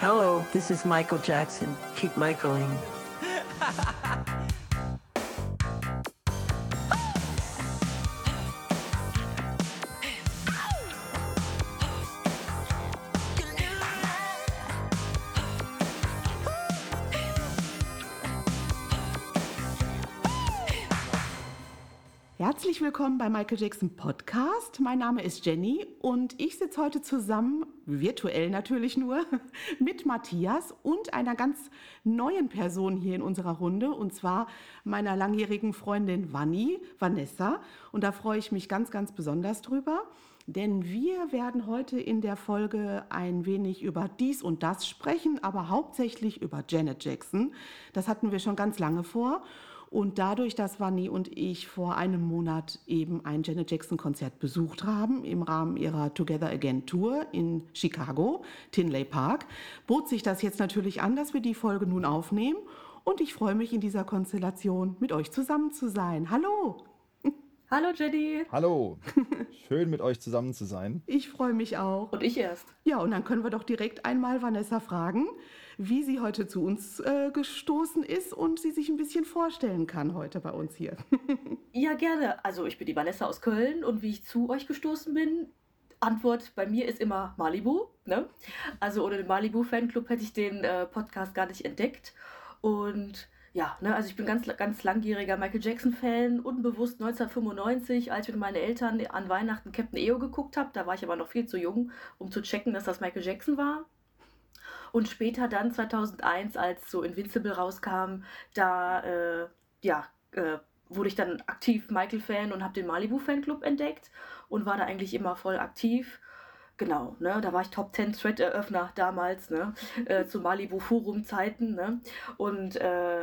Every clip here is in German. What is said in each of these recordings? Hello, this is Michael Jackson. Keep Michaeling. Herzlich willkommen bei Michael Jackson Podcast. Mein Name ist Jenny und ich sitze heute zusammen, virtuell natürlich nur, mit Matthias und einer ganz neuen Person hier in unserer Runde, und zwar meiner langjährigen Freundin Vanni, Vanessa. Und da freue ich mich ganz, ganz besonders drüber, denn wir werden heute in der Folge ein wenig über dies und das sprechen, aber hauptsächlich über Janet Jackson. Das hatten wir schon ganz lange vor. Und dadurch, dass Vanni und ich vor einem Monat eben ein Janet Jackson-Konzert besucht haben im Rahmen ihrer Together Again Tour in Chicago, Tinley Park, bot sich das jetzt natürlich an, dass wir die Folge nun aufnehmen. Und ich freue mich, in dieser Konstellation mit euch zusammen zu sein. Hallo! Hallo Jenny! Hallo! Schön, mit euch zusammen zu sein. Ich freue mich auch. Und ich erst. Ja, und dann können wir doch direkt einmal Vanessa fragen, wie sie heute zu uns gestoßen ist und sie sich ein bisschen vorstellen kann heute bei uns hier. Ja, gerne. Also ich bin die Vanessa aus Köln und wie ich zu euch gestoßen bin, Antwort bei mir ist immer Malibu. Ne? Also ohne den Malibu Fan Club hätte ich den Podcast gar nicht entdeckt. Und ja, ne, also ich bin ganz, ganz langjähriger Michael Jackson-Fan, unbewusst 1995, als ich mit meinen Eltern an Weihnachten Captain E.O. geguckt habe. Da war ich aber noch viel zu jung, um zu checken, dass das Michael Jackson war. Und später dann 2001, als so Invincible rauskam, da wurde ich dann aktiv Michael-Fan und habe den Malibu Fan Club entdeckt und war da eigentlich immer voll aktiv. Genau, ne, da war ich Top 10 Thread-Eröffner damals, ne, zu Malibu Forum-Zeiten, ne, und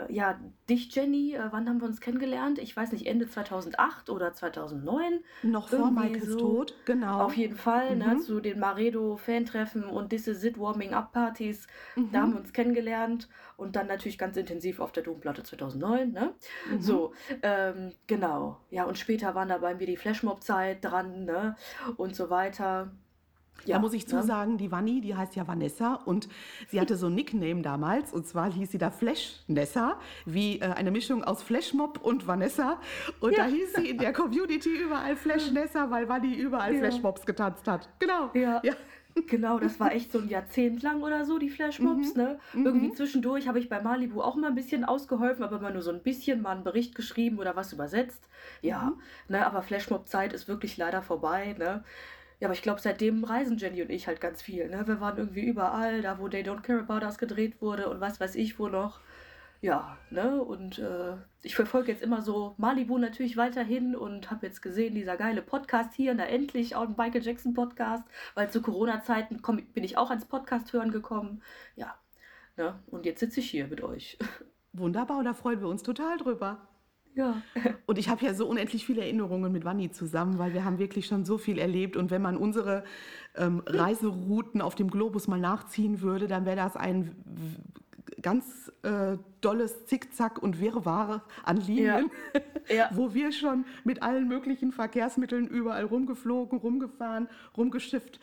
ja, dich Jenny, wann haben wir uns kennengelernt? Ich weiß nicht, Ende 2008 oder 2009. Noch vor Michaels so. Tod, genau. Auf jeden Fall, ne, zu den Maredo-Fan-Treffen und This Is It Warming-Up-Partys, da haben wir uns kennengelernt und dann natürlich ganz intensiv auf der Domplatte 2009, ne, so, genau, ja, und später waren da bei mir die Flashmob-Zeit dran, ne, und so weiter. Ja, da muss ich zusagen, die Vanni, die heißt ja Vanessa und sie hatte so einen Nickname damals, und zwar hieß sie da Flashnessa, wie eine Mischung aus Flashmob und Vanessa, und da hieß sie in der Community überall Flashnessa, weil Vanni überall Flashmobs getanzt hat. Genau. Ja. Ja. Genau, das war echt so ein Jahrzehnt lang oder so, die Flashmobs, ne? Irgendwie zwischendurch habe ich bei Malibu auch mal ein bisschen ausgeholfen, aber immer nur so ein bisschen, mal einen Bericht geschrieben oder was übersetzt. Ja, ne? Aber Flashmob-Zeit ist wirklich leider vorbei, ne? Ja, aber ich glaube, seitdem reisen Jenny und ich halt ganz viel. Ne? Wir waren irgendwie überall, da wo They Don't Care About Us gedreht wurde und was weiß ich wo noch. Ja, ne, und ich verfolge jetzt immer so Malibu natürlich weiterhin und habe jetzt gesehen, dieser geile Podcast hier, na endlich, auch ein Michael Jackson Podcast, weil zu Corona-Zeiten bin ich auch ans Podcast hören gekommen. Ja, ne, und jetzt sitze ich hier mit euch. Wunderbar, da freuen wir uns total drüber. Ja. Und ich habe ja so unendlich viele Erinnerungen mit Vanni zusammen, weil wir haben wirklich schon so viel erlebt. Und wenn man unsere Reiserouten auf dem Globus mal nachziehen würde, dann wäre das ein ganz dolles Zickzack und Wirrwarr an Linien, wo wir schon mit allen möglichen Verkehrsmitteln überall rumgeflogen, rumgefahren, rumgeschifft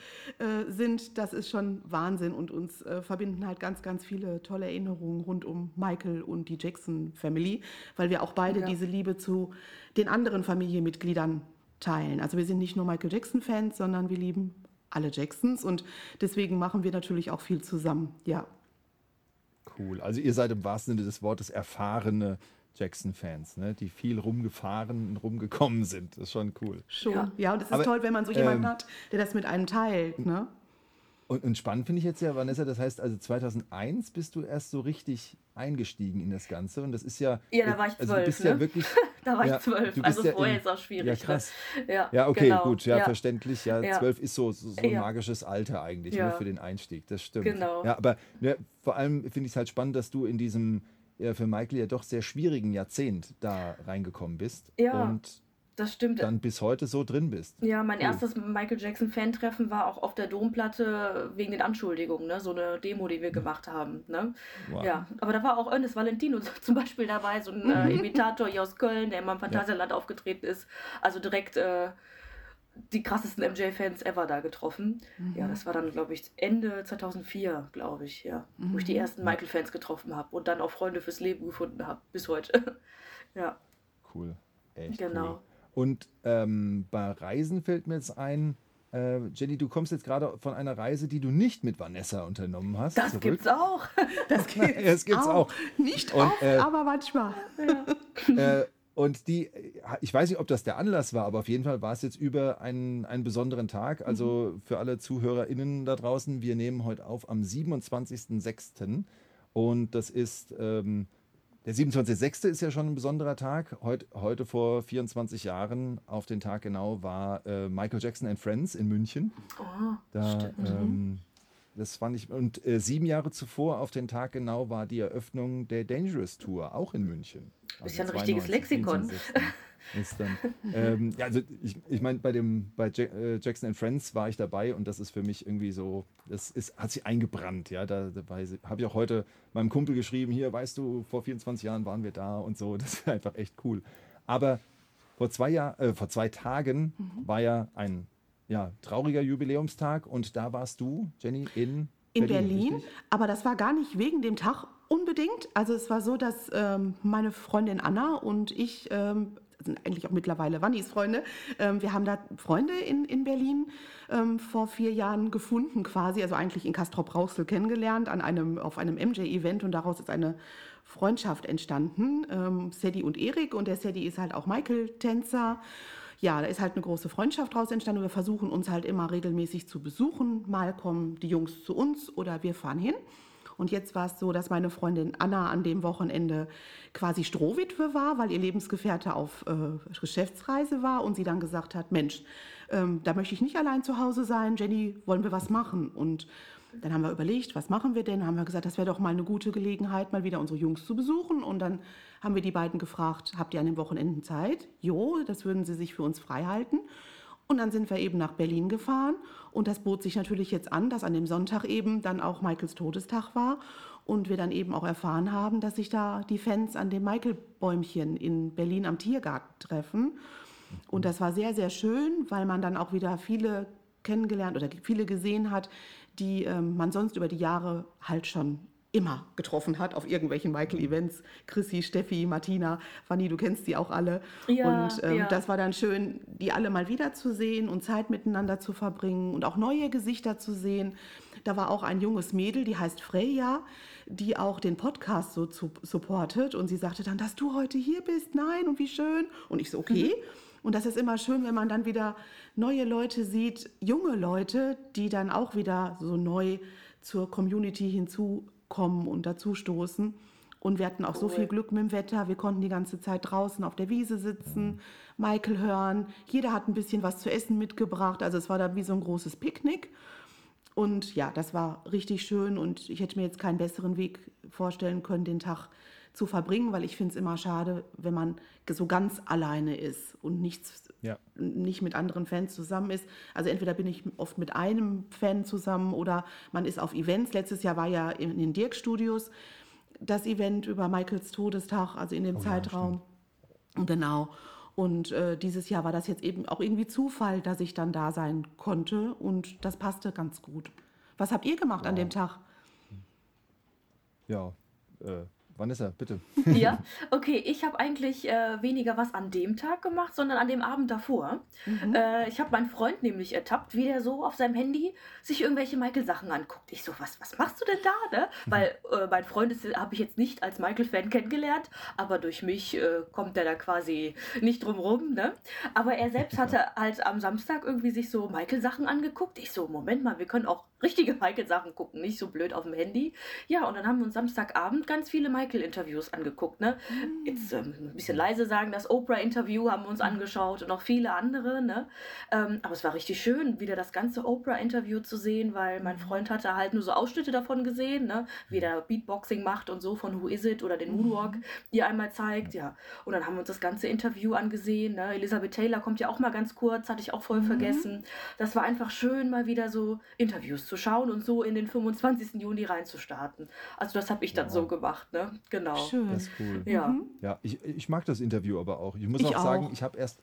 sind. Das ist schon Wahnsinn und uns verbinden halt ganz, ganz viele tolle Erinnerungen rund um Michael und die Jackson Family, weil wir auch beide diese Liebe zu den anderen Familienmitgliedern teilen. Also wir sind nicht nur Michael Jackson Fans, sondern wir lieben alle Jacksons und deswegen machen wir natürlich auch viel zusammen, ja. Cool. Also ihr seid im wahrsten Sinne des Wortes erfahrene Jackson-Fans, ne? Die viel rumgefahren und rumgekommen sind. Das ist schon cool. Schon. Ja, und es ist toll, wenn man so jemanden hat, der das mit einem teilt. Ne? Und spannend finde ich jetzt ja, Vanessa, das heißt also 2001 bist du erst so richtig eingestiegen in das Ganze und das ist ja... Ja, da war ich 12, also du bist ja wirklich... Da war ich 12, also ja vorher ist auch schwierig. Ja, krass. Ne? Ja, okay, genau. Gut, verständlich. Ja, 12 ist so ein magisches Alter eigentlich ne, für den Einstieg, das stimmt. Genau. Ja, aber vor allem finde ich es halt spannend, dass du in diesem für Michael ja doch sehr schwierigen Jahrzehnt da reingekommen bist. Ja. Und das stimmt. Dann bis heute so drin bist. Ja, mein erstes Michael Jackson-Fan-Treffen war auch auf der Domplatte wegen den Anschuldigungen, ne? So eine Demo, die wir gemacht haben. Ne? Wow. Ja, aber da war auch Ernest Valentino zum Beispiel dabei, so ein Imitator hier aus Köln, der immer im Phantasialand aufgetreten ist. Also direkt die krassesten MJ-Fans ever da getroffen. Mhm. Ja, das war dann, glaube ich, Ende 2004, glaube ich, ja. Mhm. Wo ich die ersten Michael-Fans getroffen habe und dann auch Freunde fürs Leben gefunden habe, bis heute. Ja. Cool. Echt genau. Cool. Und bei Reisen fällt mir jetzt ein, Jenny, du kommst jetzt gerade von einer Reise, die du nicht mit Vanessa unternommen hast. Das zurück. Gibt's auch. Das gibt's auch. Nicht und, oft, aber manchmal. Ja. Und die, ich weiß nicht, ob das der Anlass war, aber auf jeden Fall war es jetzt über einen besonderen Tag. Also für alle ZuhörerInnen da draußen, wir nehmen heute auf am 27.06. Und das ist, der 27.06. ist ja schon ein besonderer Tag. Heute vor 24 Jahren, auf den Tag genau, war Michael Jackson and Friends in München. Oh, da, stimmt. Das fand ich, und 7 Jahre zuvor, auf den Tag genau, war die Eröffnung der Dangerous Tour, auch in München. Also ist ja ein 92, richtiges Lexikon. Ist dann, ja, also ich meine, bei Jackson and Friends war ich dabei und das ist für mich irgendwie so, hat sich eingebrannt. Ja, dabei habe ich auch heute meinem Kumpel geschrieben, hier, weißt du, vor 24 Jahren waren wir da und so. Das ist einfach echt cool. Aber vor 2 Tagen war ja ein trauriger Jubiläumstag und da warst du, Jenny, in Berlin, aber das war gar nicht wegen dem Tag unbedingt. Also es war so, dass meine Freundin Anna und ich, sind eigentlich auch mittlerweile Vannis Freunde, wir haben da Freunde in Berlin vor 4 Jahren gefunden quasi, also eigentlich in Castrop-Rauxel kennengelernt auf einem MJ-Event und daraus ist eine Freundschaft entstanden. Sadie und Erik, und der Sadie ist halt auch Michael-Tänzer. Ja, da ist halt eine große Freundschaft draus entstanden. Wir versuchen uns halt immer regelmäßig zu besuchen. Mal kommen die Jungs zu uns oder wir fahren hin. Und jetzt war es so, dass meine Freundin Anna an dem Wochenende quasi Strohwitwe war, weil ihr Lebensgefährte auf Geschäftsreise war und sie dann gesagt hat, Mensch, da möchte ich nicht allein zu Hause sein. Jenny, wollen wir was machen? Und dann haben wir überlegt, was machen wir denn? Haben wir gesagt, das wäre doch mal eine gute Gelegenheit, mal wieder unsere Jungs zu besuchen. Und dann haben wir die beiden gefragt, habt ihr an den Wochenenden Zeit? Jo, das würden sie sich für uns freihalten. Und dann sind wir eben nach Berlin gefahren. Und das bot sich natürlich jetzt an, dass an dem Sonntag eben dann auch Michaels Todestag war. Und wir dann eben auch erfahren haben, dass sich da die Fans an dem Michael-Bäumchen in Berlin am Tiergarten treffen. Und das war sehr, sehr schön, weil man dann auch wieder viele kennengelernt oder viele gesehen hat, die man sonst über die Jahre halt schon immer getroffen hat auf irgendwelchen Michael-Events. Chrissy, Steffi, Martina, Vanni, du kennst die auch alle. Ja, und das war dann schön, die alle mal wiederzusehen und Zeit miteinander zu verbringen und auch neue Gesichter zu sehen. Da war auch ein junges Mädel, die heißt Freya, die auch den Podcast so supportet. Und sie sagte dann, dass du heute hier bist, nein, und wie schön. Und ich so, okay. Und das ist immer schön, wenn man dann wieder neue Leute sieht, junge Leute, die dann auch wieder so neu zur Community hinzukommen und dazustoßen. Und wir hatten auch so viel Glück mit dem Wetter. Wir konnten die ganze Zeit draußen auf der Wiese sitzen, Michael hören. Jeder hat ein bisschen was zu essen mitgebracht. Also es war da wie so ein großes Picknick. Und ja, das war richtig schön. Und ich hätte mir jetzt keinen besseren Weg vorstellen können, den Tag zu verbringen, weil ich finde es immer schade, wenn man so ganz alleine ist und nicht mit anderen Fans zusammen ist. Also entweder bin ich oft mit einem Fan zusammen oder man ist auf Events. Letztes Jahr war ja in den Dirk-Studios das Event über Michaels Todestag, also in dem Zeitraum. Ja, genau. Und dieses Jahr war das jetzt eben auch irgendwie Zufall, dass ich dann da sein konnte und das passte ganz gut. Was habt ihr gemacht an dem Tag? Ja, Vanessa, bitte. Ja, okay. Ich habe eigentlich weniger was an dem Tag gemacht, sondern an dem Abend davor. Mhm. Ich habe meinen Freund nämlich ertappt, wie der so auf seinem Handy sich irgendwelche Michael-Sachen anguckt. Ich so, was machst du denn da? Ne? Weil mein Freund habe ich jetzt nicht als Michael-Fan kennengelernt, aber durch mich kommt er da quasi nicht drum rum. Ne? Aber er selbst hatte halt am Samstag irgendwie sich so Michael-Sachen angeguckt. Ich so, Moment mal, wir können auch richtige Michael-Sachen gucken, nicht so blöd auf dem Handy. Ja, und dann haben wir uns Samstagabend ganz viele Michael-Interviews angeguckt. Ne? Jetzt ein bisschen leise sagen, das Oprah-Interview haben wir uns angeschaut und noch viele andere. Ne? Aber es war richtig schön, wieder das ganze Oprah-Interview zu sehen, weil mein Freund hatte halt nur so Ausschnitte davon gesehen, ne? Wie der Beatboxing macht und so von Who Is It oder den Moonwalk, die er einmal zeigt. Ja. Und dann haben wir uns das ganze Interview angesehen. Ne? Elizabeth Taylor kommt ja auch mal ganz kurz, hatte ich auch voll vergessen. Das war einfach schön, mal wieder so Interviews zu schauen und so in den 25. Juni reinzustarten. Also das habe ich dann so gemacht, ne? Genau. Schön. Das ist cool. Ja, ja, ich mag das Interview aber auch. Ich muss auch sagen, ich habe erst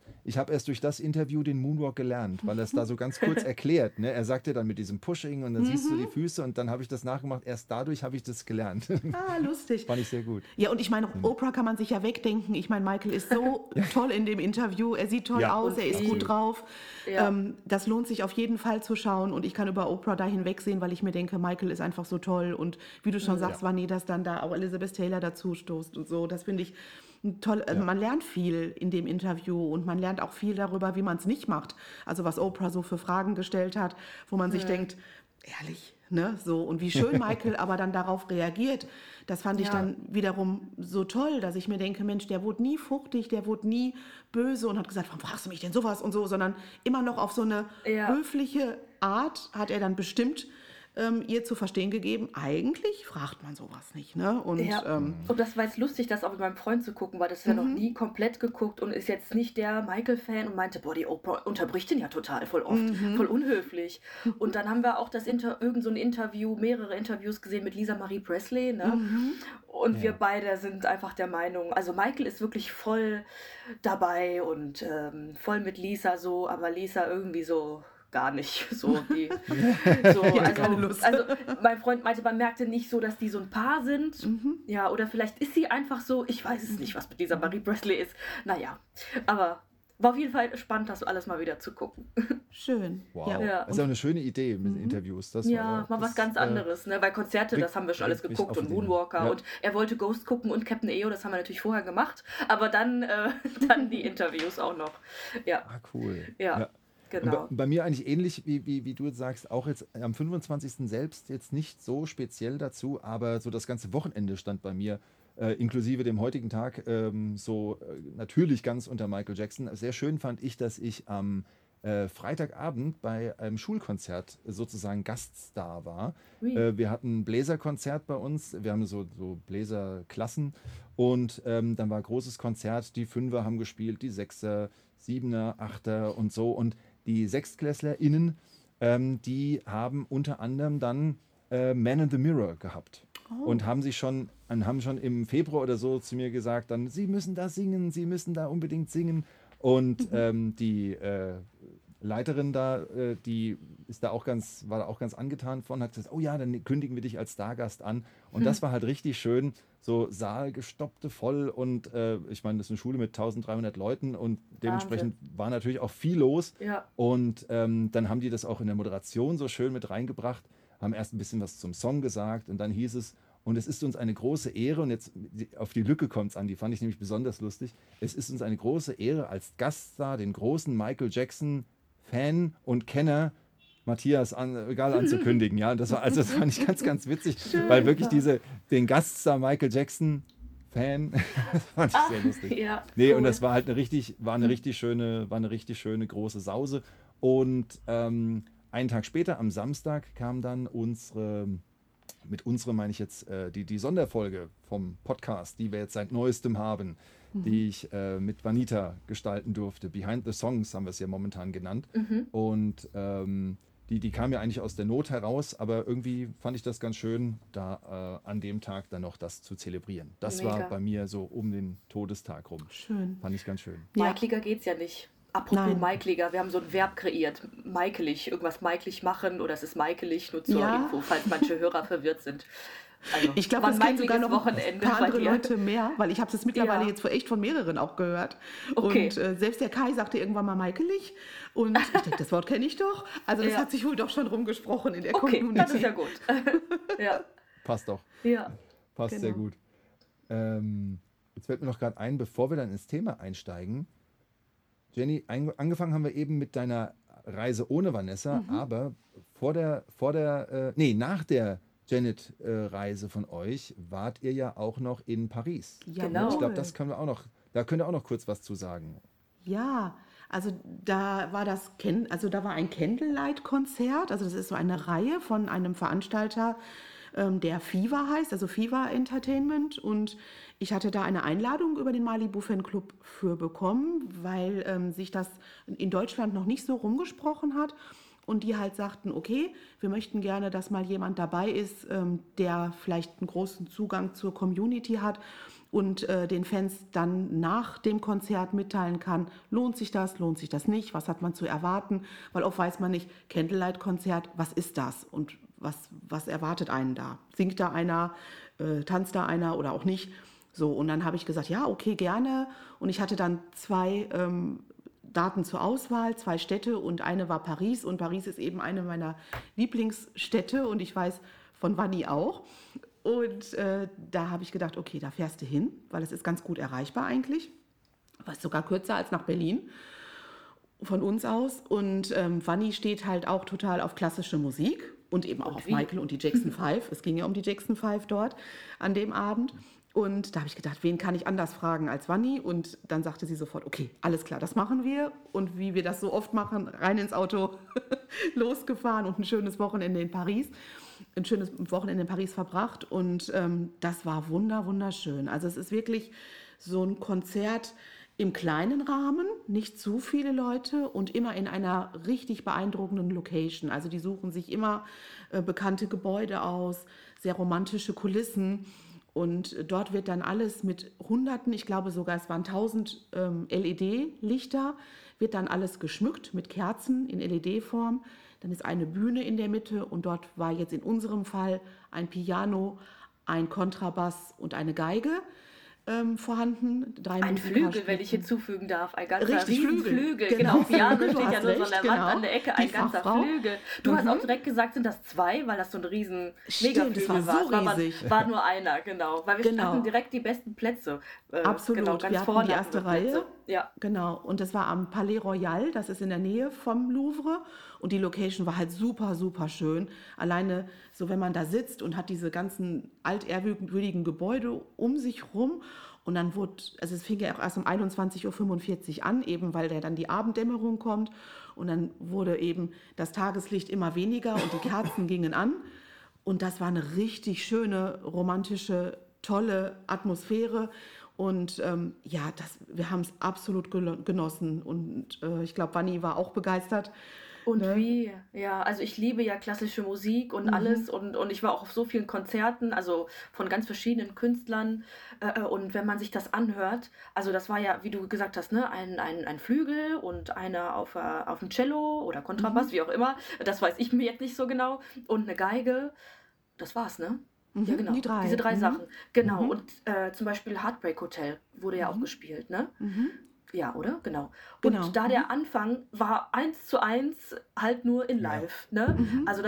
durch das Interview den Moonwalk gelernt, weil er es da so ganz kurz erklärt, ne? Er sagte dann mit diesem Pushing und dann siehst du die Füße und dann habe ich das nachgemacht. Erst dadurch habe ich das gelernt. Ah, lustig. Fand ich sehr gut. Ja, und ich meine, Oprah kann man sich ja wegdenken. Ich meine, Michael ist so toll in dem Interview. Er sieht toll aus, er ist gut drauf. Ja. Das lohnt sich auf jeden Fall zu schauen und ich kann über Oprah da hinwegsehen, weil ich mir denke, Michael ist einfach so toll und wie du schon sagst, Vanni, dass dann da auch Elizabeth Taylor dazu stoßt und so, das finde ich toll. Ja. Man lernt viel in dem Interview und man lernt auch viel darüber, wie man es nicht macht. Also was Oprah so für Fragen gestellt hat, wo man sich denkt, ehrlich, ne, so, und wie schön Michael aber dann darauf reagiert, das fand ich dann wiederum so toll, dass ich mir denke, Mensch, der wurde nie fuchtig, der wurde nie böse und hat gesagt, warum fragst du mich denn sowas und so, sondern immer noch auf so eine höfliche Art hat er dann bestimmt ihr zu verstehen gegeben, eigentlich fragt man sowas nicht, ne? Und, und das war jetzt lustig, das auch mit meinem Freund zu gucken, weil das hat er noch nie komplett geguckt und ist jetzt nicht der Michael-Fan und meinte, boah, die Oprah unterbricht den ja total, voll oft, voll unhöflich. Und dann haben wir auch das mehrere Interviews gesehen mit Lisa Marie Presley, ne? Und wir beide sind einfach der Meinung, also Michael ist wirklich voll dabei und voll mit Lisa so, aber Lisa irgendwie so gar nicht so die also mein Freund meinte, man merkte nicht so, dass die so ein Paar sind, ja, oder vielleicht ist sie einfach so, ich weiß es nicht, was mit dieser Marie Presley ist, naja, aber war auf jeden Fall spannend, das alles mal wieder zu gucken. Schön. Wow. Ja. Das ist auch eine schöne Idee mit Interviews. Das mal was ganz anderes, ne? Weil Konzerte, das haben wir schon alles geguckt und Moonwalker und er wollte Ghost gucken und Captain E.O., das haben wir natürlich vorher gemacht, aber dann die Interviews auch noch. Ja. Ah, cool. Ja. Genau. Bei mir eigentlich ähnlich, wie du jetzt sagst, auch jetzt am 25. selbst jetzt nicht so speziell dazu, aber so das ganze Wochenende stand bei mir, inklusive dem heutigen Tag, natürlich ganz unter Michael Jackson. Sehr schön fand ich, dass ich am Freitagabend bei einem Schulkonzert sozusagen Gaststar war. Wir hatten ein Bläserkonzert bei uns, wir haben so Bläserklassen und dann war ein großes Konzert, die Fünfer haben gespielt, die Sechser, Siebener, Achter und so und die SechstklässlerInnen, die haben unter anderem dann Man in the Mirror gehabt. Und haben schon im Februar oder so zu mir gesagt, dann, sie müssen da singen, sie müssen da unbedingt singen. Und die Leiterin da, die war da auch ganz angetan von, hat gesagt, oh ja, dann kündigen wir dich als Stargast an. Und das war halt richtig schön, so saalgestoppte voll und ich meine, das ist eine Schule mit 1300 Leuten und dementsprechend war natürlich auch viel los. Ja. Und dann haben die das auch in der Moderation so schön mit reingebracht, haben erst ein bisschen was zum Song gesagt und dann hieß es, und es ist uns eine große Ehre, und jetzt auf die Lücke kommt es an, die fand ich nämlich besonders lustig, es ist uns eine große Ehre, als Gaststar den großen Michael Jackson-Fan und Kenner Matthias anzukündigen. Ja, das fand ich ganz, ganz witzig, schön, weil wirklich den Gaststar Michael Jackson-Fan, das fand ich sehr lustig. Ja, nee, cool. Und das war halt eine richtig schöne große Sause. Und einen Tag später, am Samstag, kam dann die Sonderfolge vom Podcast, die wir jetzt seit Neuestem haben, die ich mit Vanita gestalten durfte. Behind the Songs haben wir es ja momentan genannt. Und die kam ja eigentlich aus der Not heraus, aber irgendwie fand ich das ganz schön, da an dem Tag dann noch das zu zelebrieren. Das war bei mir so um den Todestag rum. Schön. Fand ich ganz schön. Michaeliger geht's ja nicht. Apropos Michaeliger, wir haben so ein Verb kreiert, Michaelig, irgendwas Michaelig machen oder es ist Michaelig, nur zur Info, falls manche Hörer verwirrt sind. Also, ich glaube, es gibt sogar noch Wochenende ein paar andere Leute mehr, weil ich habe es mittlerweile jetzt echt von mehreren auch gehört. Okay. Und selbst der Kai sagte irgendwann mal Michaelig und ich denke, das Wort kenne ich doch. Also das hat sich wohl doch schon rumgesprochen in der Community. Okay, das ist ja gut. Passt doch. Ja. Passt sehr gut. Jetzt fällt mir noch gerade ein, bevor wir dann ins Thema einsteigen, Jenny, angefangen haben wir eben mit deiner Reise ohne Vanessa, aber nach der Janet-Reise von euch wart ihr ja auch noch in Paris. Ja, genau. Ich glaube, das können wir auch noch, da könnt ihr auch noch kurz was zu sagen. Ja, also da war ein Candlelight-Konzert, also das ist so eine Reihe von einem Veranstalter, der Fever heißt, also Fever Entertainment, und ich hatte da eine Einladung über den Malibu Fan Club für bekommen, weil sich das in Deutschland noch nicht so rumgesprochen hat und die halt sagten, okay, wir möchten gerne, dass mal jemand dabei ist, der vielleicht einen großen Zugang zur Community hat und den Fans dann nach dem Konzert mitteilen kann, lohnt sich das nicht, was hat man zu erwarten, weil oft weiß man nicht, Candlelight-Konzert, was ist das und was erwartet einen da? Singt da einer, tanzt da einer oder auch nicht? So, und dann habe ich gesagt, ja, okay, gerne. Und ich hatte dann zwei Daten zur Auswahl, zwei Städte und eine war Paris. Und Paris ist eben eine meiner Lieblingsstädte und ich weiß von Vanni auch. Und da habe ich gedacht, okay, da fährst du hin, weil es ist ganz gut erreichbar eigentlich. War es sogar kürzer als nach Berlin von uns aus. Und Vanni steht halt auch total auf klassische Musik und eben auch auf Michael und die Jackson Five. Es ging ja um die Jackson Five dort an dem Abend. Und da habe ich gedacht, wen kann ich anders fragen als Vanni? Und dann sagte sie sofort, okay, alles klar, das machen wir. Und wie wir das so oft machen, rein ins Auto, losgefahren und ein schönes Wochenende in Paris. Ein schönes Wochenende in Paris verbracht. Und das war wunderschön. Also es ist wirklich so ein Konzert im kleinen Rahmen, nicht zu viele Leute und immer in einer richtig beeindruckenden Location. Also die suchen sich immer bekannte Gebäude aus, sehr romantische Kulissen. Und dort wird dann alles mit Hunderten, ich glaube sogar es waren 1000 LED-Lichter, wird dann alles geschmückt mit Kerzen in LED-Form. Dann ist eine Bühne in der Mitte und dort war jetzt in unserem Fall ein Piano, ein Kontrabass und eine Geige vorhanden. Ein Flügel, wenn ich hinzufügen darf. Ein ganzer Flügel. Genau, Piano steht ja nur so an der Wand, an der Ecke, ein ganzer Flügel. Du hast auch direkt gesagt, sind das zwei, weil das so ein riesen Megaflügel war. Das war so riesig. War nur einer, genau. Weil wir hatten direkt die besten Plätze. Absolut, genau, ganz wir hatten vorne die erste Reihe. Ja. Genau, und das war am Palais Royal, das ist in der Nähe vom Louvre. Und die Location war halt super schön. Alleine so, wenn man da sitzt und hat diese ganzen altehrwürdigen Gebäude um sich rum. Und dann es fing ja auch erst um 21.45 Uhr an, eben weil dann die Abenddämmerung kommt. Und dann wurde eben das Tageslicht immer weniger und die Kerzen gingen an. Und das war eine richtig schöne, romantische, tolle Atmosphäre. Und ja, wir haben es absolut genossen. Und ich glaube, Vanni war auch begeistert. Und wie? Ja, also ich liebe ja klassische Musik und alles und ich war auch auf so vielen Konzerten, also von ganz verschiedenen Künstlern und wenn man sich das anhört, also das war ja, wie du gesagt hast, ne, ein Flügel und einer auf dem Cello oder Kontrabass, wie auch immer, das weiß ich mir jetzt nicht so genau und eine Geige, das war's, ne? Ja, genau. Diese drei Sachen. Genau, und zum Beispiel Heartbreak Hotel wurde ja auch gespielt, ne? Ja, oder? Genau. Und da der Anfang war 1:1 halt nur in live. Ne? Also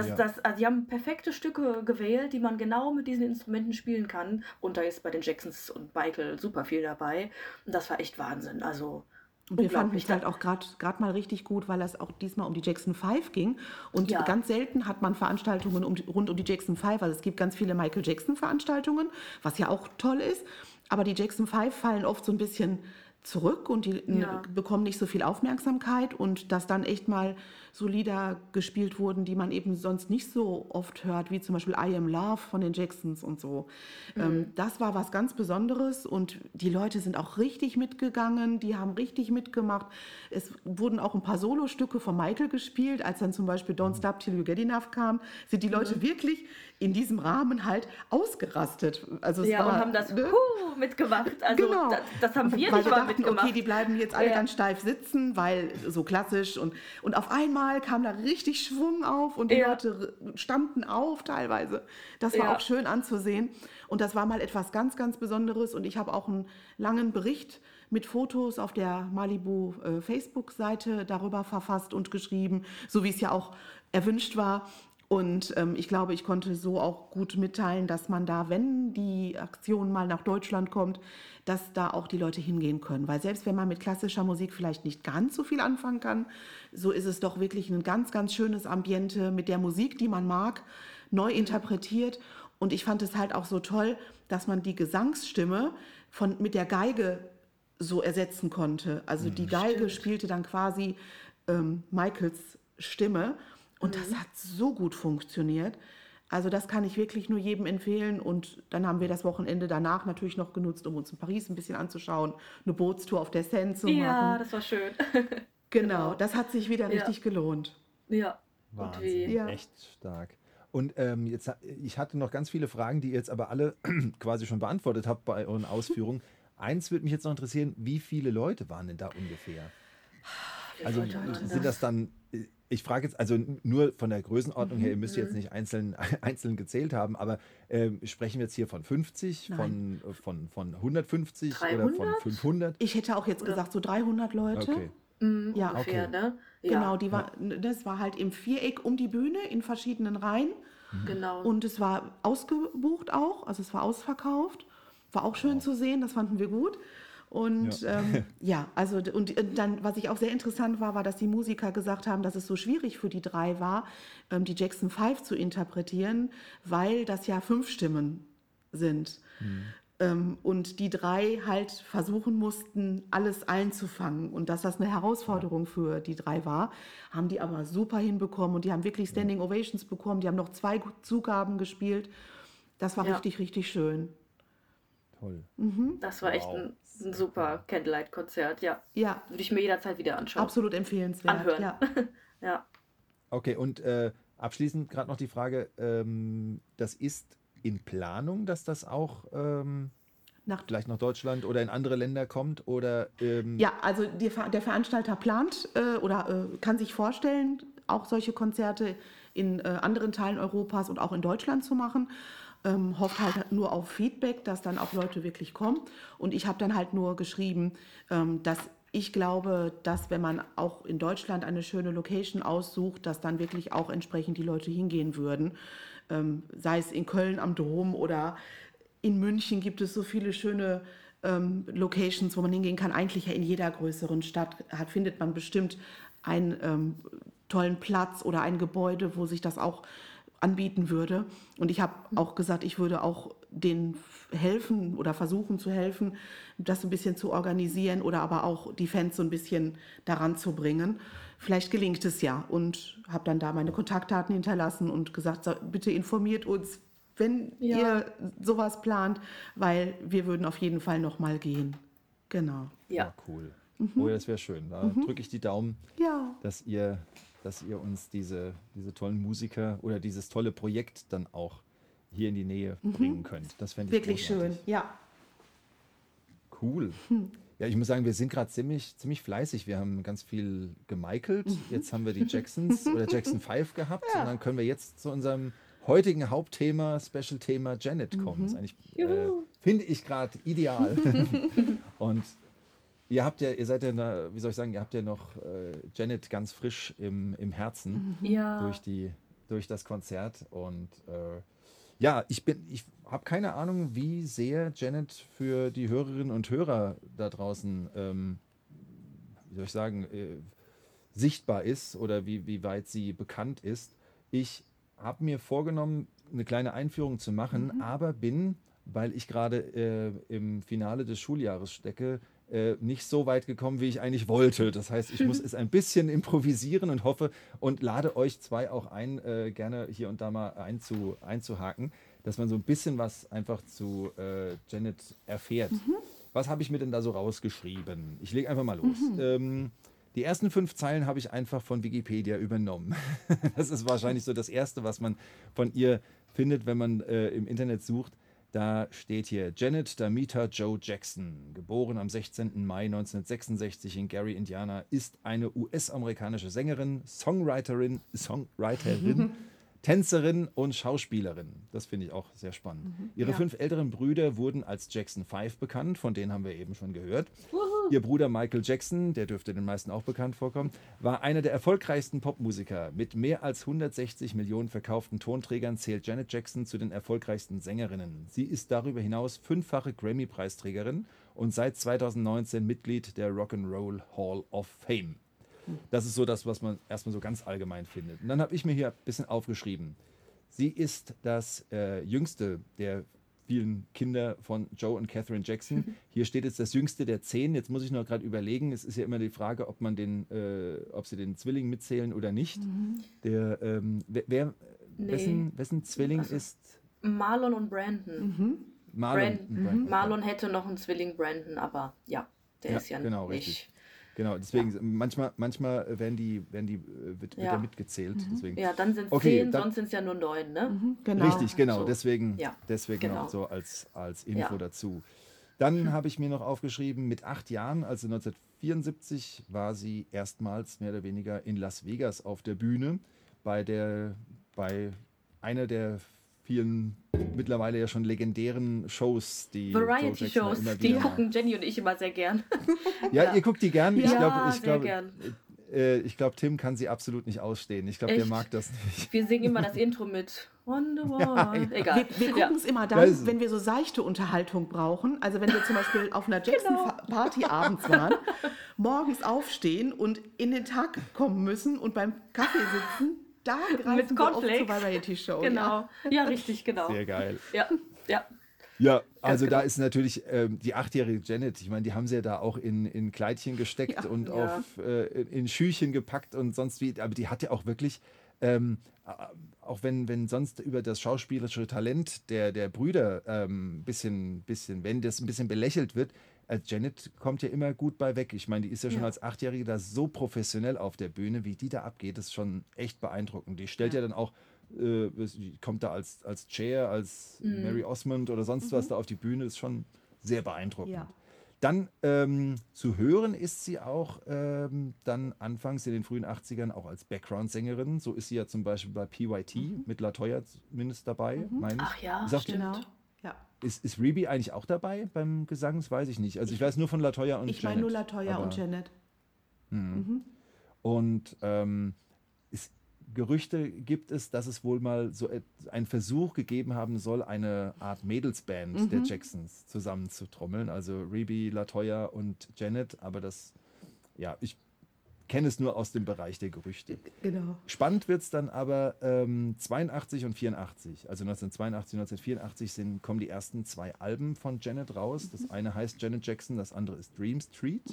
die haben perfekte Stücke gewählt, die man genau mit diesen Instrumenten spielen kann. Und da ist bei den Jacksons und Michael super viel dabei. Und das war echt Wahnsinn. Also und wir fanden es halt auch gerade mal richtig gut, weil das auch diesmal um die Jackson Five ging. Und ganz selten hat man Veranstaltungen rund um die Jackson Five. Also es gibt ganz viele Michael Jackson Veranstaltungen, was ja auch toll ist. Aber die Jackson Five fallen oft so ein bisschen zurück und die bekommen nicht so viel Aufmerksamkeit und dass dann echt mal so Lieder gespielt wurden, die man eben sonst nicht so oft hört, wie zum Beispiel I Am Love von den Jacksons und so. Das war was ganz Besonderes und die Leute sind auch richtig mitgegangen, die haben richtig mitgemacht. Es wurden auch ein paar Solostücke von Michael gespielt, als dann zum Beispiel Don't Stop Till You Get Enough kam, sind die Leute wirklich in diesem Rahmen halt ausgerastet. Also es war, und haben das mitgemacht. Also das haben wir nicht mal mitgemacht. Okay, die bleiben jetzt alle ganz steif sitzen, weil so klassisch und auf einmal kam da richtig Schwung auf und die Leute stammten auf teilweise. Das war auch schön anzusehen und das war mal etwas ganz Besonderes und ich habe auch einen langen Bericht mit Fotos auf der Malibu Facebook-Seite darüber verfasst und geschrieben, so wie es ja auch erwünscht war. Und ich glaube, ich konnte so auch gut mitteilen, dass man da, wenn die Aktion mal nach Deutschland kommt, dass da auch die Leute hingehen können. Weil selbst wenn man mit klassischer Musik vielleicht nicht ganz so viel anfangen kann, so ist es doch wirklich ein ganz schönes Ambiente mit der Musik, die man mag, neu interpretiert. Und ich fand es halt auch so toll, dass man die Gesangsstimme mit der Geige so ersetzen konnte. Also die Geige spielte dann quasi Michaels Stimme. Und das hat so gut funktioniert. Also das kann ich wirklich nur jedem empfehlen. Und dann haben wir das Wochenende danach natürlich noch genutzt, um uns in Paris ein bisschen anzuschauen, eine Bootstour auf der Seine zu machen. Ja, das war schön. Genau, das hat sich wieder richtig gelohnt. Ja, Wahnsinn, ja. Echt stark. Und jetzt, ich hatte noch ganz viele Fragen, die ihr jetzt aber alle quasi schon beantwortet habt bei euren Ausführungen. Eins würde mich jetzt noch interessieren, wie viele Leute waren denn da ungefähr? Also sind das dann, ich frage jetzt, also nur von der Größenordnung her, ihr müsst jetzt nicht einzeln gezählt haben, aber sprechen wir jetzt hier von 50, von 150 300? Oder von 500? Ich hätte auch jetzt gesagt so 300 Leute. Okay. Ja, ungefähr, okay. Ne? Ja. Genau, die war, das war halt im Viereck um die Bühne in verschiedenen Reihen. Genau. Und es war ausgebucht auch, also es war ausverkauft. War auch schön zu sehen, das fanden wir gut. Und ja, ja, also und dann, was ich auch sehr interessant war, dass die Musiker gesagt haben, dass es so schwierig für die drei war, die Jackson Five zu interpretieren, weil das ja 5 Stimmen sind. Mhm. Und die drei halt versuchen mussten, alles einzufangen. Und dass das eine Herausforderung für die drei war, haben die aber super hinbekommen. Und die haben wirklich Standing Ovations bekommen. Die haben noch 2 Zugaben gespielt. Das war richtig, richtig schön. Toll. Mhm. Das war echt ein super Candlelight-Konzert. Ja. Ja. Würde ich mir jederzeit wieder anschauen. Absolut empfehlenswert. Anhören. Ja. Ja. Okay, und abschließend gerade noch die Frage, das ist in Planung, dass das auch vielleicht nach Deutschland oder in andere Länder kommt? Oder, ja, also der Veranstalter plant oder kann sich vorstellen, auch solche Konzerte in anderen Teilen Europas und auch in Deutschland zu machen. Hofft halt nur auf Feedback, dass dann auch Leute wirklich kommen. Und ich habe dann halt nur geschrieben, dass ich glaube, dass wenn man auch in Deutschland eine schöne Location aussucht, dass dann wirklich auch entsprechend die Leute hingehen würden. Sei es in Köln am Dom oder in München gibt es so viele schöne Locations, wo man hingehen kann. Eigentlich ja in jeder größeren Stadt findet man bestimmt einen tollen Platz oder ein Gebäude, wo sich das auch anbieten würde. Und ich habe auch gesagt, ich würde auch denen helfen oder versuchen zu helfen, das ein bisschen zu organisieren oder aber auch die Fans so ein bisschen daran zu bringen. Vielleicht gelingt es ja. Und habe dann da meine Kontaktdaten hinterlassen und gesagt, bitte informiert uns, wenn ihr sowas plant, weil wir würden auf jeden Fall nochmal gehen. Genau. Ja, cool. Oh, das wäre schön. Da drücke ich die Daumen, dass ihr uns diese tollen Musiker oder dieses tolle Projekt dann auch hier in die Nähe bringen könnt. Das fände ich wirklich großartig. Schön, ja. Cool. Ja, ich muss sagen, wir sind gerade ziemlich fleißig. Wir haben ganz viel gemaikelt. Jetzt haben wir die Jacksons oder Jackson Five gehabt. Ja. Und dann können wir jetzt zu unserem heutigen Hauptthema, Special-Thema Janet kommen. Das ist eigentlich, finde ich gerade ideal. Und ihr habt ja noch Janet ganz frisch im Herzen durch das Konzert. Und ich habe keine Ahnung, wie sehr Janet für die Hörerinnen und Hörer da draußen, sichtbar ist oder wie weit sie bekannt ist. Ich habe mir vorgenommen, eine kleine Einführung zu machen, aber bin, weil ich gerade im Finale des Schuljahres stecke, nicht so weit gekommen, wie ich eigentlich wollte. Das heißt, ich muss es ein bisschen improvisieren und hoffe und lade euch 2 auch ein, gerne hier und da mal einzuhaken, dass man so ein bisschen was einfach zu Janet erfährt. Was habe ich mir denn da so rausgeschrieben? Ich lege einfach mal los. Die ersten 5 Zeilen habe ich einfach von Wikipedia übernommen. Das ist wahrscheinlich so das Erste, was man von ihr findet, wenn man im Internet sucht. Da steht hier Janet Damita Jo Jackson, geboren am 16. Mai 1966 in Gary, Indiana, ist eine US-amerikanische Sängerin, Songwriterin, Tänzerin und Schauspielerin. Das finde ich auch sehr spannend. Ihre 5 älteren Brüder wurden als Jackson Five bekannt, von denen haben wir eben schon gehört. Ihr Bruder Michael Jackson, der dürfte den meisten auch bekannt vorkommen, war einer der erfolgreichsten Popmusiker. Mit mehr als 160 Millionen verkauften Tonträgern zählt Janet Jackson zu den erfolgreichsten Sängerinnen. Sie ist darüber hinaus 5-fache Grammy-Preisträgerin und seit 2019 Mitglied der Rock'n'Roll Hall of Fame. Das ist so das, was man erstmal so ganz allgemein findet. Und dann habe ich mir hier ein bisschen aufgeschrieben. Sie ist das jüngste der vielen Kinder von Joe und Catherine Jackson. Hier steht jetzt das jüngste der 10. Jetzt muss ich noch gerade überlegen. Es ist ja immer die Frage, ob man ob sie den Zwilling mitzählen oder nicht. Der, wessen Zwilling ist? Marlon und Brandon. Marlon hätte noch einen Zwilling, Brandon, aber der ist ja genau, nicht. Richtig. Genau, deswegen, ja. manchmal wird mitgezählt. Mhm. Deswegen. Ja, dann sind es 10, sonst sind es ja nur 9, ne? Mhm, genau. Richtig, genau, so. deswegen noch so als Info dazu. Dann habe ich mir noch aufgeschrieben, mit 8 Jahren, also 1974, war sie erstmals mehr oder weniger in Las Vegas auf der Bühne bei einer der vielen mittlerweile ja schon legendären Shows, die Variety-Shows, die gucken Jenny und ich immer sehr gern. Ja, ihr guckt die gern. Ich glaube, Tim kann sie absolut nicht ausstehen. Ich glaube, der mag das nicht. Wir singen immer das Intro mit On the Wall. Ja. Egal. Wir gucken es immer dann, wenn wir so seichte Unterhaltung brauchen. Also wenn wir zum Beispiel auf einer Jackson-Party abends waren, morgens aufstehen und in den Tag kommen müssen und beim Kaffee sitzen, da greifen wir oft zur Variety-Show. Genau. Ja, richtig, genau. Sehr geil. Ja. Ja, also da ist natürlich die 8-jährige Janet, ich meine, die haben sie ja da auch in Kleidchen gesteckt und auf in Schüchen gepackt und sonst wie, aber die hat ja auch wirklich, auch wenn sonst über das schauspielerische Talent der Brüder wenn das ein bisschen belächelt wird, Janet kommt ja immer gut bei weg. Ich meine, die ist ja schon als 8-Jährige da so professionell auf der Bühne, wie die da abgeht, ist schon echt beeindruckend. Die stellt ja dann auch, kommt da als Chair, als Mary Osmond oder sonst was da auf die Bühne, ist schon sehr beeindruckend. Ja. Dann zu hören ist sie auch dann anfangs in den frühen 80ern auch als Background-Sängerin. So ist sie ja zum Beispiel bei PYT mit LaToya zumindest dabei. Meine ich. Ach ja, genau. Ja. Ist Reby eigentlich auch dabei beim Gesang? Das weiß ich nicht. Also ich weiß nur von LaToya und Janet. Ich meine nur LaToya und Janet. Und Gerüchte gibt es, dass es wohl mal so einen Versuch gegeben haben soll, eine Art Mädelsband der Jacksons zusammenzutrommeln. Also Reby, LaToya und Janet. Aber das, ich kenne es nur aus dem Bereich der Gerüchte. Genau. Spannend wird es dann aber 82 und 84. Also 1982 und 1984 kommen die ersten 2 Alben von Janet raus. Das eine heißt Janet Jackson, das andere ist Dream Street.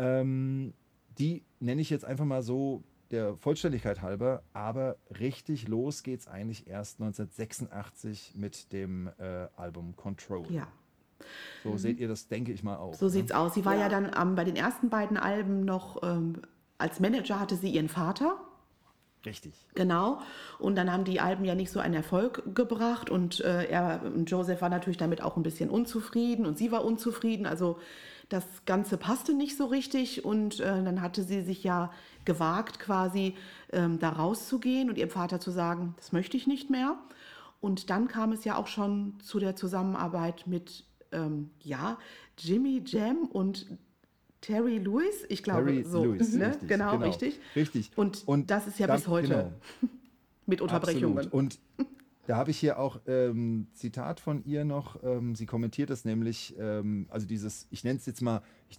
Die nenne ich jetzt einfach mal so der Vollständigkeit halber, aber richtig los geht's eigentlich erst 1986 mit dem Album Control. Ja. So seht ihr das, denke ich mal, auch. So sieht's aus. Sie war ja dann bei den ersten beiden Alben noch, als Manager hatte sie ihren Vater. Richtig. Genau. Und dann haben die Alben ja nicht so einen Erfolg gebracht und Joseph war natürlich damit auch ein bisschen unzufrieden und sie war unzufrieden. Also das Ganze passte nicht so richtig und dann hatte sie sich ja gewagt, quasi da rauszugehen und ihrem Vater zu sagen, das möchte ich nicht mehr. Und dann kam es ja auch schon zu der Zusammenarbeit mit Jimmy Jam und Terry Lewis, ich glaube Terry so. Lewis, ne? Richtig, genau, richtig. Und das ist ja bis heute mit Unterbrechungen. Absolut. Und da habe ich hier auch Zitat von ihr noch. Sie kommentiert es nämlich, also dieses, ich nenne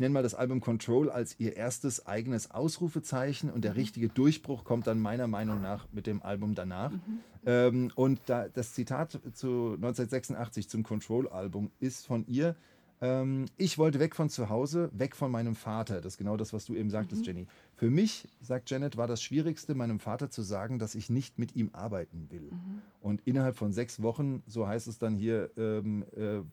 mal das Album Control als ihr erstes eigenes Ausrufezeichen und der richtige Durchbruch kommt dann meiner Meinung nach mit dem Album danach. Und das Zitat zu 1986 zum Control-Album ist von ihr: Ich wollte weg von zu Hause, weg von meinem Vater. Das ist genau das, was du eben sagtest, Jenny. Für mich, sagt Janet, war das Schwierigste, meinem Vater zu sagen, dass ich nicht mit ihm arbeiten will. Und innerhalb von 6 Wochen, so heißt es dann hier,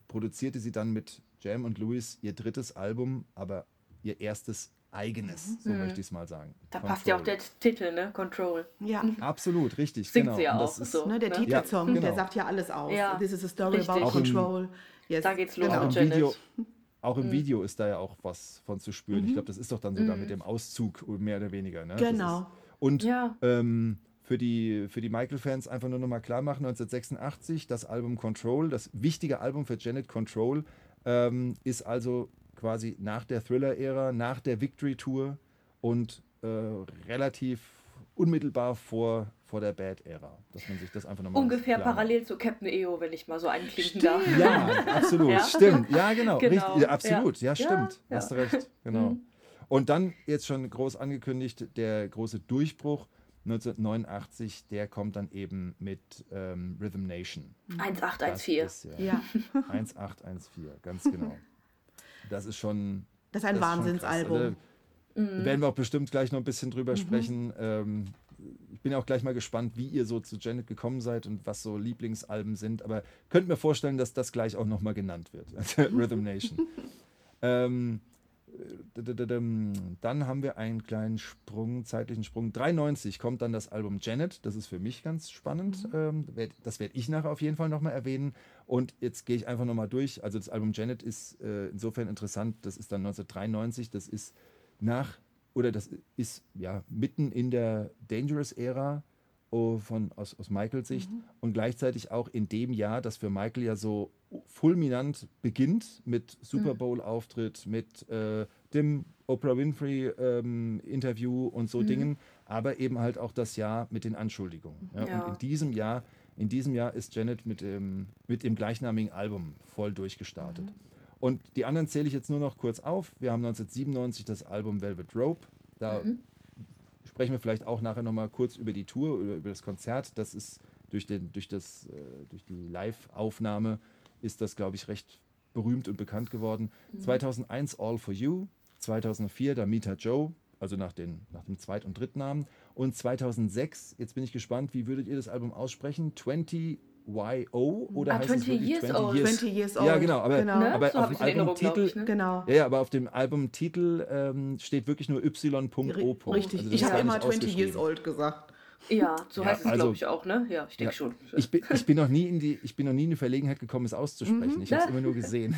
produzierte sie dann mit Jam und Lewis ihr 3. Album, aber ihr erstes eigenes, so möchte ich es mal sagen. Da Control. Passt ja auch der Titel, ne? Control. Ja. Absolut, richtig. Singt sie ja und das auch. Ist, so, ne? Der Titelsong, der sagt ja alles aus. Ja. This is a story about Control. Yes. Da geht's los mit Janet. Auch im Video ist da ja auch was von zu spüren. Ich glaube, das ist doch dann sogar mit dem Auszug mehr oder weniger. Ne? Genau. Für die Michael-Fans einfach nur nochmal klar machen, 1986, das Album Control, das wichtige Album für Janet, Control, ist also quasi nach der Thriller-Ära, nach der Victory-Tour und relativ unmittelbar vor der Bad-Ära, dass man sich das einfach nochmal ungefähr parallel zu Captain E.O., wenn ich mal so einklinken darf. Ja, absolut, stimmt. Ja, genau. Richtig, absolut, ja, stimmt. Ja. Hast du recht, genau. Und dann, jetzt schon groß angekündigt, der große Durchbruch 1989, der kommt dann eben mit Rhythm Nation. 1814. Ja. 1814, ganz genau. Das ist schon... Das ist ein Wahnsinnsalbum. Werden wir auch bestimmt gleich noch ein bisschen drüber sprechen. Ich bin auch gleich mal gespannt, wie ihr so zu Janet gekommen seid und was so Lieblingsalben sind. Aber könnt mir vorstellen, dass das gleich auch nochmal genannt wird. Rhythm Nation. Dann haben wir einen kleinen Sprung, zeitlichen Sprung. 93 kommt dann das Album Janet. Das ist für mich ganz spannend. Das werde ich nachher auf jeden Fall nochmal erwähnen. Und jetzt gehe ich einfach nochmal durch. Also das Album Janet ist insofern interessant. Das ist dann 1993. Das ist mitten in der Dangerous-Ära aus Michaels Sicht. Und gleichzeitig auch in dem Jahr, das für Michael ja so fulminant beginnt mit Super Bowl-Auftritt, mit dem Oprah Winfrey-Interview und so Dingen, aber eben halt auch das Jahr mit den Anschuldigungen. Ja? Ja. Und in diesem Jahr ist Janet mit dem gleichnamigen Album voll durchgestartet. Und die anderen zähle ich jetzt nur noch kurz auf. Wir haben 1997 das Album Velvet Rope. Da sprechen wir vielleicht auch nachher nochmal kurz über die Tour, über das Konzert. Das ist durch die Live-Aufnahme ist das, glaube ich, recht berühmt und bekannt geworden. 2001 All for You, 2004 Damita Jo, also nach dem Zweit- und Drittnamen. Und 2006, jetzt bin ich gespannt, wie würdet ihr das Album aussprechen? 20YO oder heißt es wirklich 20 Years Old. Ja, genau, aber auf dem Albumtitel, aber auf dem Albumtitel steht wirklich nur Y.O. Richtig, also ich habe immer 20 Years Old gesagt. Ja, so heißt es, glaube ich, auch, ne? Ja, ich denke schon. Ich bin noch nie in die Verlegenheit gekommen, es auszusprechen. Ich habe es immer nur gesehen.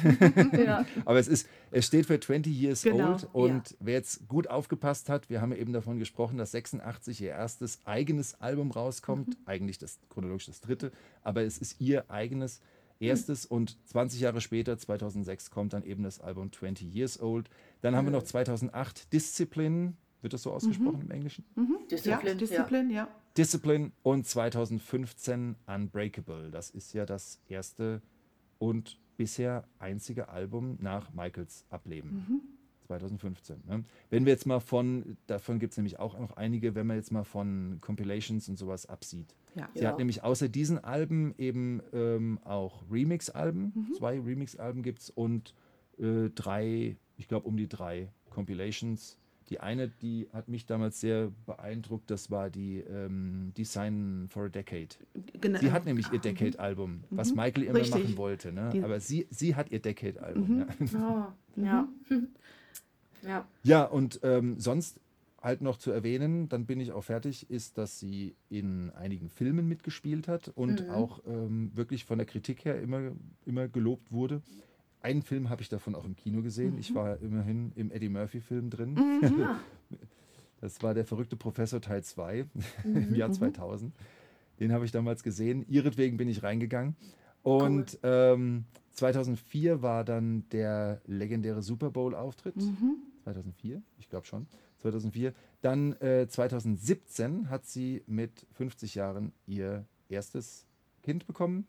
Aber es steht für 20 Years Old. Und wer jetzt gut aufgepasst hat, wir haben ja eben davon gesprochen, dass 86 ihr erstes eigenes Album rauskommt. Eigentlich chronologisch das dritte. Aber es ist ihr eigenes erstes. Und 20 Jahre später, 2006, kommt dann eben das Album 20 Years Old. Dann haben wir noch 2008 Discipline. Wird das so ausgesprochen im Englischen? Discipline. Discipline und 2015 Unbreakable. Das ist ja das erste und bisher einzige Album nach Michaels Ableben. 2015. Ne? Wenn wir jetzt mal davon gibt es nämlich auch noch einige, wenn man jetzt mal von Compilations und sowas absieht. Ja. Sie hat nämlich außer diesen Alben eben auch Remix-Alben. 2 Remix-Alben gibt es und 3, ich glaube um die 3 Compilations. Die eine, die hat mich damals sehr beeindruckt, das war die Design for a Decade. Genau. Sie hat nämlich ihr Decade-Album, was Michael immer machen wollte. Ne? Aber sie hat ihr Decade-Album. Und sonst halt noch zu erwähnen, dann bin ich auch fertig, ist, dass sie in einigen Filmen mitgespielt hat und auch wirklich von der Kritik her immer gelobt wurde. Einen Film habe ich davon auch im Kino gesehen. Ich war immerhin im Eddie-Murphy-Film drin. Das war der verrückte Professor Teil 2 im Jahr 2000. Den habe ich damals gesehen. Ihretwegen bin ich reingegangen. Und 2004 war dann der legendäre Super Bowl-Auftritt. 2004, ich glaube schon. 2004. Dann 2017 hat sie mit 50 Jahren ihr erstes Kind bekommen.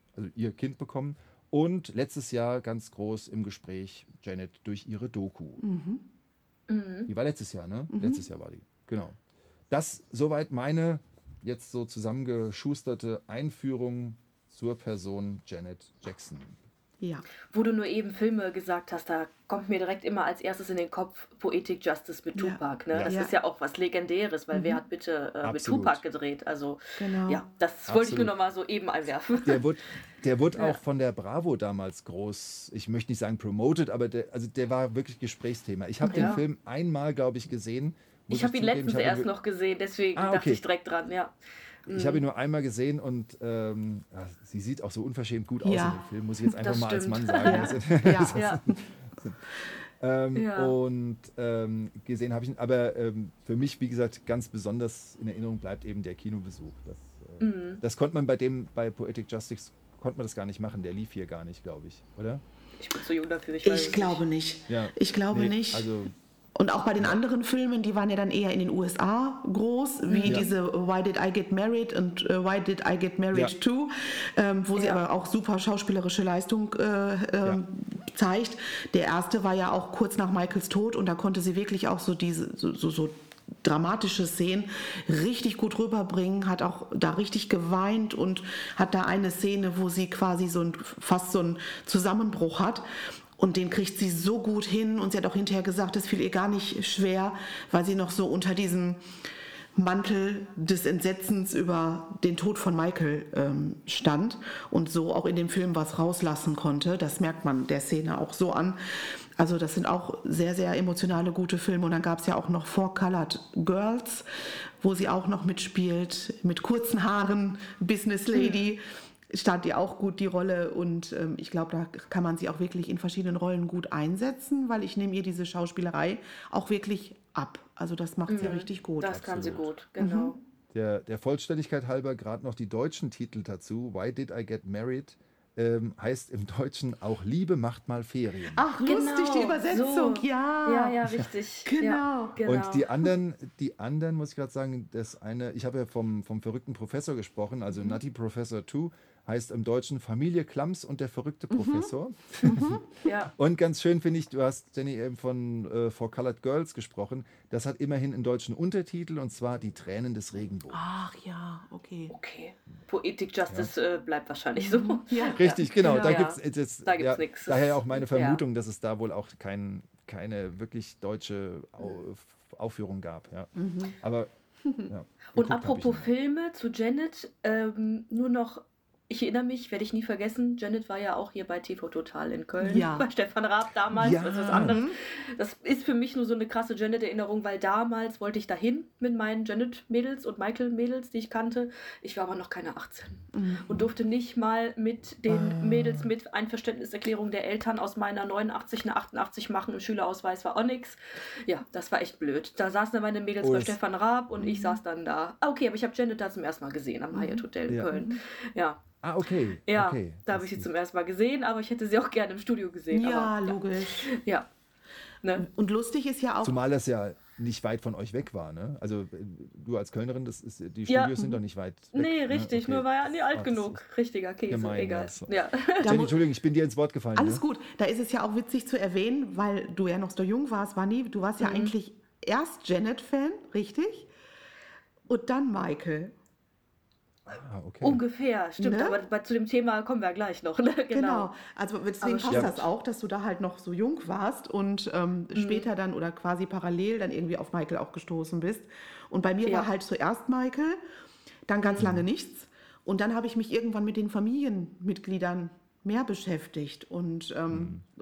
Und letztes Jahr ganz groß im Gespräch Janet durch ihre Doku. Die war letztes Jahr, ne? Letztes Jahr war die, genau. Das soweit meine jetzt so zusammengeschusterte Einführung zur Person Janet Jackson. Ja. Wo du nur eben Filme gesagt hast, da kommt mir direkt immer als erstes in den Kopf Poetic Justice mit Tupac. Ne? Das ist ja auch was Legendäres, weil wer hat bitte mit Tupac gedreht? Also das wollte ich nur noch mal so eben einwerfen. Der wurde auch von der Bravo damals groß, ich möchte nicht sagen promoted, aber der war wirklich Gesprächsthema. Ich habe den Film einmal, glaube ich, gesehen. Ich habe ihn letztens erst noch gesehen, deswegen dachte ich direkt dran, Ich habe ihn nur einmal gesehen und sie sieht auch so unverschämt gut aus in dem Film, muss ich jetzt einfach mal als Mann sagen. Und gesehen habe ich ihn, aber für mich, wie gesagt, ganz besonders in Erinnerung bleibt eben der Kinobesuch. Das konnte man bei Poetic Justice konnte man das gar nicht machen, der lief hier gar nicht, glaube ich, oder? Ich bin zu jung dafür, ich glaube nicht. Ja. Ich glaube nicht. Also, und auch bei den anderen Filmen, die waren ja dann eher in den USA groß, wie diese Why Did I Get Married und Why Did I Get Married Too, wo sie aber auch super schauspielerische Leistung zeigt. Der erste war ja auch kurz nach Michaels Tod und da konnte sie wirklich auch so diese dramatische Szenen richtig gut rüberbringen, hat auch da richtig geweint und hat da eine Szene, wo sie quasi fast so einen Zusammenbruch hat. Und den kriegt sie so gut hin und sie hat auch hinterher gesagt, es fiel ihr gar nicht schwer, weil sie noch so unter diesem Mantel des Entsetzens über den Tod von Michael stand und so auch in dem Film was rauslassen konnte. Das merkt man der Szene auch so an. Also das sind auch sehr, sehr emotionale, gute Filme. Und dann gab es ja auch noch Four Colored Girls, wo sie auch noch mitspielt, mit kurzen Haaren, Business Lady, stand ihr auch gut die Rolle. Und ich glaube, da kann man sie auch wirklich in verschiedenen Rollen gut einsetzen, weil ich nehme ihr diese Schauspielerei auch wirklich ab. Also das macht sie richtig gut. Das kann sie gut, genau. Der Vollständigkeit halber gerade noch die deutschen Titel dazu. Why Did I Get Married? Heißt im Deutschen auch Liebe macht mal Ferien. Ach, lustig, genau, die Übersetzung, so. Ja. Ja, ja, richtig. Genau. Ja, genau. Und die anderen, muss ich gerade sagen, das eine, ich habe ja vom verrückten Professor gesprochen, also Nutty Professor 2, heißt im Deutschen Familie Klamms und der verrückte Professor. Ja. Und ganz schön finde ich, du hast, Jenny, eben von Four Colored Girls gesprochen. Das hat immerhin einen deutschen Untertitel, und zwar Die Tränen des Regenbogens. Ach ja, okay. Okay. Poetic Justice bleibt wahrscheinlich so. Ja. Richtig, genau. Da gibt es nichts. Daher auch meine Vermutung, dass es da wohl auch keine wirklich deutsche Aufführung gab. Ja. Aber und apropos Filme zu Janet, nur noch, ich erinnere mich, werde ich nie vergessen, Janet war ja auch hier bei TV Total in Köln, bei Stefan Raab damals, was anderes. Das ist für mich nur so eine krasse Janet-Erinnerung, weil damals wollte ich dahin mit meinen Janet-Mädels und Michael-Mädels, die ich kannte. Ich war aber noch keine 18 und durfte nicht mal mit den Mädels mit Einverständniserklärung der Eltern aus meiner 89 eine 88 machen. Im Schülerausweis war auch nichts. Ja, das war echt blöd. Da saßen dann meine Mädels bei Stefan Raab und ich saß dann da. Okay, aber ich habe Janet da zum ersten Mal gesehen am Hyatt Hotel in Köln. Ja. Ah, okay. Ja, okay. Da habe ich sie zum ersten Mal gesehen, aber ich hätte sie auch gerne im Studio gesehen. Ja, aber, logisch. Ja. Ne? Und lustig ist ja auch... Zumal das ja nicht weit von euch weg war, ne? Also du als Kölnerin, das ist, die Studios sind doch nicht weit weg. Nee, richtig, nur war ja nicht alt genug. Richtiger Käse, gemein, egal. Also. Ja. Jenny, Entschuldigung, ich bin dir ins Wort gefallen. Alles gut, da ist es ja auch witzig zu erwähnen, weil du ja noch so jung warst, Vanni, du warst ja eigentlich erst Janet-Fan, richtig? Und dann Michael. Ah, okay. Ungefähr, stimmt, ne? aber zu dem Thema kommen wir ja gleich noch. Ne? Genau, also deswegen passt das auch, dass du da halt noch so jung warst und später dann oder quasi parallel dann irgendwie auf Michael auch gestoßen bist. Und bei mir war halt zuerst Michael, dann ganz lange nichts. Und dann habe ich mich irgendwann mit den Familienmitgliedern mehr beschäftigt und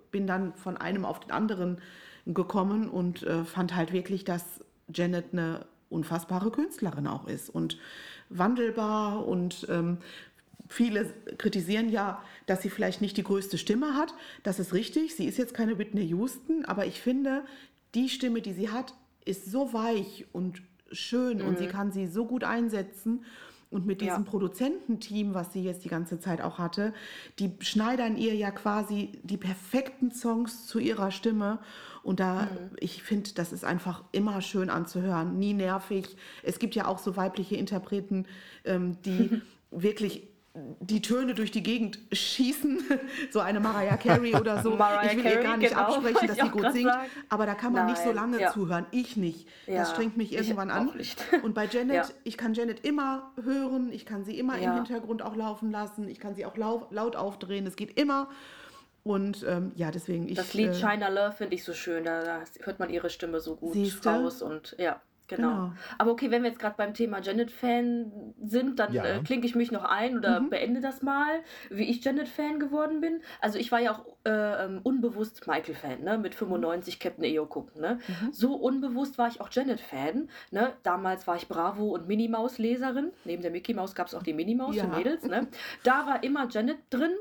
bin dann von einem auf den anderen gekommen und fand halt wirklich, dass Janet eine unfassbare Künstlerin auch ist und wandelbar und viele kritisieren ja, dass sie vielleicht nicht die größte Stimme hat. Das ist richtig, sie ist jetzt keine Whitney Houston, aber ich finde, die Stimme, die sie hat, ist so weich und schön und sie kann sie so gut einsetzen. Und mit diesem Produzententeam, was sie jetzt die ganze Zeit auch hatte, die schneidern ihr ja quasi die perfekten Songs zu ihrer Stimme. Und da, ich finde, das ist einfach immer schön anzuhören, nie nervig. Es gibt ja auch so weibliche Interpreten, die wirklich die Töne durch die Gegend schießen, so eine Mariah Carey oder so. Ich will ihr gar nicht absprechen, dass sie gut singt, aber da kann man nicht so lange zuhören. Ich nicht. Ja, das strengt mich irgendwann an. Und bei Janet, ich kann Janet immer hören, ich kann sie immer im Hintergrund auch laufen lassen, ich kann sie auch laut aufdrehen, es geht immer. Und deswegen... Das Lied China Love finde ich so schön, da hört man ihre Stimme so gut raus und Genau. Aber okay, wenn wir jetzt gerade beim Thema Janet-Fan sind, dann klinke ich mich noch ein oder beende das mal, wie ich Janet-Fan geworden bin. Also ich war ja auch unbewusst Michael-Fan, ne? Mit 95 Captain E.O. gucken. Ne? So unbewusst war ich auch Janet-Fan. Ne? Damals war ich Bravo- und Minimaus-Leserin. Neben der Mickey Maus gab es auch die Minimaus für Mädels. Ne? Da war immer Janet drin.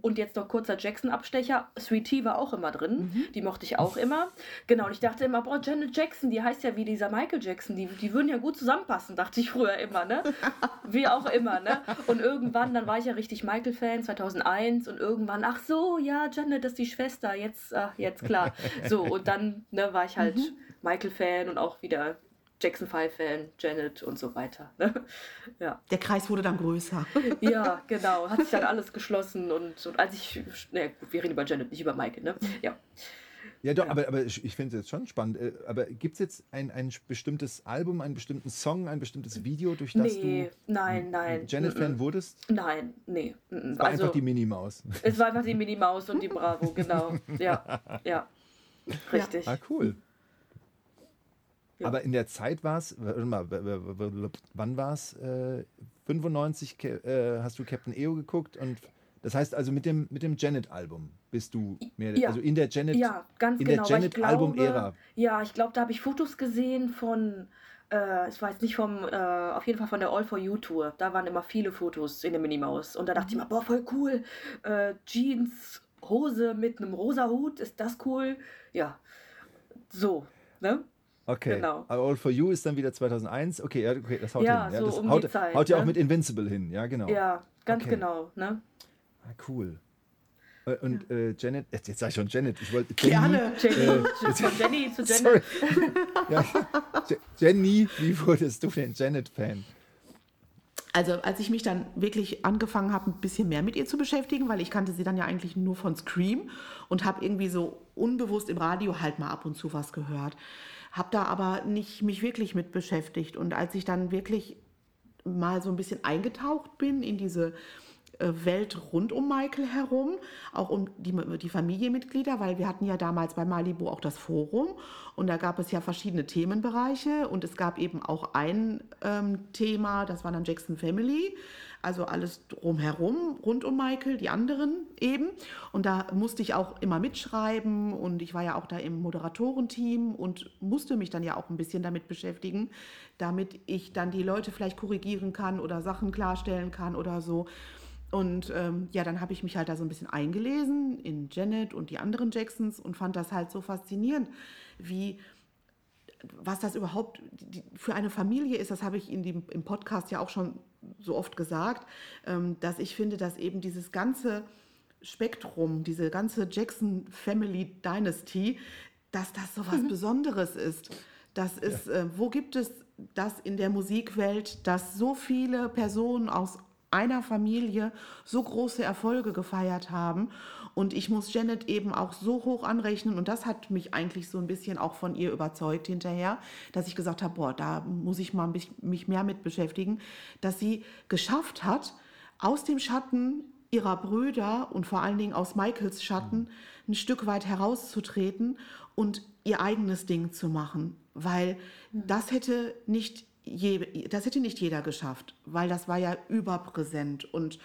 Und jetzt noch kurzer Jackson-Abstecher. Sweetie war auch immer drin. Die mochte ich auch immer. Genau, und ich dachte immer, boah, Janet Jackson, die heißt ja wie dieser Michael Jackson. Die würden ja gut zusammenpassen, dachte ich früher immer, ne? Wie auch immer, ne? Und irgendwann, dann war ich ja richtig Michael-Fan, 2001. Und irgendwann, ach so, ja, Janet, das ist die Schwester. Jetzt klar. So, und dann war ich halt Michael-Fan und auch wieder... Jackson Five-Fan, Janet und so weiter. Ja. Der Kreis wurde dann größer. Ja, genau. Hat sich dann alles geschlossen. Und als ich... wir reden über Janet, nicht über Michael, ne? Ja. Ja, doch, aber ich finde es jetzt schon spannend. Aber gibt es jetzt ein bestimmtes Album, einen bestimmten Song, ein bestimmtes Video, durch das du Janet-Fan wurdest? Nein, nee. Es war einfach die Minimaus. Es war einfach die Minimaus und die Bravo, genau. Ja, richtig. Ja. Ah, cool. Ja. Aber in der Zeit war es, wann war es? 95 hast du Captain E.O. geguckt und das heißt also mit dem Janet-Album bist du mehr, ja, also in der Janet, ja, ganz in genau, der Janet-Album-Ära. Ja, ich glaube, da habe ich Fotos gesehen von, ich weiß nicht, auf jeden Fall von der All for You Tour. Da waren immer viele Fotos in der Minimaus und da dachte ich immer, boah, voll cool, Jeans, Hose mit einem rosa Hut, ist das cool? Ja, so, ne? Okay, genau. All for You ist dann wieder 2001. Okay, das haut hin. Ja, so das um haut, die Zeit, haut ja auch mit Invincible hin, ja, genau. Ja, ganz genau, ne? Ah, cool. Und ja. Janet, jetzt sag ich schon Janet, ich wollte Jenny zu Janet. Sorry. Ja. Jenny, wie wurdest du denn Janet-Fan? Also als ich mich dann wirklich angefangen habe, ein bisschen mehr mit ihr zu beschäftigen, weil ich kannte sie dann ja eigentlich nur von Scream und habe irgendwie so unbewusst im Radio halt mal ab und zu was gehört. Habe da aber nicht mich wirklich mit beschäftigt. Und als ich dann wirklich mal so ein bisschen eingetaucht bin in diese Welt rund um Michael herum, auch um die Familienmitglieder, weil wir hatten ja damals bei Malibu auch das Forum und da gab es ja verschiedene Themenbereiche und es gab eben auch ein Thema, das war dann Jackson Family, also alles drumherum, rund um Michael, die anderen eben und da musste ich auch immer mitschreiben und ich war ja auch da im Moderatorenteam und musste mich dann ja auch ein bisschen damit beschäftigen, damit ich dann die Leute vielleicht korrigieren kann oder Sachen klarstellen kann oder so. Und ja, dann habe ich mich halt da so ein bisschen eingelesen in Janet und die anderen Jacksons und fand das halt so faszinierend, was das überhaupt für eine Familie ist. Das habe ich im Podcast ja auch schon so oft gesagt, dass ich finde, dass eben dieses ganze Spektrum, diese ganze Jackson Family Dynasty, dass das so was Besonderes ist. Das ist, ja. Wo gibt es das in der Musikwelt, dass so viele Personen aus einer Familie so große Erfolge gefeiert haben und ich muss Janet eben auch so hoch anrechnen und das hat mich eigentlich so ein bisschen auch von ihr überzeugt hinterher, dass ich gesagt habe, boah, da muss ich mal mich mehr mit beschäftigen, dass sie geschafft hat, aus dem Schatten ihrer Brüder und vor allen Dingen aus Michaels Schatten ein Stück weit herauszutreten und ihr eigenes Ding zu machen, weil das hätte nicht jeder geschafft, weil das war ja überpräsent und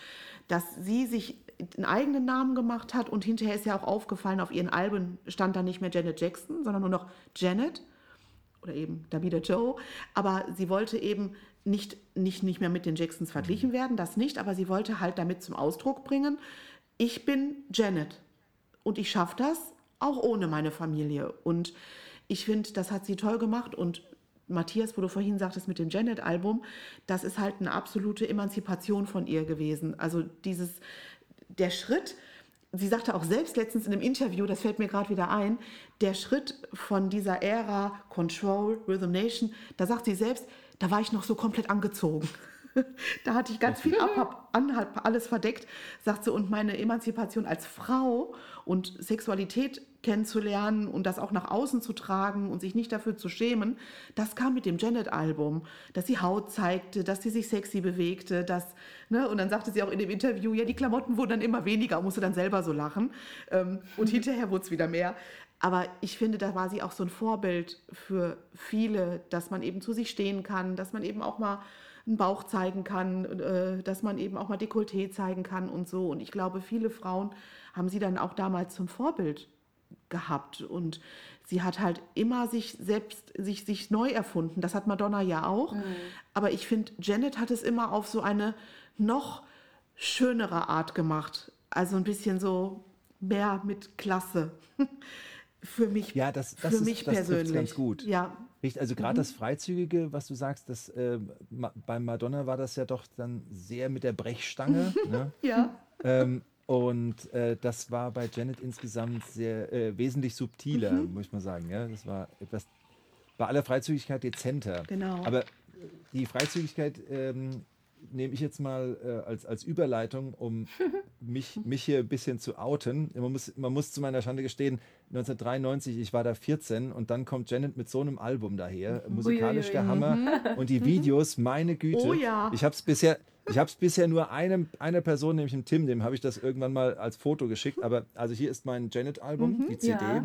dass sie sich einen eigenen Namen gemacht hat und hinterher ist ja auch aufgefallen, auf ihren Alben stand dann nicht mehr Janet Jackson, sondern nur noch Janet oder eben Damita Jo, aber sie wollte eben nicht mehr mit den Jacksons verglichen werden, das nicht, aber sie wollte halt damit zum Ausdruck bringen, ich bin Janet und ich schaffe das auch ohne meine Familie und ich finde, das hat sie toll gemacht und Matthias, wo du vorhin sagtest mit dem Janet-Album, das ist halt eine absolute Emanzipation von ihr gewesen. Also der Schritt, sie sagte auch selbst letztens in einem Interview, das fällt mir gerade wieder ein, der Schritt von dieser Ära, Control, Rhythm Nation, da sagt sie selbst, da war ich noch so komplett angezogen. Da hatte ich ganz viel ab, hab alles verdeckt, sagt sie, und meine Emanzipation als Frau und Sexualität kennenzulernen und das auch nach außen zu tragen und sich nicht dafür zu schämen, das kam mit dem Janet-Album, dass sie Haut zeigte, dass sie sich sexy bewegte, und dann sagte sie auch in dem Interview, ja, die Klamotten wurden dann immer weniger, musste dann selber so lachen und hinterher wurde es wieder mehr. Aber ich finde, da war sie auch so ein Vorbild für viele, dass man eben zu sich stehen kann, dass man eben auch mal einen Bauch zeigen kann, dass man eben auch mal Dekolleté zeigen kann und so. Und ich glaube, viele Frauen haben sie dann auch damals zum Vorbild gehabt. Und sie hat halt immer sich selbst neu erfunden. Das hat Madonna ja auch. Mhm. Aber ich finde, Janet hat es immer auf so eine noch schönere Art gemacht. Also ein bisschen so mehr mit Klasse. Für mich, ja, das persönlich. Das ganz gut. Ja. Also gerade das Freizügige, was du sagst, das, bei Madonna war das ja doch dann sehr mit der Brechstange. Ne? Ja. Das war bei Janet insgesamt sehr wesentlich subtiler, muss man sagen. Ja? Das war etwas bei aller Freizügigkeit dezenter. Genau. Aber die Freizügigkeit nehme ich jetzt mal als Überleitung, um mich hier ein bisschen zu outen. Man muss zu meiner Schande gestehen, 1993, ich war da 14 und dann kommt Janet mit so einem Album daher, musikalisch der Hammer und die Videos, meine Güte. Oh ja. Ich habe es bisher Ich habe es bisher nur einer Person, nämlich dem Tim, dem habe ich das irgendwann mal als Foto geschickt. Aber also hier ist mein Janet-Album, die CD. Ja,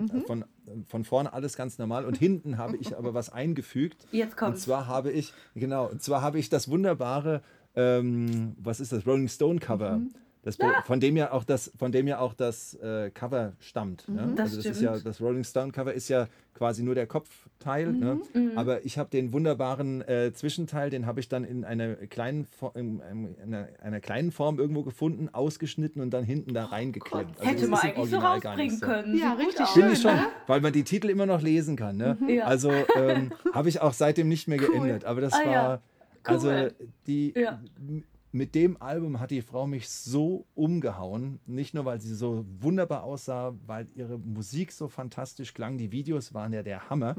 von vorne alles ganz normal. Und hinten habe ich aber was eingefügt. Jetzt kommt's. Und zwar habe ich, das wunderbare, was ist das, Rolling Stone Cover. Mhm. Von dem ja auch das Cover stammt. Ne? Das also das stimmt. Ist ja, das Rolling Stone Cover ist ja quasi nur der Kopfteil. Ne? Aber ich habe den wunderbaren Zwischenteil, den habe ich dann in einer kleinen Form irgendwo gefunden, ausgeschnitten und dann hinten da reingeklemmt. Also hätte man eigentlich so rausbringen können. Ja, richtig schön. Finde ich schon, weil man die Titel immer noch lesen kann. Ne? Ja. Also habe ich auch seitdem nicht mehr geändert. Aber das war also die... Ja. Mit dem Album hat die Frau mich so umgehauen, nicht nur, weil sie so wunderbar aussah, weil ihre Musik so fantastisch klang, die Videos waren ja der Hammer.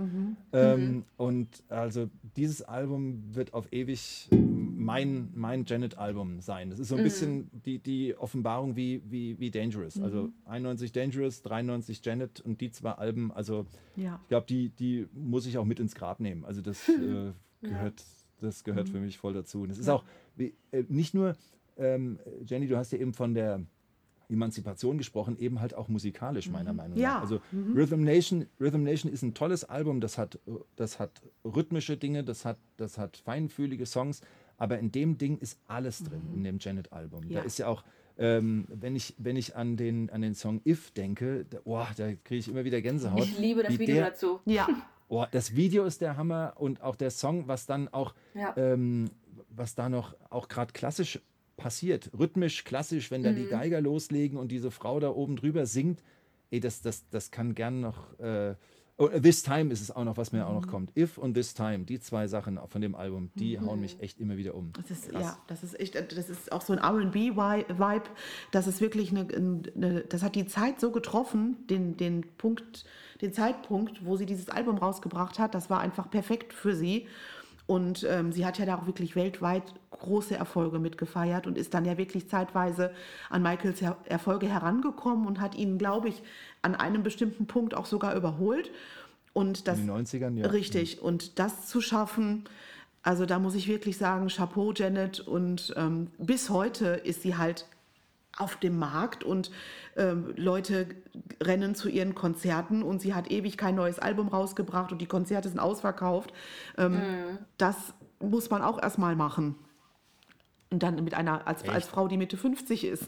Und also dieses Album wird auf ewig mein Janet-Album sein. Das ist so ein bisschen die Offenbarung wie Dangerous. Also 91 Dangerous, 93 Janet und die zwei Alben, also ich glaube, die muss ich auch mit ins Grab nehmen. Also das gehört für mich voll dazu. Und es ist auch nicht nur, Jenny, du hast ja eben von der Emanzipation gesprochen, eben halt auch musikalisch, meiner Meinung nach. Ja. Also Rhythm Nation ist ein tolles Album, das hat rhythmische Dinge, das hat feinfühlige Songs, aber in dem Ding ist alles drin, in dem Janet-Album. Ja. Da ist ja auch, wenn ich an den Song If denke, da kriege ich immer wieder Gänsehaut. Ich liebe das Video dazu. Ja. Oh, das Video ist der Hammer und auch der Song, was dann auch, was da noch auch gerade klassisch passiert, rhythmisch, klassisch, wenn da die Geiger loslegen und diese Frau da oben drüber singt, das kann gern noch, This Time ist es auch noch, was mir auch noch kommt. If und This Time, die zwei Sachen von dem Album, die hauen mich echt immer wieder um. Das ist auch so ein R&B-Vibe, das ist wirklich das hat die Zeit so getroffen, den Zeitpunkt, wo sie dieses Album rausgebracht hat, das war einfach perfekt für sie. Und sie hat ja da auch wirklich weltweit große Erfolge mitgefeiert und ist dann ja wirklich zeitweise an Michaels Erfolge herangekommen und hat ihn, glaube ich, an einem bestimmten Punkt auch sogar überholt. Und das, in den 90ern, ja. Richtig. Und das zu schaffen, also da muss ich wirklich sagen, Chapeau, Janet. Und bis heute ist sie halt auf dem Markt und Leute rennen zu ihren Konzerten und sie hat ewig kein neues Album rausgebracht und die Konzerte sind ausverkauft. Das muss man auch erstmal machen. Und dann mit einer, als Frau, die Mitte 50 ist.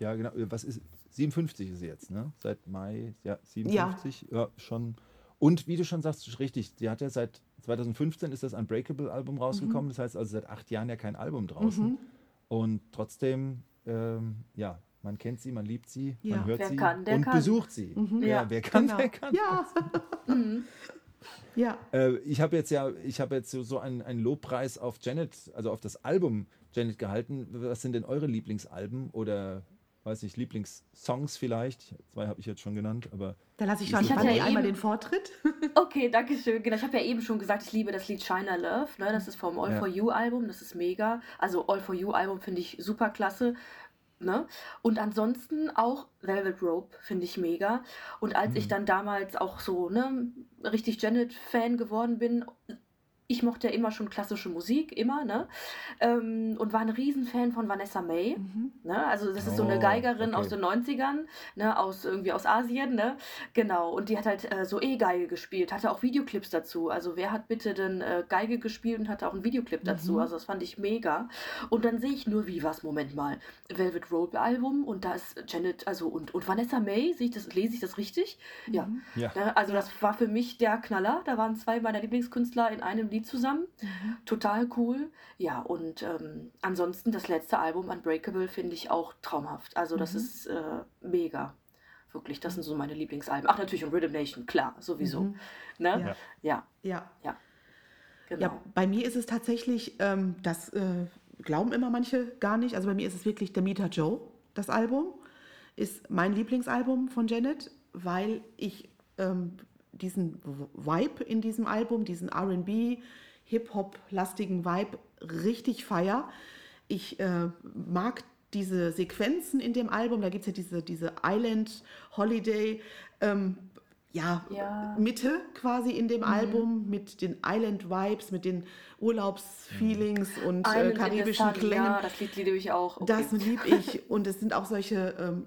Ja, genau. Was ist 57 ist sie jetzt, ne? Seit Mai, ja, 57, ja schon. Und wie du schon sagst, richtig, sie hat ja seit 2015 ist das Unbreakable-Album rausgekommen, das heißt also seit 8 Jahren ja kein Album draußen. Und trotzdem, man kennt sie, man liebt sie, man hört sie und besucht sie. Wer kann, der kann. Ja. Ich habe jetzt so einen Lobpreis auf Janet, also auf das Album Janet gehalten. Was sind denn eure Lieblingsalben oder, weiß nicht, Lieblingssongs vielleicht? 2 habe ich jetzt schon genannt, aber... Dann lasse ich schon einmal den Vortritt. Okay, danke schön. Genau, ich habe ja eben schon gesagt, ich liebe das Lied China Love. Ne? Das ist vom All for You Album, das ist mega. Also All for You Album finde ich super klasse. Ne? Und ansonsten auch Velvet Rope finde ich mega. Und als ich dann damals auch so richtig Janet-Fan geworden bin, ich mochte ja immer schon klassische Musik, immer, ne? Und war ein Riesenfan von Vanessa May. Ne? Also das ist so eine Geigerin aus den 90ern, ne? Aus Asien, ne? Genau. Und die hat halt so E-Geige gespielt, hatte auch Videoclips dazu. Also wer hat bitte denn Geige gespielt und hatte auch einen Videoclip dazu? Also das fand ich mega. Und dann sehe ich nur, Moment mal, Velvet Rope Album und da ist Janet, also und Vanessa May, lese ich das richtig? Ja. Ne? Also das war für mich der Knaller. Da waren 2 meiner Lieblingskünstler in einem zusammen. Total cool. Ja, und ansonsten das letzte Album Unbreakable finde ich auch traumhaft. Also das ist mega. Wirklich, das sind so meine Lieblingsalben. Ach, natürlich und Rhythm Nation, klar, sowieso. Ne? Ja. Genau. Ja, bei mir ist es tatsächlich, das glauben immer manche gar nicht, also bei mir ist es wirklich Damita Jo, das Album, ist mein Lieblingsalbum von Janet, weil ich diesen Vibe in diesem Album, diesen R&B, Hip-Hop-lastigen Vibe richtig feier. Ich mag diese Sequenzen in dem Album, da gibt es ja diese Island Holiday Mitte quasi in dem Album mit den Island-Vibes, mit den Urlaubsfeelings und karibischen Klängen. Ja, das Lied liebe ich auch. Okay. Das liebe ich. Und es sind auch solche,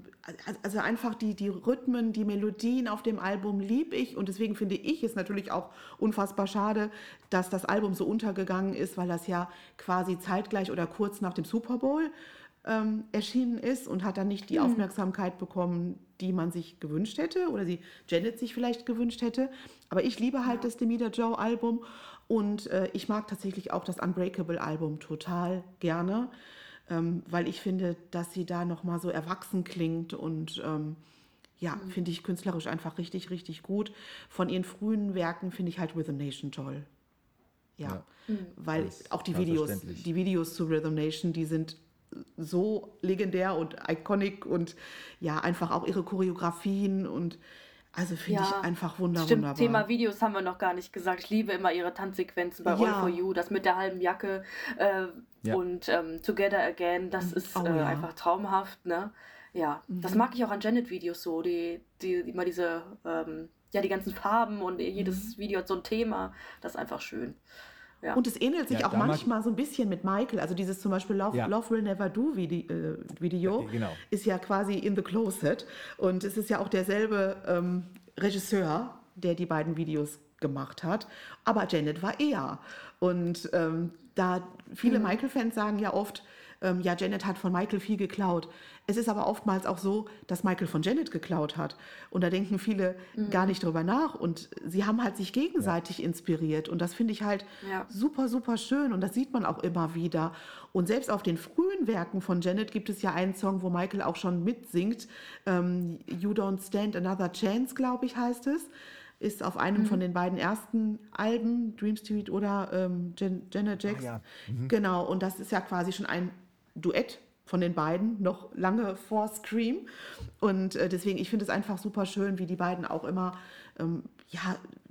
also einfach die Rhythmen, die Melodien auf dem Album liebe ich. Und deswegen finde ich es natürlich auch unfassbar schade, dass das Album so untergegangen ist, weil das ja quasi zeitgleich oder kurz nach dem Super Bowl erschienen ist und hat dann nicht die Aufmerksamkeit bekommen, die man sich gewünscht hätte oder die Janet sich vielleicht gewünscht hätte. Aber ich liebe halt das Damita Jo Album und ich mag tatsächlich auch das Unbreakable Album total gerne, weil ich finde, dass sie da nochmal so erwachsen klingt und finde ich künstlerisch einfach richtig, richtig gut. Von ihren frühen Werken finde ich halt Rhythm Nation toll. Weil auch die Videos zu Rhythm Nation, die sind so legendär und iconic und ja, einfach auch ihre Choreografien und also finde ich einfach wunderbar. Thema Videos haben wir noch gar nicht gesagt. Ich liebe immer ihre Tanzsequenzen bei All for You, das mit der halben Jacke und Together Again, das ist einfach traumhaft, ne? Ja, das mag ich auch an Janet-Videos so, die immer diese, die ganzen Farben und jedes Video hat so ein Thema, das ist einfach schön. Ja. Und es ähnelt sich auch manchmal so ein bisschen mit Michael. Also dieses zum Beispiel Love Will Never Do Video ist ja quasi in the closet. Und es ist ja auch derselbe Regisseur, der die beiden Videos gemacht hat. Aber Janet war eher. Und da viele Michael-Fans sagen ja oft, Janet hat von Michael viel geklaut. Es ist aber oftmals auch so, dass Michael von Janet geklaut hat. Und da denken viele gar nicht drüber nach. Und sie haben halt sich gegenseitig inspiriert. Und das finde ich halt super, super schön. Und das sieht man auch immer wieder. Und selbst auf den frühen Werken von Janet gibt es ja einen Song, wo Michael auch schon mitsingt. You Don't Stand Another Chance, glaube ich, heißt es. Ist auf einem von den beiden ersten Alben, Dream Street oder Janet Jackson. Genau, und das ist ja quasi schon ein Duett von den beiden, noch lange vor Scream. Und deswegen, ich finde es einfach super schön, wie die beiden auch immer,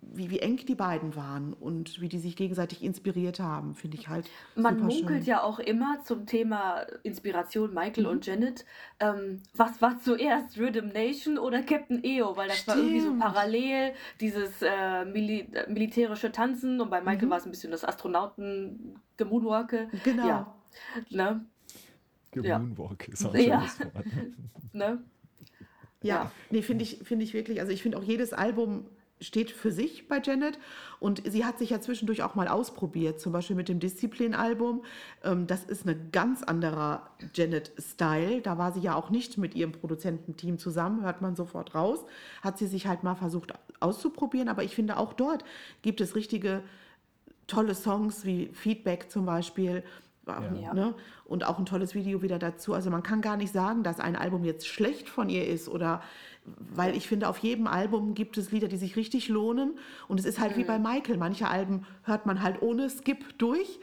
wie eng die beiden waren und wie die sich gegenseitig inspiriert haben, finde ich halt man super schön. Man munkelt ja auch immer zum Thema Inspiration Michael und Janet, was war zuerst, Rhythm Nation oder Captain E.O., weil das war irgendwie so parallel, dieses militärische Tanzen und bei Michael war es ein bisschen das Astronauten-Gemoonwalke. Genau. Ja. Ne? Moonwalk ist auch ein schönes Wort. Ne? Finde ich wirklich, also ich finde auch jedes Album steht für sich bei Janet und sie hat sich ja zwischendurch auch mal ausprobiert, zum Beispiel mit dem Discipline-Album. Das ist ein ganz anderer Janet-Style, da war sie ja auch nicht mit ihrem Produzententeam zusammen, hört man sofort raus, hat sie sich halt mal versucht auszuprobieren, aber ich finde auch dort gibt es richtige tolle Songs wie Feedback zum Beispiel. Ne? Und auch ein tolles Video wieder dazu. Also man kann gar nicht sagen, dass ein Album jetzt schlecht von ihr ist oder weil ich finde, auf jedem Album gibt es Lieder, die sich richtig lohnen und es ist halt wie bei Michael. Manche Alben hört man halt ohne Skip durch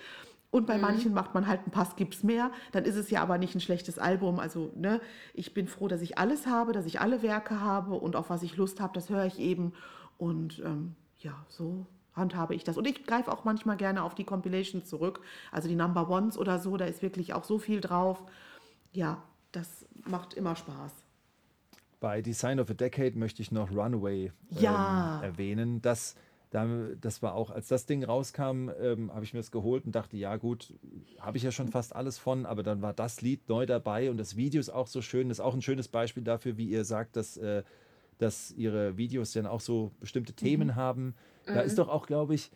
und bei manchen macht man halt ein paar Skips mehr. Dann ist es ja aber nicht ein schlechtes Album. Also ne, ich bin froh, dass ich alles habe, dass ich alle Werke habe und auf was ich Lust habe, das höre ich eben und so handhabe ich das. Und ich greife auch manchmal gerne auf die Compilations zurück, also die Number Ones oder so, da ist wirklich auch so viel drauf. Ja, das macht immer Spaß. Bei Design of a Decade möchte ich noch Runaway erwähnen. Das war auch, als das Ding rauskam, habe ich mir das geholt und dachte, ja gut, habe ich ja schon fast alles von, aber dann war das Lied neu dabei und das Video ist auch so schön, das ist auch ein schönes Beispiel dafür, wie ihr sagt, dass ihre Videos dann auch so bestimmte Themen haben. Da ist doch auch, glaube ich,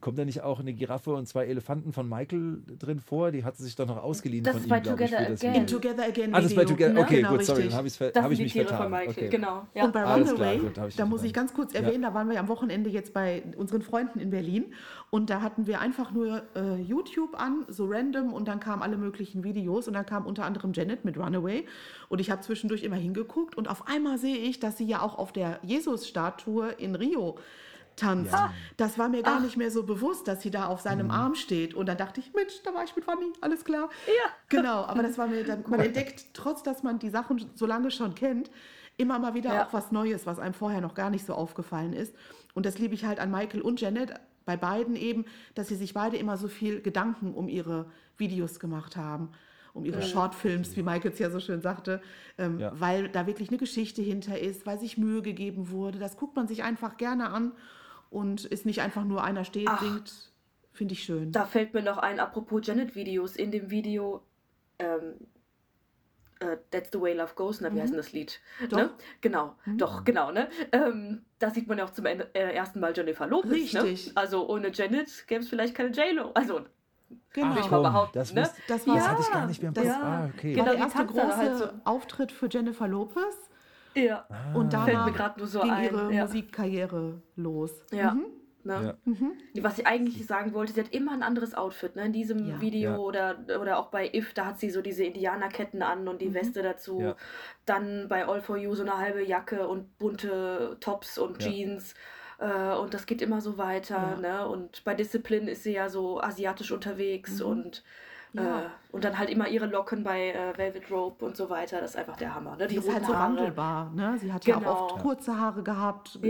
kommt da nicht auch eine Giraffe und zwei Elefanten von Michael drin vor? Die hat sie sich doch noch ausgeliehen das von ihm, glaube ich. Das ist bei Together Again. Ah, das ist bei Together Again. Okay, genau, gut, sorry, dann habe ich mich vertan. Okay. Genau. Ja. Und bei Runaway, da muss ich ganz kurz erwähnen, da waren wir am Wochenende jetzt bei unseren Freunden in Berlin und da hatten wir einfach nur YouTube an, so random und dann kamen alle möglichen Videos und dann kam unter anderem Janet mit Runaway und ich habe zwischendurch immer hingeguckt und auf einmal sehe ich, dass sie ja auch auf der Jesus-Statue in Rio tanzt. Ja. Das war mir gar nicht mehr so bewusst, dass sie da auf seinem Arm steht. Und dann dachte ich, Mensch, da war ich mit Vanni, alles klar. Ja. Genau, aber das war mir dann, man entdeckt, trotz dass man die Sachen so lange schon kennt, immer mal wieder auch was Neues, was einem vorher noch gar nicht so aufgefallen ist. Und das liebe ich halt an Michael und Janet, bei beiden eben, dass sie sich beide immer so viel Gedanken um ihre Videos gemacht haben. um ihre Shortfilms, wie Michael es ja so schön sagte, weil da wirklich eine Geschichte hinter ist, weil sich Mühe gegeben wurde. Das guckt man sich einfach gerne an und ist nicht einfach nur einer steht, singt. Finde ich schön. Da fällt mir noch ein, apropos Janet-Videos, in dem Video That's the Way Love Goes, wie heißt denn das Lied? Doch. Ne? Genau, doch, genau. Ne? Da sieht man ja auch zum ersten Mal Jennifer Lopez. Richtig. Ne? Also ohne Janet gäbe es vielleicht keine J-Lo. Also, genau. Ich mal behaupten. Das, ne? das hatte ich gar nicht mehr im Kopf. Okay. Genau, der erste große halt so Auftritt für Jennifer Lopez. Ja. Und danach nur so ging ihre Musikkarriere los. Ja. Ne? Ja. Was ich eigentlich sagen wollte, sie hat immer ein anderes Outfit, ne? In diesem Video oder auch bei If, da hat sie so diese Indianerketten an und die Weste dazu, dann bei All for You so eine halbe Jacke und bunte Tops und Jeans und das geht immer so weiter, ne? Und bei Discipline ist sie ja so asiatisch unterwegs und dann halt immer ihre Locken bei Velvet Rope und so weiter, das ist einfach der Hammer, ne? Die ist halt so wandelbar, ne? Sie hat ja auch oft kurze Haare gehabt,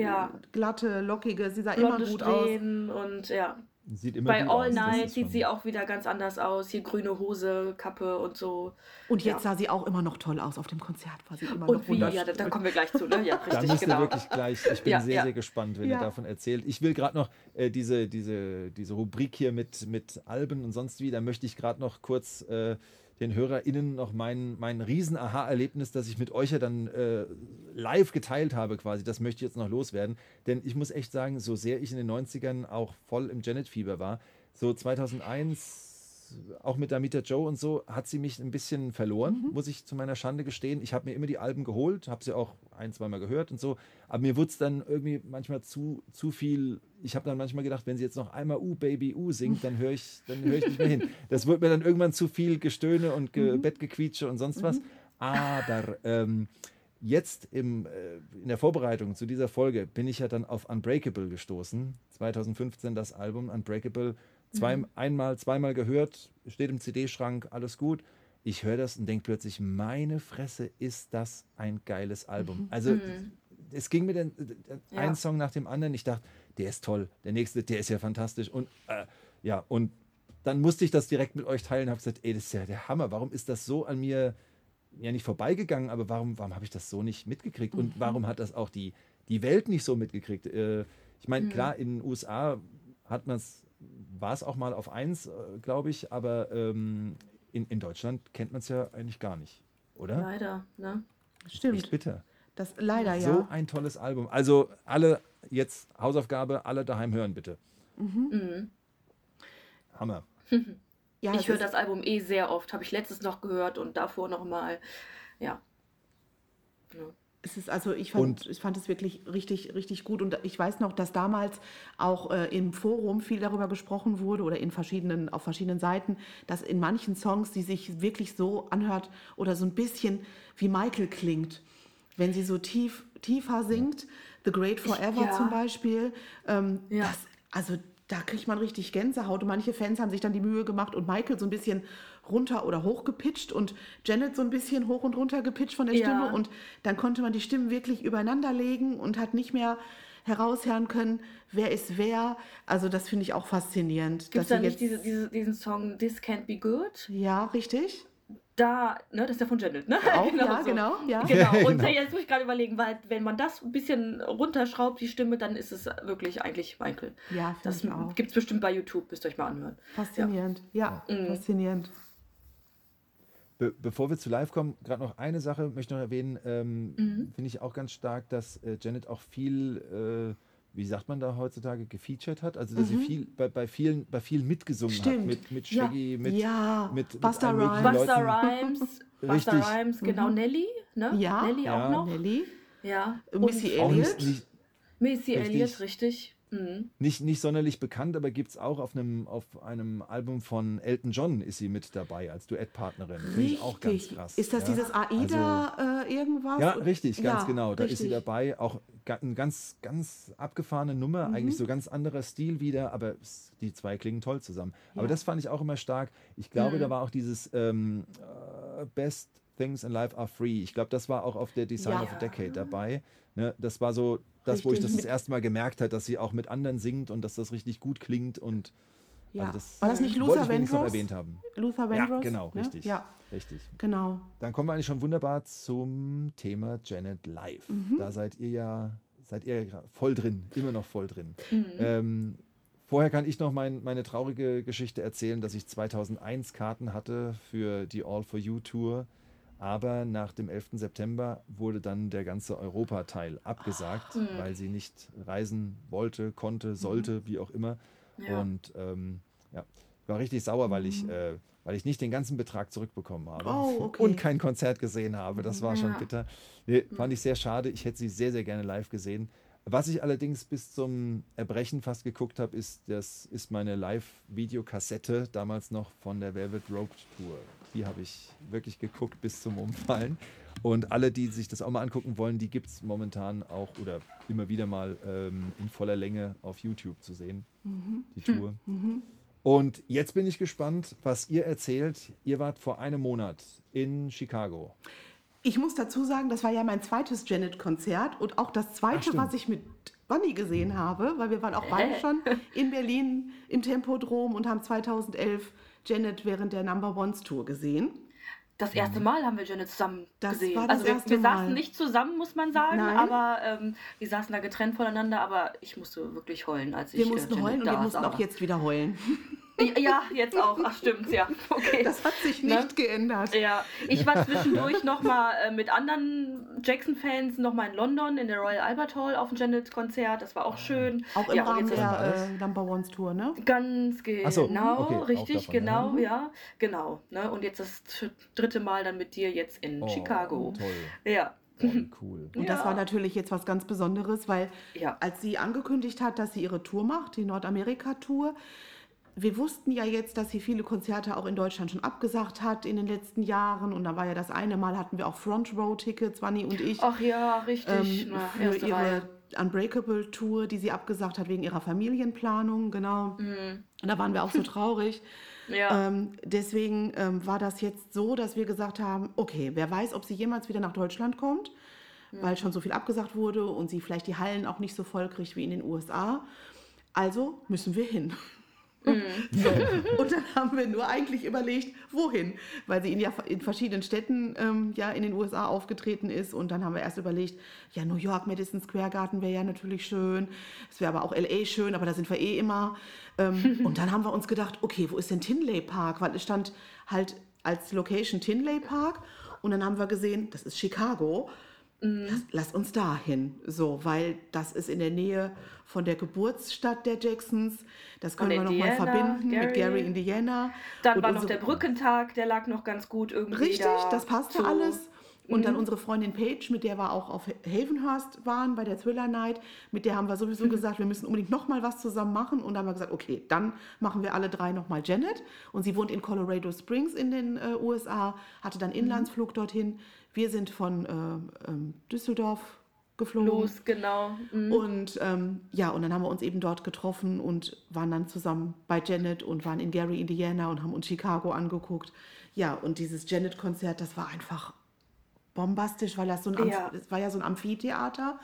glatte, lockige, sie sah blonde immer gut Strähnen aus. Und sieht immer bei All Night sieht sie auch wieder ganz anders aus, hier grüne Hose, Kappe und so. Und jetzt sah sie auch immer noch toll aus auf dem Konzert, war sie immer noch wunderschön. Ja, da kommen wir gleich zu, ne? Ja, richtig, da müsst ihr wirklich gleich, ich bin sehr, sehr gespannt, wenn ihr davon erzählt. Ich will gerade noch diese Rubrik hier mit Alben und sonst wie, da möchte ich gerade noch kurz den HörerInnen noch mein Riesen-Aha-Erlebnis, das ich mit euch ja dann live geteilt habe quasi, das möchte ich jetzt noch loswerden. Denn ich muss echt sagen, so sehr ich in den 90ern auch voll im Janet-Fieber war, so 2001, auch mit Damita Jo und so, hat sie mich ein bisschen verloren, muss ich zu meiner Schande gestehen. Ich habe mir immer die Alben geholt, habe sie auch ein-, zweimal gehört und so, aber mir wurde es dann irgendwie manchmal zu viel. Ich habe dann manchmal gedacht, wenn sie jetzt noch einmal Baby singt, dann höre ich nicht mehr hin. Das wurde mir dann irgendwann zu viel Gestöhne und Bettgequietsche und sonst was. Aber jetzt in der Vorbereitung zu dieser Folge bin ich ja dann auf Unbreakable gestoßen. 2015 das Album Unbreakable. Zweimal gehört, steht im CD-Schrank, alles gut. Ich höre das und denke plötzlich, meine Fresse, ist das ein geiles Album. Also es ging mir dann ein Song nach dem anderen. Ich dachte, der ist toll, der nächste, der ist ja fantastisch und und dann musste ich das direkt mit euch teilen, habe gesagt, das ist ja der Hammer, warum ist das so an mir ja nicht vorbeigegangen, aber warum habe ich das so nicht mitgekriegt und warum hat das auch die Welt nicht so mitgekriegt? Ich meine, klar, in den USA war es auch mal auf 1, glaube ich, aber in Deutschland kennt man es ja eigentlich gar nicht, oder? Leider, ne? Stimmt. Echt bitter. Das leider, ja. So ein tolles Album. Also alle, jetzt Hausaufgabe, alle daheim hören, bitte. Hammer. Ja, ich höre das Album sehr oft. Habe ich letztens noch gehört und davor noch mal. Ja. Es ist also, ich fand es wirklich richtig, richtig gut. Und ich weiß noch, dass damals auch im Forum viel darüber gesprochen wurde oder auf verschiedenen Seiten, dass in manchen Songs, die sich wirklich so anhört oder so ein bisschen wie Michael klingt, wenn sie so tiefer singt, The Great Forever zum Beispiel, da kriegt man richtig Gänsehaut. Und manche Fans haben sich dann die Mühe gemacht und Michael so ein bisschen runter oder hoch gepitcht und Janet so ein bisschen hoch und runter gepitcht von der Stimme. Und dann konnte man die Stimmen wirklich übereinander legen und hat nicht mehr heraushören können, wer ist wer. Also das finde ich auch faszinierend. Gibt es da nicht diesen Song This Can't Be Good? Ja, richtig. Da, ne, das ist ja von Janet, ne? Auch, genau, ja, so. Genau, ja. Genau. Und jetzt muss ich gerade überlegen, weil wenn man das ein bisschen runterschraubt, die Stimme, dann ist es wirklich eigentlich Michael. Ja, das gibt es bestimmt bei YouTube, müsst ihr euch mal anhören. Faszinierend, faszinierend. Bevor wir zu live kommen, gerade noch eine Sache möchte ich noch erwähnen, finde ich auch ganz stark, dass Janet auch viel... wie sagt man da heutzutage, gefeatured hat? Also, dass sie viel bei vielen mitgesungen hat. Mit Shaggy, mit Busta Rhymes. Busta Rhymes, genau. Nelly, ne? Ja. Nelly auch noch. Nelly. Ja. Missy Elliott. Missy Elliott, richtig. Nicht sonderlich bekannt, aber gibt es auch auf einem Album von Elton John ist sie mit dabei als Duettpartnerin. Finde ich auch ganz krass. Ist das dieses AIDA irgendwas? Ja, richtig, ganz genau. Da ist sie dabei. Auch eine ganz, ganz abgefahrene Nummer, eigentlich so ganz anderer Stil wieder, aber die zwei klingen toll zusammen. Ja. Aber das fand ich auch immer stark. Ich glaube, da war auch dieses Best Things in Life Are Free. Ich glaube, das war auch auf der Design of a Decade dabei. Ne, das war so das, wo ich das erste Mal gemerkt habe, dass sie auch mit anderen singt und dass das richtig gut klingt und Ja. Also das war das nicht Luther Vandross? Noch erwähnt haben. Luther Vandross? Ja, genau, ne? Richtig. Ja. Richtig. Genau. Dann kommen wir eigentlich schon wunderbar zum Thema Janet Live. Mhm. Da seid ihr ja voll drin, immer noch voll drin. Mhm. Vorher kann ich noch meine traurige Geschichte erzählen, dass ich 2001 Karten hatte für die All for You Tour. Aber nach dem 11. September wurde dann der ganze Europa-Teil abgesagt, weil sie nicht reisen wollte, konnte, sollte, wie auch immer. Ja. Und war richtig sauer, weil ich nicht den ganzen Betrag zurückbekommen habe und kein Konzert gesehen habe. Das war schon bitter. Nee, fand ich sehr schade. Ich hätte sie sehr, sehr gerne live gesehen. Was ich allerdings bis zum Erbrechen fast geguckt habe, ist meine Live-Videokassette, damals noch von der Velvet Rope Tour. Die habe ich wirklich geguckt bis zum Umfallen. Und alle, die sich das auch mal angucken wollen, die gibt es momentan auch oder immer wieder mal in voller Länge auf YouTube zu sehen, die Tour. Mhm. Und jetzt bin ich gespannt, was ihr erzählt. Ihr wart vor einem Monat in Chicago. Ich muss dazu sagen, das war ja mein zweites Janet-Konzert und auch das zweite, was ich mit Vanni gesehen habe, weil wir waren auch beide schon in Berlin im Tempodrom und haben 2011 Janet während der Number Ones Tour gesehen. Das erste Mal haben wir Janet zusammen gesehen. Also wir saßen nicht zusammen, muss man sagen, aber wir saßen da getrennt voneinander, aber ich musste wirklich heulen, als ich Janet da saß. Wir mussten heulen und wir mussten auch jetzt wieder heulen. Ja, jetzt auch. Ach, stimmt, ja. Okay. Das hat sich nicht geändert. Ja, ich war zwischendurch nochmal mit anderen Jackson-Fans nochmal in London in der Royal Albert Hall auf dem Janet-Konzert. Das war auch schön. Auch im Rahmen der Number Ones Tour, ne? Ganz genau. Ach so, okay, richtig, davon, genau, ja. Genau. Ne? Und jetzt das dritte Mal dann mit dir jetzt in Chicago. Toll. Ja. Cool. Und das war natürlich jetzt was ganz Besonderes, weil als sie angekündigt hat, dass sie ihre Tour macht, die Nordamerika-Tour, wir wussten ja jetzt, dass sie viele Konzerte auch in Deutschland schon abgesagt hat in den letzten Jahren. Und da war ja das eine Mal, hatten wir auch Front-Row-Tickets, Vanni und ich. Ach ja, richtig. Für ihre Unbreakable-Tour, die sie abgesagt hat wegen ihrer Familienplanung, genau. Mhm. Und da waren wir auch so traurig. Ja. Deswegen war das jetzt so, dass wir gesagt haben, okay, wer weiß, ob sie jemals wieder nach Deutschland kommt, weil schon so viel abgesagt wurde und sie vielleicht die Hallen auch nicht so voll kriegt wie in den USA. Also müssen wir hin. So. Und dann haben wir nur eigentlich überlegt, wohin, weil sie in verschiedenen Städten in den USA aufgetreten ist und dann haben wir erst überlegt, ja New York, Madison Square Garden wäre ja natürlich schön, es wäre aber auch L.A. schön, aber da sind wir immer und dann haben wir uns gedacht, okay, wo ist denn Tinley Park, weil es stand halt als Location Tinley Park und dann haben wir gesehen, das ist Chicago. Lass uns da hin, so, weil das ist in der Nähe von der Geburtsstadt der Jacksons. Das können wir nochmal verbinden mit Gary, Indiana. Dann und war noch der Brückentag, der lag noch ganz gut irgendwie. Richtig, das passte alles. Und dann unsere Freundin Paige, mit der wir auch auf Havenhurst waren bei der Thriller Night, mit der haben wir sowieso gesagt, wir müssen unbedingt nochmal was zusammen machen. Und dann haben wir gesagt, okay, dann machen wir alle drei nochmal Janet. Und sie wohnt in Colorado Springs in den USA, hatte dann Inlandsflug dorthin. Wir sind von Düsseldorf geflogen. Los, genau. Mhm. Und und dann haben wir uns eben dort getroffen und waren dann zusammen bei Janet und waren in Gary, Indiana und haben uns Chicago angeguckt. Ja, und dieses Janet-Konzert, das war einfach bombastisch, weil das das war ja so ein Amphitheater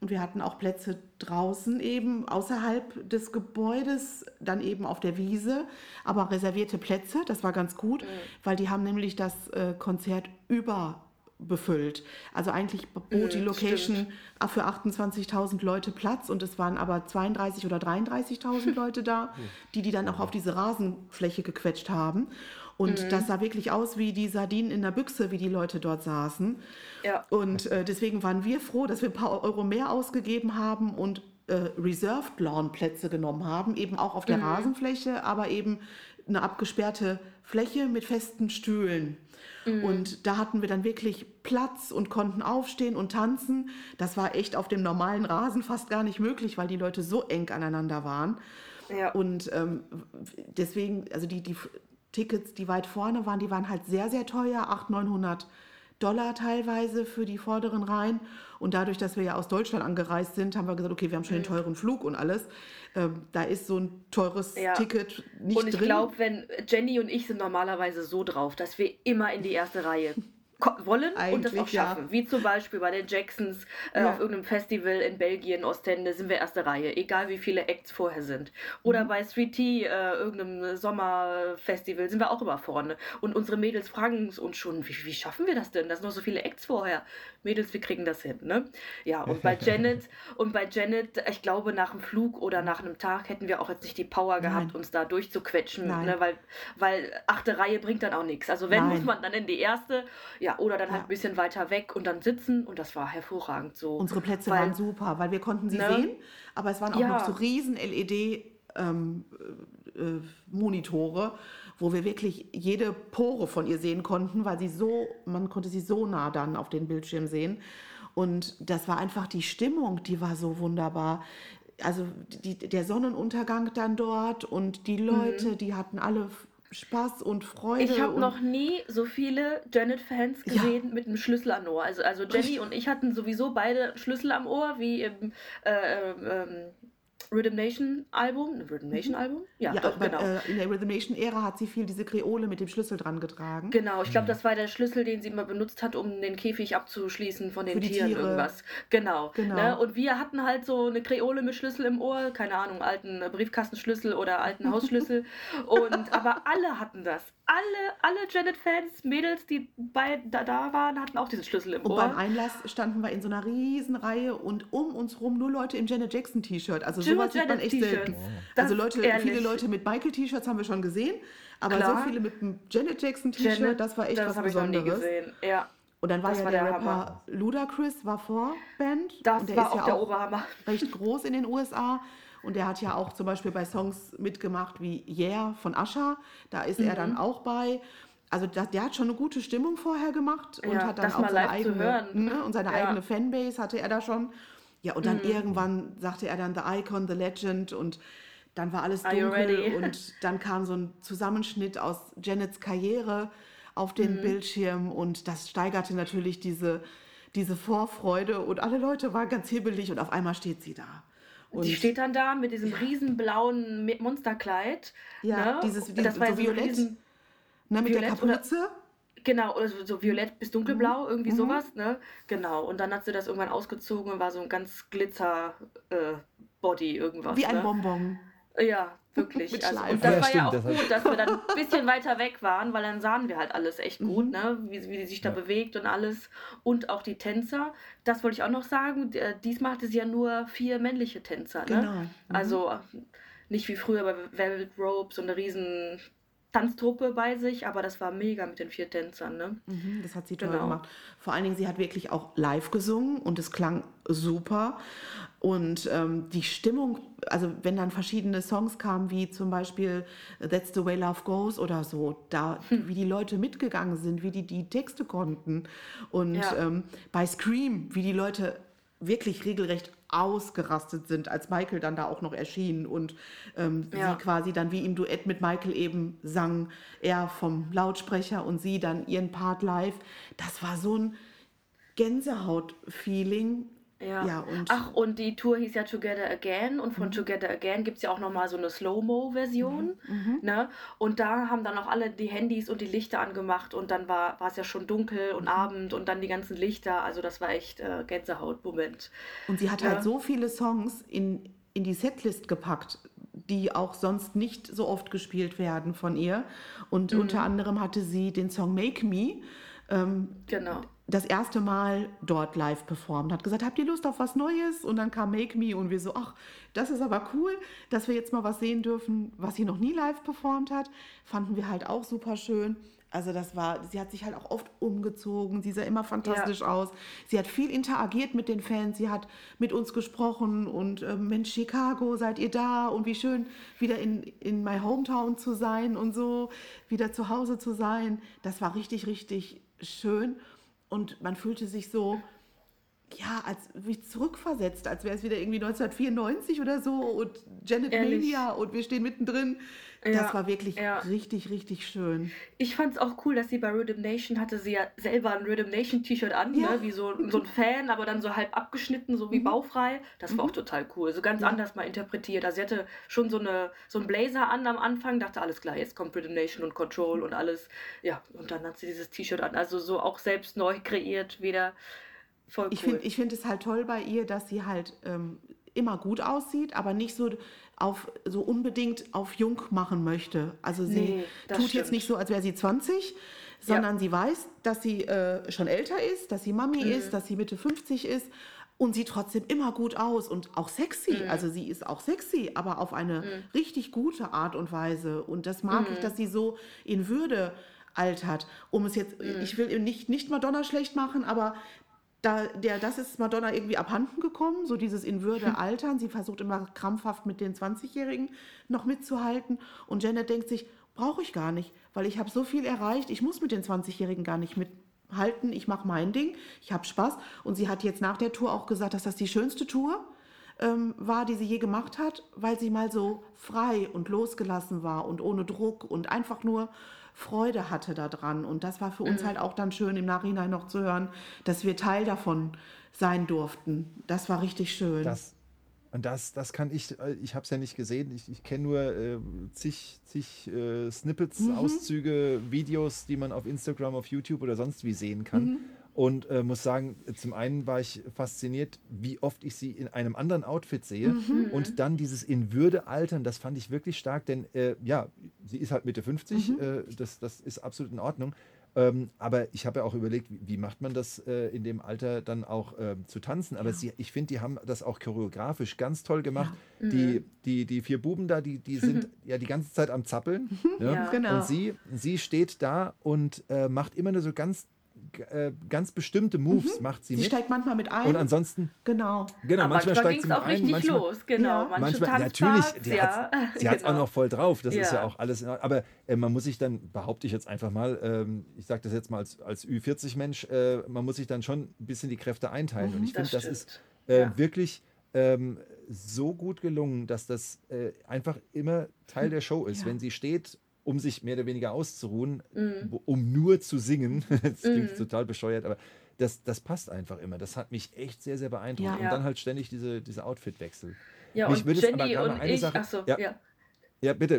und wir hatten auch Plätze draußen eben außerhalb des Gebäudes, dann eben auf der Wiese, aber reservierte Plätze, das war ganz gut, weil die haben nämlich das Konzert überbefüllt. Also eigentlich bot die Location für 28.000 Leute Platz und es waren aber 32.000 oder 33.000 Leute da, die dann auch auf diese Rasenfläche gequetscht haben. Und das sah wirklich aus wie die Sardinen in der Büchse, wie die Leute dort saßen. Ja. Und deswegen waren wir froh, dass wir ein paar Euro mehr ausgegeben haben und Reserved Lawn Plätze genommen haben, eben auch auf der Rasenfläche, aber eben eine abgesperrte Fläche mit festen Stühlen. Und da hatten wir dann wirklich Platz und konnten aufstehen und tanzen. Das war echt auf dem normalen Rasen fast gar nicht möglich, weil die Leute so eng aneinander waren. Ja. Und deswegen, also die Tickets, die weit vorne waren, die waren halt sehr, sehr teuer, $800-900 teilweise für die vorderen Reihen. Und dadurch, dass wir ja aus Deutschland angereist sind, haben wir gesagt, okay, wir haben schon den teuren Flug und alles. Da ist so ein teures Ticket nicht drin. Und ich glaube, Jenny und ich sind normalerweise so drauf, dass wir immer in die erste Reihe wollen eigentlich, und das auch schaffen. Ja. Wie zum Beispiel bei den Jacksons auf irgendeinem Festival in Belgien, Ostende, sind wir erste Reihe, egal wie viele Acts vorher sind. Oder bei Sweetie, irgendeinem Sommerfestival, sind wir auch immer vorne. Und unsere Mädels fragen uns schon, wie schaffen wir das denn? Das sind noch so viele Acts vorher. Mädels, wir kriegen das hin, ne? Ja, und bei Janet, ich glaube, nach einem Flug oder nach einem Tag hätten wir auch jetzt nicht die Power gehabt, uns da durchzuquetschen, ne? Weil achte Reihe bringt dann auch nichts. Also wenn, muss man dann in die erste, oder dann halt ein bisschen weiter weg und dann sitzen, und das war hervorragend so. Unsere Plätze waren super, weil wir konnten sie sehen, aber es waren auch noch so riesen LED-Monitore, wo wir wirklich jede Pore von ihr sehen konnten, weil man konnte sie so nah dann auf den Bildschirm sehen. Und das war einfach die Stimmung, die war so wunderbar. Also der Sonnenuntergang dann dort und die Leute, die hatten alle Spaß und Freude. Ich habe noch nie so viele Janet-Fans gesehen mit einem Schlüssel am Ohr. Also Jenny und ich hatten sowieso beide Schlüssel am Ohr, wie im Rhythm Nation Album? Doch, genau. In der Rhythm Nation Ära hat sie viel diese Kreole mit dem Schlüssel dran getragen. Genau, ich glaube, das war der Schlüssel, den sie immer benutzt hat, um den Käfig abzuschließen von den Tieren, irgendwas. Genau. Ne? Und wir hatten halt so eine Kreole mit Schlüssel im Ohr, keine Ahnung, alten Briefkastenschlüssel oder alten Hausschlüssel. Aber alle hatten das. Alle Janet-Fans, Mädels, die da waren, hatten auch diesen Schlüssel im Ohr. Und beim Einlass standen wir in so einer Riesenreihe und um uns rum nur Leute im Janet Jackson-T-Shirt. Also sowas sieht man echt selten. Also viele Leute mit Michael-T-Shirts haben wir schon gesehen, aber so viele mit einem Janet Jackson-T-Shirt, das war echt was Besonderes. Das habe ich noch nie gesehen, Und dann war der Rapper Ludacris, war Vorband. Das war auch der Oberhammer. Recht groß in den USA. Und er hat ja auch zum Beispiel bei Songs mitgemacht wie Yeah von Usher. Da ist er dann auch bei. Also der hat schon eine gute Stimmung vorher gemacht und hat dann auch seine eigene Fanbase hatte er da schon. Ja, und dann irgendwann sagte er dann The Icon, The Legend, und dann war alles dunkel und dann kam so ein Zusammenschnitt aus Janets Karriere auf den Bildschirm und das steigerte natürlich diese Vorfreude und alle Leute waren ganz hibbelig und auf einmal steht sie da. Und die steht dann da mit diesem riesen blauen Monsterkleid. Ja, ne? Das war so violett. Mit der Kapuze. Oder so violett bis dunkelblau, irgendwie sowas. Ne? Genau, und dann hat sie das irgendwann ausgezogen und war so ein ganz Glitzer-Body irgendwas. Wie ein Bonbon. Ja, wirklich. Und das war ja auch gut, dass wir dann ein bisschen weiter weg waren, weil dann sahen wir halt alles echt gut, ne? Wie die sich da bewegt und alles. Und auch die Tänzer. Das wollte ich auch noch sagen. Diesmal hatte sie ja nur 4 männliche Tänzer. Ne? Genau. Also nicht wie früher bei Velvet Rope, so eine riesen Tanztruppe bei sich, aber das war mega mit den 4 Tänzern. Ne? Das hat sie toll gemacht. Vor allen Dingen, sie hat wirklich auch live gesungen und es klang super. Und die Stimmung, also wenn dann verschiedene Songs kamen, wie zum Beispiel That's the Way Love Goes oder so, wie die Leute mitgegangen sind, wie die Texte konnten. Und bei Scream, wie die Leute wirklich regelrecht ausgerastet sind, als Michael dann da auch noch erschien und sie quasi dann wie im Duett mit Michael eben sang, er vom Lautsprecher und sie dann ihren Part live. Das war so ein Gänsehaut-Feeling. Und die Tour hieß ja Together Again und von Together Again gibt es ja auch nochmal so eine Slow-Mo-Version. Ne? Und da haben dann auch alle die Handys und die Lichter angemacht und dann war es ja schon dunkel und Abend und dann die ganzen Lichter. Also das war echt Gänsehaut-Moment. Und sie hat halt so viele Songs in die Setlist gepackt, die auch sonst nicht so oft gespielt werden von ihr. Und unter anderem hatte sie den Song Make Me. Das erste Mal dort live performt, hat gesagt, habt ihr Lust auf was Neues? Und dann kam Make Me und wir so, ach, das ist aber cool, dass wir jetzt mal was sehen dürfen, was sie noch nie live performt hat. Fanden wir halt auch super schön. Also sie hat sich halt auch oft umgezogen, sie sah immer fantastisch aus. Sie hat viel interagiert mit den Fans, sie hat mit uns gesprochen und Mensch, Chicago, seid ihr da? Und wie schön, wieder in my hometown zu sein und so, wieder zu Hause zu sein. Das war richtig, richtig schön. Und man fühlte sich so, ja, als mich zurückversetzt, als wäre es wieder irgendwie 1994 oder so und Janet Mania und wir stehen mittendrin. Das war wirklich richtig, richtig schön. Ich fand es auch cool, dass sie bei Rhythm Nation, hatte sie ja selber ein Rhythm Nation T-Shirt an, ne? Wie so ein Fan, aber dann so halb abgeschnitten, so wie baufrei. Das war auch total cool, so ganz anders mal interpretiert. Also sie hatte schon so einen Blazer an am Anfang, dachte, alles klar, jetzt kommt Rhythm Nation und Control und alles. Ja, und dann hat sie dieses T-Shirt an, also so auch selbst neu kreiert, wieder... Voll cool. Ich find es halt toll bei ihr, dass sie halt immer gut aussieht, aber nicht so unbedingt auf jung machen möchte. Also sie tut jetzt nicht so, als wäre sie 20, sondern sie weiß, dass sie schon älter ist, dass sie Mami ist, dass sie Mitte 50 ist und sieht trotzdem immer gut aus und auch sexy. Also sie ist auch sexy, aber auf eine richtig gute Art und Weise. Und das mag ich, dass sie so in Würde altert. Um es jetzt, ich will nicht Madonna schlecht machen, aber das ist Madonna irgendwie abhanden gekommen, so dieses in Würde altern. Sie versucht immer krampfhaft mit den 20-Jährigen noch mitzuhalten. Und Janet denkt sich, brauche ich gar nicht, weil ich habe so viel erreicht. Ich muss mit den 20-Jährigen gar nicht mithalten. Ich mache mein Ding, ich habe Spaß. Und sie hat jetzt nach der Tour auch gesagt, dass das die schönste Tour war, die sie je gemacht hat, weil sie mal so frei und losgelassen war und ohne Druck und einfach nur... Freude hatte daran, und das war für uns halt auch dann schön im Nachhinein noch zu hören, dass wir Teil davon sein durften. Das war richtig schön. Das kann ich habe es ja nicht gesehen, ich kenne nur zig Snippets, Auszüge, Videos, die man auf Instagram, auf YouTube oder sonst wie sehen kann. Und muss sagen, zum einen war ich fasziniert, wie oft ich sie in einem anderen Outfit sehe. Und dann dieses in Würde altern, das fand ich wirklich stark, denn sie ist halt Mitte 50, das ist absolut in Ordnung. Aber ich habe ja auch überlegt, wie macht man das in dem Alter dann auch zu tanzen. Aber ich finde, die haben das auch choreografisch ganz toll gemacht. Ja. Die vier Buben da, die sind ja die ganze Zeit am Zappeln. Ja. Genau. Und sie steht da und macht immer nur so ganz bestimmte Moves macht sie mit. Sie steigt manchmal mit ein. Und ansonsten... Genau, aber manchmal steigt sie mit ein. Aber manchmal ging es auch richtig los. Genau, manchmal natürlich, sie hat es auch noch voll drauf. Das ist ja auch alles... Aber man muss sich dann, behaupte ich jetzt einfach mal, ich sage das jetzt mal als Ü40-Mensch, man muss sich dann schon ein bisschen die Kräfte einteilen. Und ich finde, das ist wirklich... so gut gelungen, dass das einfach immer Teil der Show ist. Ja. Wenn sie steht... um sich mehr oder weniger auszuruhen, um nur zu singen. Das klingt total bescheuert, aber das passt einfach immer. Das hat mich echt sehr, sehr beeindruckt. Ja, und dann halt ständig diese Outfitwechsel. Ja, mich und Jenny aber und ich, Ja, bitte.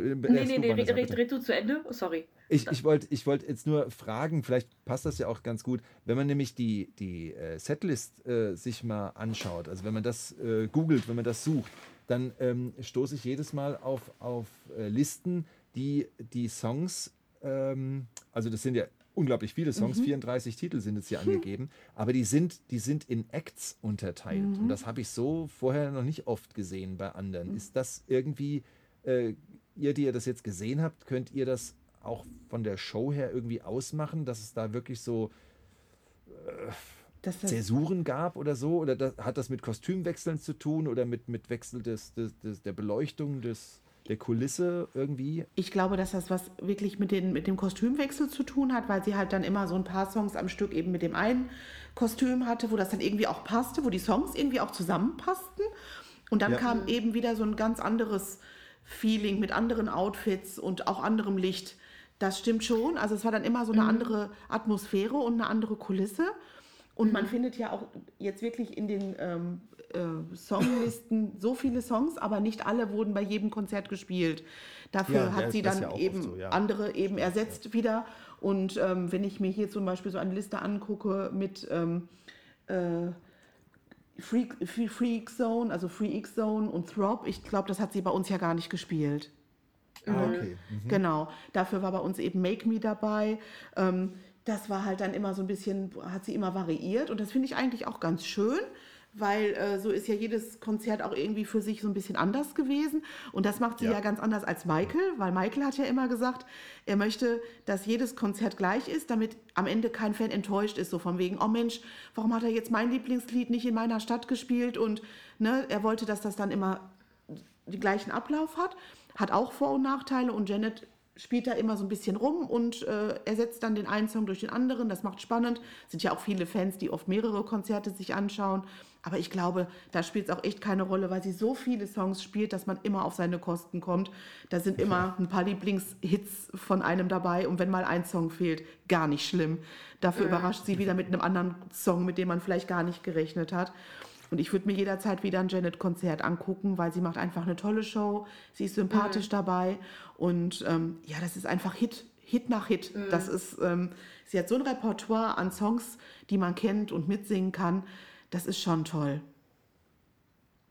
Red du zu Ende? Sorry. Ich wollt jetzt nur fragen, vielleicht passt das ja auch ganz gut, wenn man nämlich die Setlist sich mal anschaut, also wenn man das googelt, wenn man das sucht, dann stoße ich jedes Mal auf Listen, die Songs, also das sind ja unglaublich viele Songs, 34 Titel sind jetzt hier angegeben, aber die sind in Acts unterteilt. Und das habe ich so vorher noch nicht oft gesehen bei anderen. Ist das irgendwie, ihr, die ihr das jetzt gesehen habt, könnt ihr das auch von der Show her irgendwie ausmachen, dass es da wirklich so... Zäsuren gab oder so? Oder hat das mit Kostümwechseln zu tun oder mit Wechsel der Beleuchtung der Kulisse irgendwie? Ich glaube, dass das was wirklich mit dem Kostümwechsel zu tun hat, weil sie halt dann immer so ein paar Songs am Stück eben mit dem einen Kostüm hatte, wo das dann irgendwie auch passte, wo die Songs irgendwie auch zusammenpassten. Und dann kam eben wieder so ein ganz anderes Feeling mit anderen Outfits und auch anderem Licht. Das stimmt schon. Also es war dann immer so eine andere Atmosphäre und eine andere Kulisse. Und man findet ja auch jetzt wirklich in den Songlisten so viele Songs, aber nicht alle wurden bei jedem Konzert gespielt. Dafür hat sie dann eben andere eben ersetzt wieder. Und wenn ich mir hier zum Beispiel so eine Liste angucke mit Freak Zone, also Free X Zone und Throb, ich glaube, das hat sie bei uns ja gar nicht gespielt. Ah, okay. Genau, dafür war bei uns eben Make Me dabei. Das war halt dann immer so ein bisschen, hat sie immer variiert, und das finde ich eigentlich auch ganz schön, weil so ist ja jedes Konzert auch irgendwie für sich so ein bisschen anders gewesen, und das macht sie ja ganz anders als Michael, weil Michael hat ja immer gesagt, er möchte, dass jedes Konzert gleich ist, damit am Ende kein Fan enttäuscht ist, so von wegen, oh Mensch, warum hat er jetzt mein Lieblingslied nicht in meiner Stadt gespielt, und ne, er wollte, dass das dann immer den gleichen Ablauf hat auch Vor- und Nachteile, und Janet spielt da immer so ein bisschen rum und ersetzt dann den einen Song durch den anderen. Das macht spannend. Es sind ja auch viele Fans, die oft mehrere Konzerte sich anschauen. Aber ich glaube, da spielt es auch echt keine Rolle, weil sie so viele Songs spielt, dass man immer auf seine Kosten kommt. Da sind immer ein paar Lieblingshits von einem dabei. Und wenn mal ein Song fehlt, gar nicht schlimm. Dafür überrascht sie wieder mit einem anderen Song, mit dem man vielleicht gar nicht gerechnet hat. Und ich würde mir jederzeit wieder ein Janet-Konzert angucken, weil sie macht einfach eine tolle Show, sie ist sympathisch dabei und ja, das ist einfach Hit nach Hit. Das ist, sie hat so ein Repertoire an Songs, die man kennt und mitsingen kann, das ist schon toll.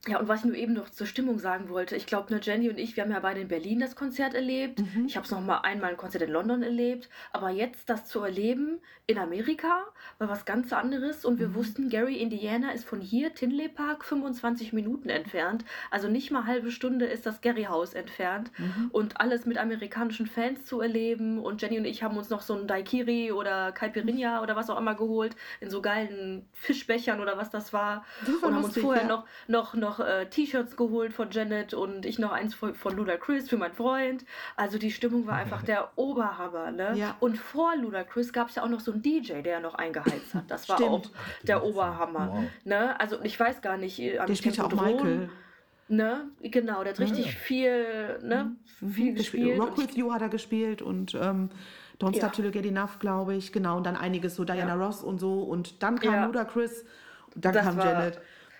Ja, und was ich nur eben noch zur Stimmung sagen wollte, ich glaube, nur Jenny und ich, wir haben ja beide in Berlin das Konzert erlebt, ich habe es noch mal einmal ein Konzert in London erlebt, aber jetzt das zu erleben in Amerika war was ganz anderes und wir wussten, Gary, Indiana ist von hier, Tinley Park, 25 Minuten entfernt, also nicht mal eine halbe Stunde ist das Gary-Haus entfernt und alles mit amerikanischen Fans zu erleben und Jenny und ich haben uns noch so ein Daiquiri oder Caipirinha oder was auch immer geholt, in so geilen Fischbechern oder was das war, und haben uns vorher noch T-Shirts geholt von Janet und ich noch eins von Ludacris für meinen Freund. Also die Stimmung war einfach der Oberhammer. Ne? Ja. Und vor Ludacris gab es ja auch noch so einen DJ, der noch eingeheizt hat. Das war auch der Oberhammer. Wow. Ne? Also ich weiß gar nicht. Der spielt ja auch Michael. Ne? Genau, der hat richtig viel, ne? Viel gespielt. Rock With You hat er gespielt und Don't Stop Till You Get Enough, glaube ich. Genau, und dann einiges so Diana Ross und so. Und dann kam Ludacris, dann kam Janet.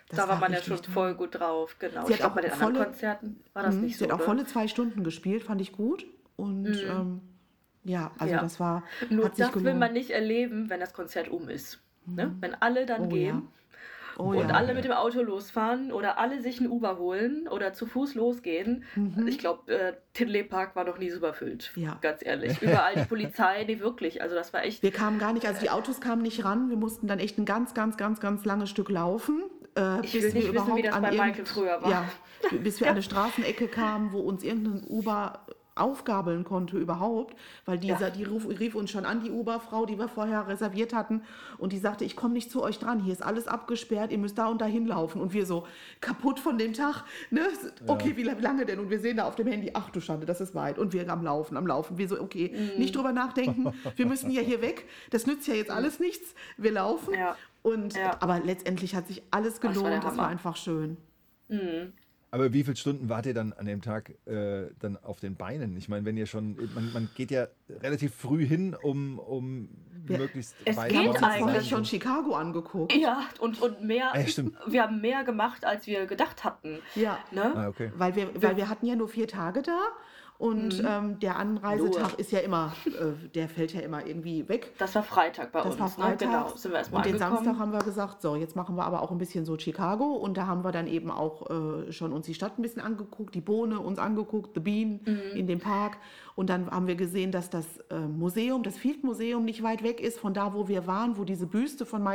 Da war man ja schon voll gut drauf, genau. Ich glaube, bei den anderen Konzerten war das nicht so. Sie hat auch volle 2 Stunden gespielt, fand ich gut. Und ja, also das war. Nur das will man nicht erleben, wenn das Konzert ist. Ne? Wenn alle dann gehen und alle mit dem Auto losfahren oder alle sich einen Uber holen oder zu Fuß losgehen. Ich glaube, Tinley Park war noch nie so überfüllt, ganz ehrlich. Überall die Polizei, wirklich. Also das war echt. Wir kamen gar nicht, also die Autos kamen nicht ran. Wir mussten dann echt ein ganz langes Stück laufen. Ich will nicht wissen, wie das bei Michael früher war. Ja, bis wir an eine Straßenecke kamen, wo uns irgendein Uber aufgabeln konnte überhaupt, weil die rief uns schon an, die Uberfrau, die wir vorher reserviert hatten, und die sagte, ich komme nicht zu euch dran, hier ist alles abgesperrt, ihr müsst da und dahin laufen, und wir so kaputt von dem Tag, ne? Okay, wie lange denn? Und wir sehen da auf dem Handy, ach du Schande, das ist weit, und wir am Laufen, wir so, okay, nicht drüber nachdenken, wir müssen ja hier weg, das nützt ja jetzt alles nichts, wir laufen. Ja. Und, aber letztendlich hat sich alles gelohnt, das war einfach schön. Mhm. Aber wie viele Stunden wart ihr dann an dem Tag dann auf den Beinen? Ich meine, wenn ihr schon, man geht ja relativ früh hin, um möglichst weit zu sein. Es geht eigentlich schon Chicago angeguckt. Ja, und mehr, wir haben mehr gemacht, als wir gedacht hatten. Ja, ne? Weil wir hatten ja nur 4 Tage da. Und der Anreisetag ist ja immer, der fällt ja immer irgendwie weg. Das war Freitag bei uns. Genau, sind wir erstmal angekommen. Und den Samstag haben wir gesagt, so, jetzt machen wir aber auch ein bisschen so Chicago. Und da haben wir dann eben auch schon uns die Stadt ein bisschen angeguckt, die Bohne uns angeguckt, The Bean in dem Park. Und dann haben wir gesehen, dass das Museum, das Field Museum, nicht weit weg ist von da, wo wir waren, wo diese Büste von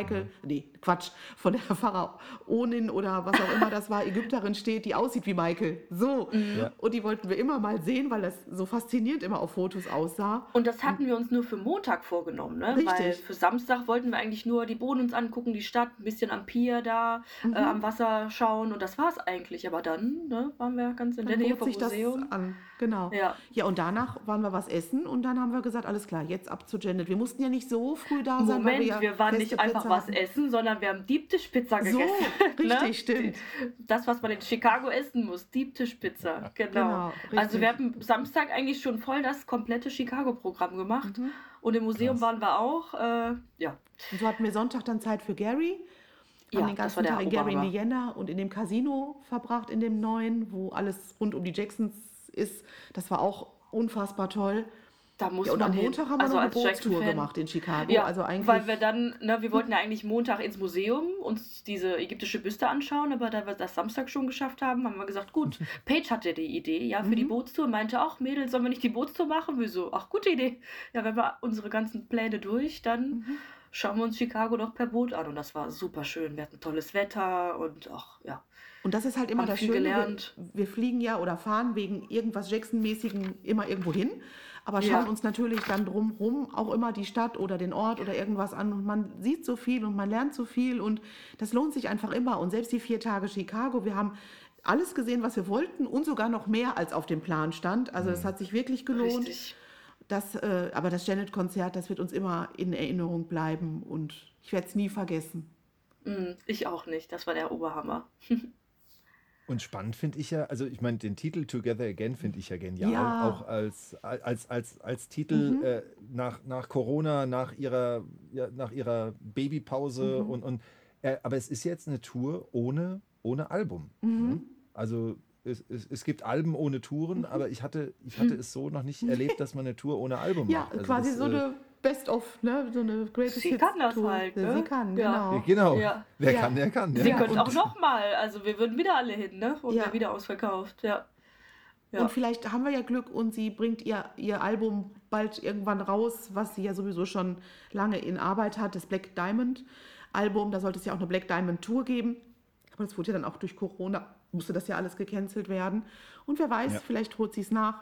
von der Pharaonin oder was auch immer das war, Ägypterin steht, die aussieht wie Michael. So. Ja. Und die wollten wir immer mal sehen, weil das so faszinierend immer auf Fotos aussah. Und das hatten wir uns nur für Montag vorgenommen, ne? Richtig. Weil für Samstag wollten wir eigentlich nur die Bohnen uns angucken, die Stadt, ein bisschen am Pier da, am Wasser schauen, und das war's eigentlich. Aber dann waren wir ganz in der Nähe vom Museum. Das an. Genau. Ja, und danach waren wir was essen und dann haben wir gesagt, alles klar, jetzt ab zu Janet. Wir mussten ja nicht so früh da sein. Moment, wir waren nicht einfach was essen, sondern wir haben Deep-Dish-Pizza gegessen. So, richtig, ne? Stimmt. Das, was man in Chicago essen muss, Deep-Dish-Pizza, genau. Also wir hatten Samstag eigentlich schon voll das komplette Chicago-Programm gemacht. Und im Museum waren wir auch. Und so hatten wir Sonntag dann Zeit für Gary. Ja, den ganzen Tag in Gary, Indiana und in dem Casino verbracht, in dem neuen, wo alles rund um die Jacksons ist. Das muss auch unfassbar toll. Da muss man am Montag haben wir noch eine Bootstour gemacht in Chicago. Ja, also eigentlich, weil wir dann, wir wollten ja eigentlich Montag ins Museum uns diese ägyptische Büste anschauen, aber da wir das Samstag schon geschafft haben, haben wir gesagt, gut, Paige hatte die Idee, für die Bootstour, meinte auch, Mädels, sollen wir nicht die Bootstour machen? Wir so, ach, gute Idee. Ja, wenn wir unsere ganzen Pläne durch, dann schauen wir uns Chicago doch per Boot an, und das war super schön. Wir hatten tolles Wetter und Und das ist halt immer das Schöne, wir fliegen ja oder fahren wegen irgendwas Jackson-mäßigen immer irgendwo hin, aber schauen uns natürlich dann drumherum auch immer die Stadt oder den Ort oder irgendwas an, und man sieht so viel und man lernt so viel, und das lohnt sich einfach immer. Und selbst die 4 Tage Chicago, wir haben alles gesehen, was wir wollten, und sogar noch mehr, als auf dem Plan stand. Also es hat sich wirklich gelohnt. Richtig. Aber das Janet-Konzert, das wird uns immer in Erinnerung bleiben und ich werde es nie vergessen. Ich auch nicht, das war der Oberhammer. Und spannend finde ich ja, also ich meine, den Titel Together Again finde ich ja genial, ja. Auch als Titel nach Corona, nach ihrer Babypause aber es ist jetzt eine Tour ohne Album. Mhm. Also es gibt Alben ohne Touren, aber ich hatte es so noch nicht erlebt, dass man eine Tour ohne Album macht. Ja, also quasi so eine Best-of, ne? So eine Greatest Hits-Tour. Sie kann das halt, ne? Sie kann, genau. Ja, genau. Ja. Wer kann, der kann. Sie können auch nochmal, also wir würden wieder alle hin, ne? Und wir wieder ausverkauft, ja. Und vielleicht haben wir ja Glück und sie bringt ihr Album bald irgendwann raus, was sie ja sowieso schon lange in Arbeit hat, das Black Diamond Album, da sollte es ja auch eine Black Diamond Tour geben. Aber das wurde ja dann auch durch Corona, musste das ja alles gecancelt werden. Und wer weiß, vielleicht holt sie es nach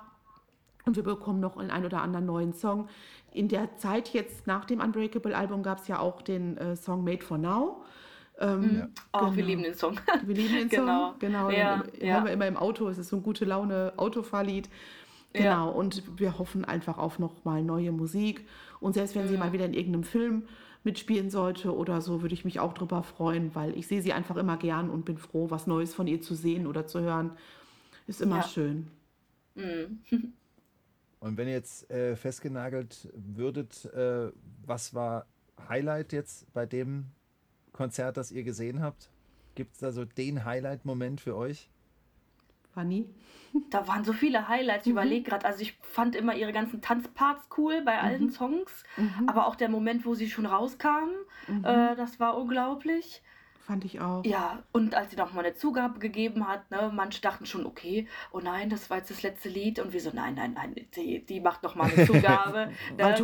und wir bekommen noch einen oder anderen neuen Song. In der Zeit jetzt nach dem Unbreakable Album gab es ja auch den Song Made for Now. Wir lieben den Song. Wir lieben den Song, genau. Ja, hören wir immer im Auto, es ist so ein gute Laune Autofahrlied. Genau, und wir hoffen einfach auf nochmal neue Musik. Und selbst wenn sie mal wieder in irgendeinem Film mitspielen sollte oder so, würde ich mich auch drüber freuen, weil ich sehe sie einfach immer gern und bin froh, was Neues von ihr zu sehen oder zu hören. Ist immer schön. Mhm. Und wenn ihr jetzt festgenagelt würdet, was war Highlight jetzt bei dem Konzert, das ihr gesehen habt? Gibt es da so den Highlight-Moment für euch? Vanni? Da waren so viele Highlights, ich überlege gerade, also ich fand immer ihre ganzen Tanzparts cool bei allen Songs, aber auch der Moment, wo sie schon rauskam, das war unglaublich. Fand ich auch. Ja, und als sie nochmal eine Zugabe gegeben hat, ne, manche dachten schon, okay, oh nein, das war jetzt das letzte Lied. Und wir so, nein, die macht nochmal eine Zugabe. Weil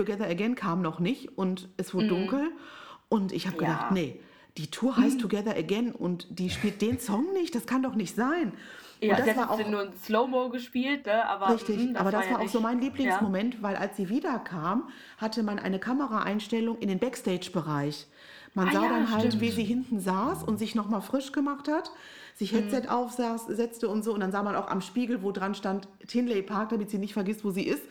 Together Again kam noch nicht und es wurde dunkel. Und ich habe gedacht, nee, die Tour heißt Together Again und die spielt den Song nicht, das kann doch nicht sein. Ja, und das war auch nur ein Slow-Mo gespielt, ne? Aber richtig, das war auch so mein Lieblingsmoment, weil als sie wiederkam, hatte man eine Kameraeinstellung in den Backstage-Bereich. Man sah dann halt, wie sie hinten saß und sich nochmal frisch gemacht hat, sich Headset aufsetzte und so. Und dann sah man auch am Spiegel, wo dran stand Tinley Park, damit sie nicht vergisst, wo sie ist.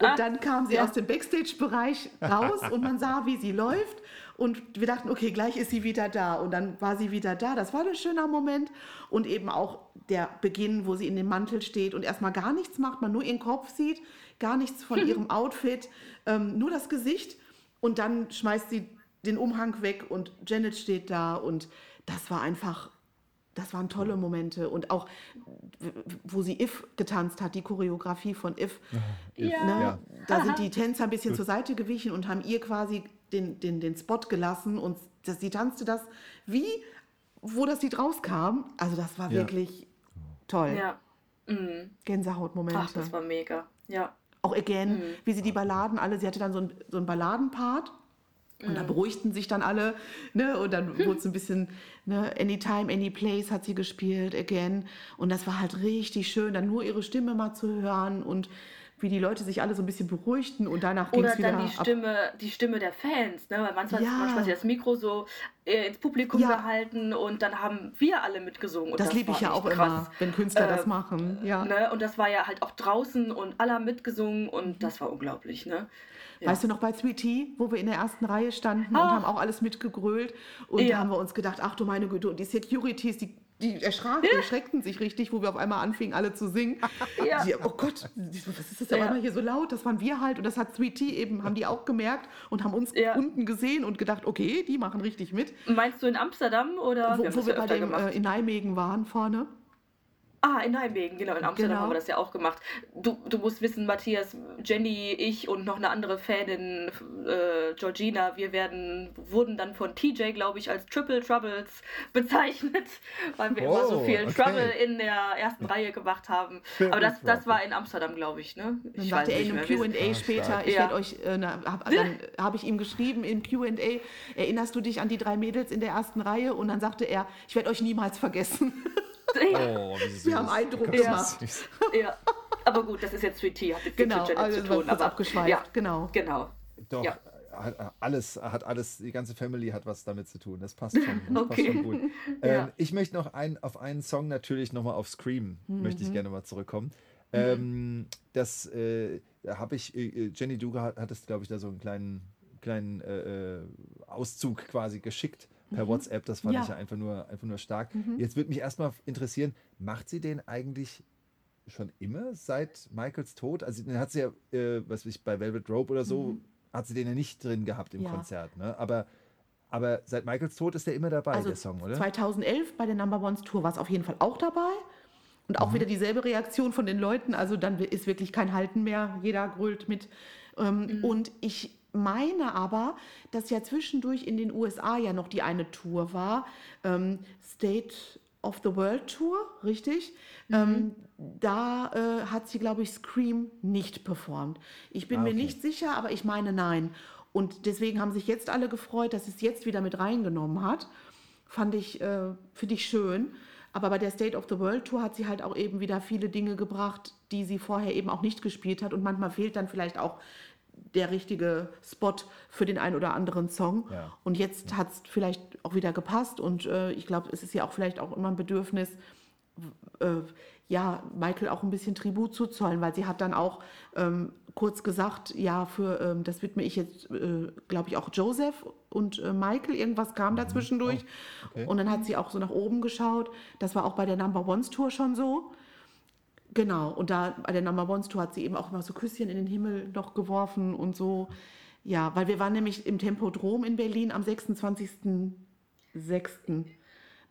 Und dann kam sie aus dem Backstage-Bereich raus und man sah, wie sie läuft. Und wir dachten, okay, gleich ist sie wieder da. Und dann war sie wieder da. Das war ein schöner Moment. Und eben auch der Beginn, wo sie in dem Mantel steht und erstmal gar nichts macht, man nur ihren Kopf sieht, gar nichts von ihrem Outfit, nur das Gesicht. Und dann schmeißt sie den Umhang weg und Janet steht da und das waren tolle Momente und auch, wo sie If getanzt hat, die Choreografie von If, da sind die Tänzer ein bisschen zur Seite gewichen und haben ihr quasi den Spot gelassen und sie tanzte das, wo das Lied rauskam, also das war wirklich toll. Ja. Mhm. Gänsehautmomente. Ach, das war mega, ja. Auch Again, wie sie die Balladen sie hatte dann so einen Balladenpart. Und da beruhigten sich dann alle, ne? Und dann wurde es ein bisschen, ne? Anytime, Anyplace hat sie gespielt, Again. Und das war halt richtig schön, dann nur ihre Stimme mal zu hören und wie die Leute sich alle so ein bisschen beruhigten und danach ging es wieder die Stimme der Fans, ne? Weil manchmal hat sie das Mikro so ins Publikum gehalten und dann haben wir alle mitgesungen. Und das liebe ich ja auch krass immer, wenn Künstler das machen. Ja. Ne? Und das war ja halt auch draußen und alle haben mitgesungen und das war unglaublich. Ne? Ja. Weißt du noch bei Sweetie, wo wir in der ersten Reihe standen und haben auch alles mitgegrölt und da haben wir uns gedacht, ach du meine Güte, und die Securities, die erschreckten sich richtig, wo wir auf einmal anfingen, alle zu singen. Ja. Die, oh Gott, was ist das aber hier so laut? Das waren wir halt und das hat Sweetie eben, haben die auch gemerkt und haben uns unten gesehen und gedacht, okay, die machen richtig mit. Meinst du in Amsterdam oder? Wo wir bei dem in Nijmegen waren vorne. Ah, in Nijmegen, genau. In Amsterdam haben wir das ja auch gemacht. Du musst wissen, Matthias, Jenny, ich und noch eine andere Fanin, Georgina, wurden dann von TJ, glaube ich, als Triple Troubles bezeichnet, weil wir immer so viel Trouble in der ersten Reihe gemacht haben. Aber das war in Amsterdam, glaube ich, ne? Ich weiß nicht mehr. Im Q&A später, ich werde euch, dann habe ich ihm geschrieben im Q&A, erinnerst du dich an die drei Mädels in der ersten Reihe? Und dann sagte er, ich werde euch niemals vergessen. Oh, wir haben Eindruck gemacht. Ja. Aber gut, das ist jetzt Sweetie, hat jetzt genau, mit Janet zu tun. Aber abgeschweift. Ja, genau. Doch, die ganze Family hat was damit zu tun. Das passt schon, passt schon gut. Ich möchte noch auf einen Song natürlich nochmal auf Scream möchte ich gerne mal zurückkommen. Das habe ich, Jenny Duga hat es, glaube ich, da so einen kleinen Auszug quasi geschickt per WhatsApp. Das fand ich ja einfach nur stark. Jetzt würde mich erstmal interessieren, macht sie den eigentlich schon immer seit Michaels Tod? Also den hat sie ja, bei Velvet Rope oder so, hat sie den ja nicht drin gehabt im Konzert, ne? Aber seit Michaels Tod ist der immer dabei, also der Song, oder? 2011 bei der Number Ones Tour war es auf jeden Fall auch dabei. Und auch wieder dieselbe Reaktion von den Leuten. Also dann ist wirklich kein Halten mehr. Jeder grölt mit. Und ich meine aber, dass ja zwischendurch in den USA ja noch die eine Tour war. State of the World Tour, richtig? Da hat sie, glaube ich, Scream nicht performt. Ich bin mir nicht sicher, aber ich meine nein. Und deswegen haben sich jetzt alle gefreut, dass sie es jetzt wieder mit reingenommen hat. Finde ich schön. Aber bei der State of the World Tour hat sie halt auch eben wieder viele Dinge gebracht, die sie vorher eben auch nicht gespielt hat. Und manchmal fehlt dann vielleicht auch der richtige Spot für den einen oder anderen Song. Ja. Und jetzt hat es vielleicht auch wieder gepasst. Und ich glaube, es ist ja auch vielleicht auch immer ein Bedürfnis, Michael auch ein bisschen Tribut zu zollen, weil sie hat dann auch kurz gesagt, das widme ich jetzt, glaube ich, auch Joseph und Michael, irgendwas kam dazwischen durch. Okay. Und dann hat sie auch so nach oben geschaut. Das war auch bei der Number Ones Tour schon so. Genau, und da bei der Number Ones Tour hat sie eben auch immer so Küsschen in den Himmel noch geworfen und so. Ja, weil wir waren nämlich im Tempodrom in Berlin am 26.06.,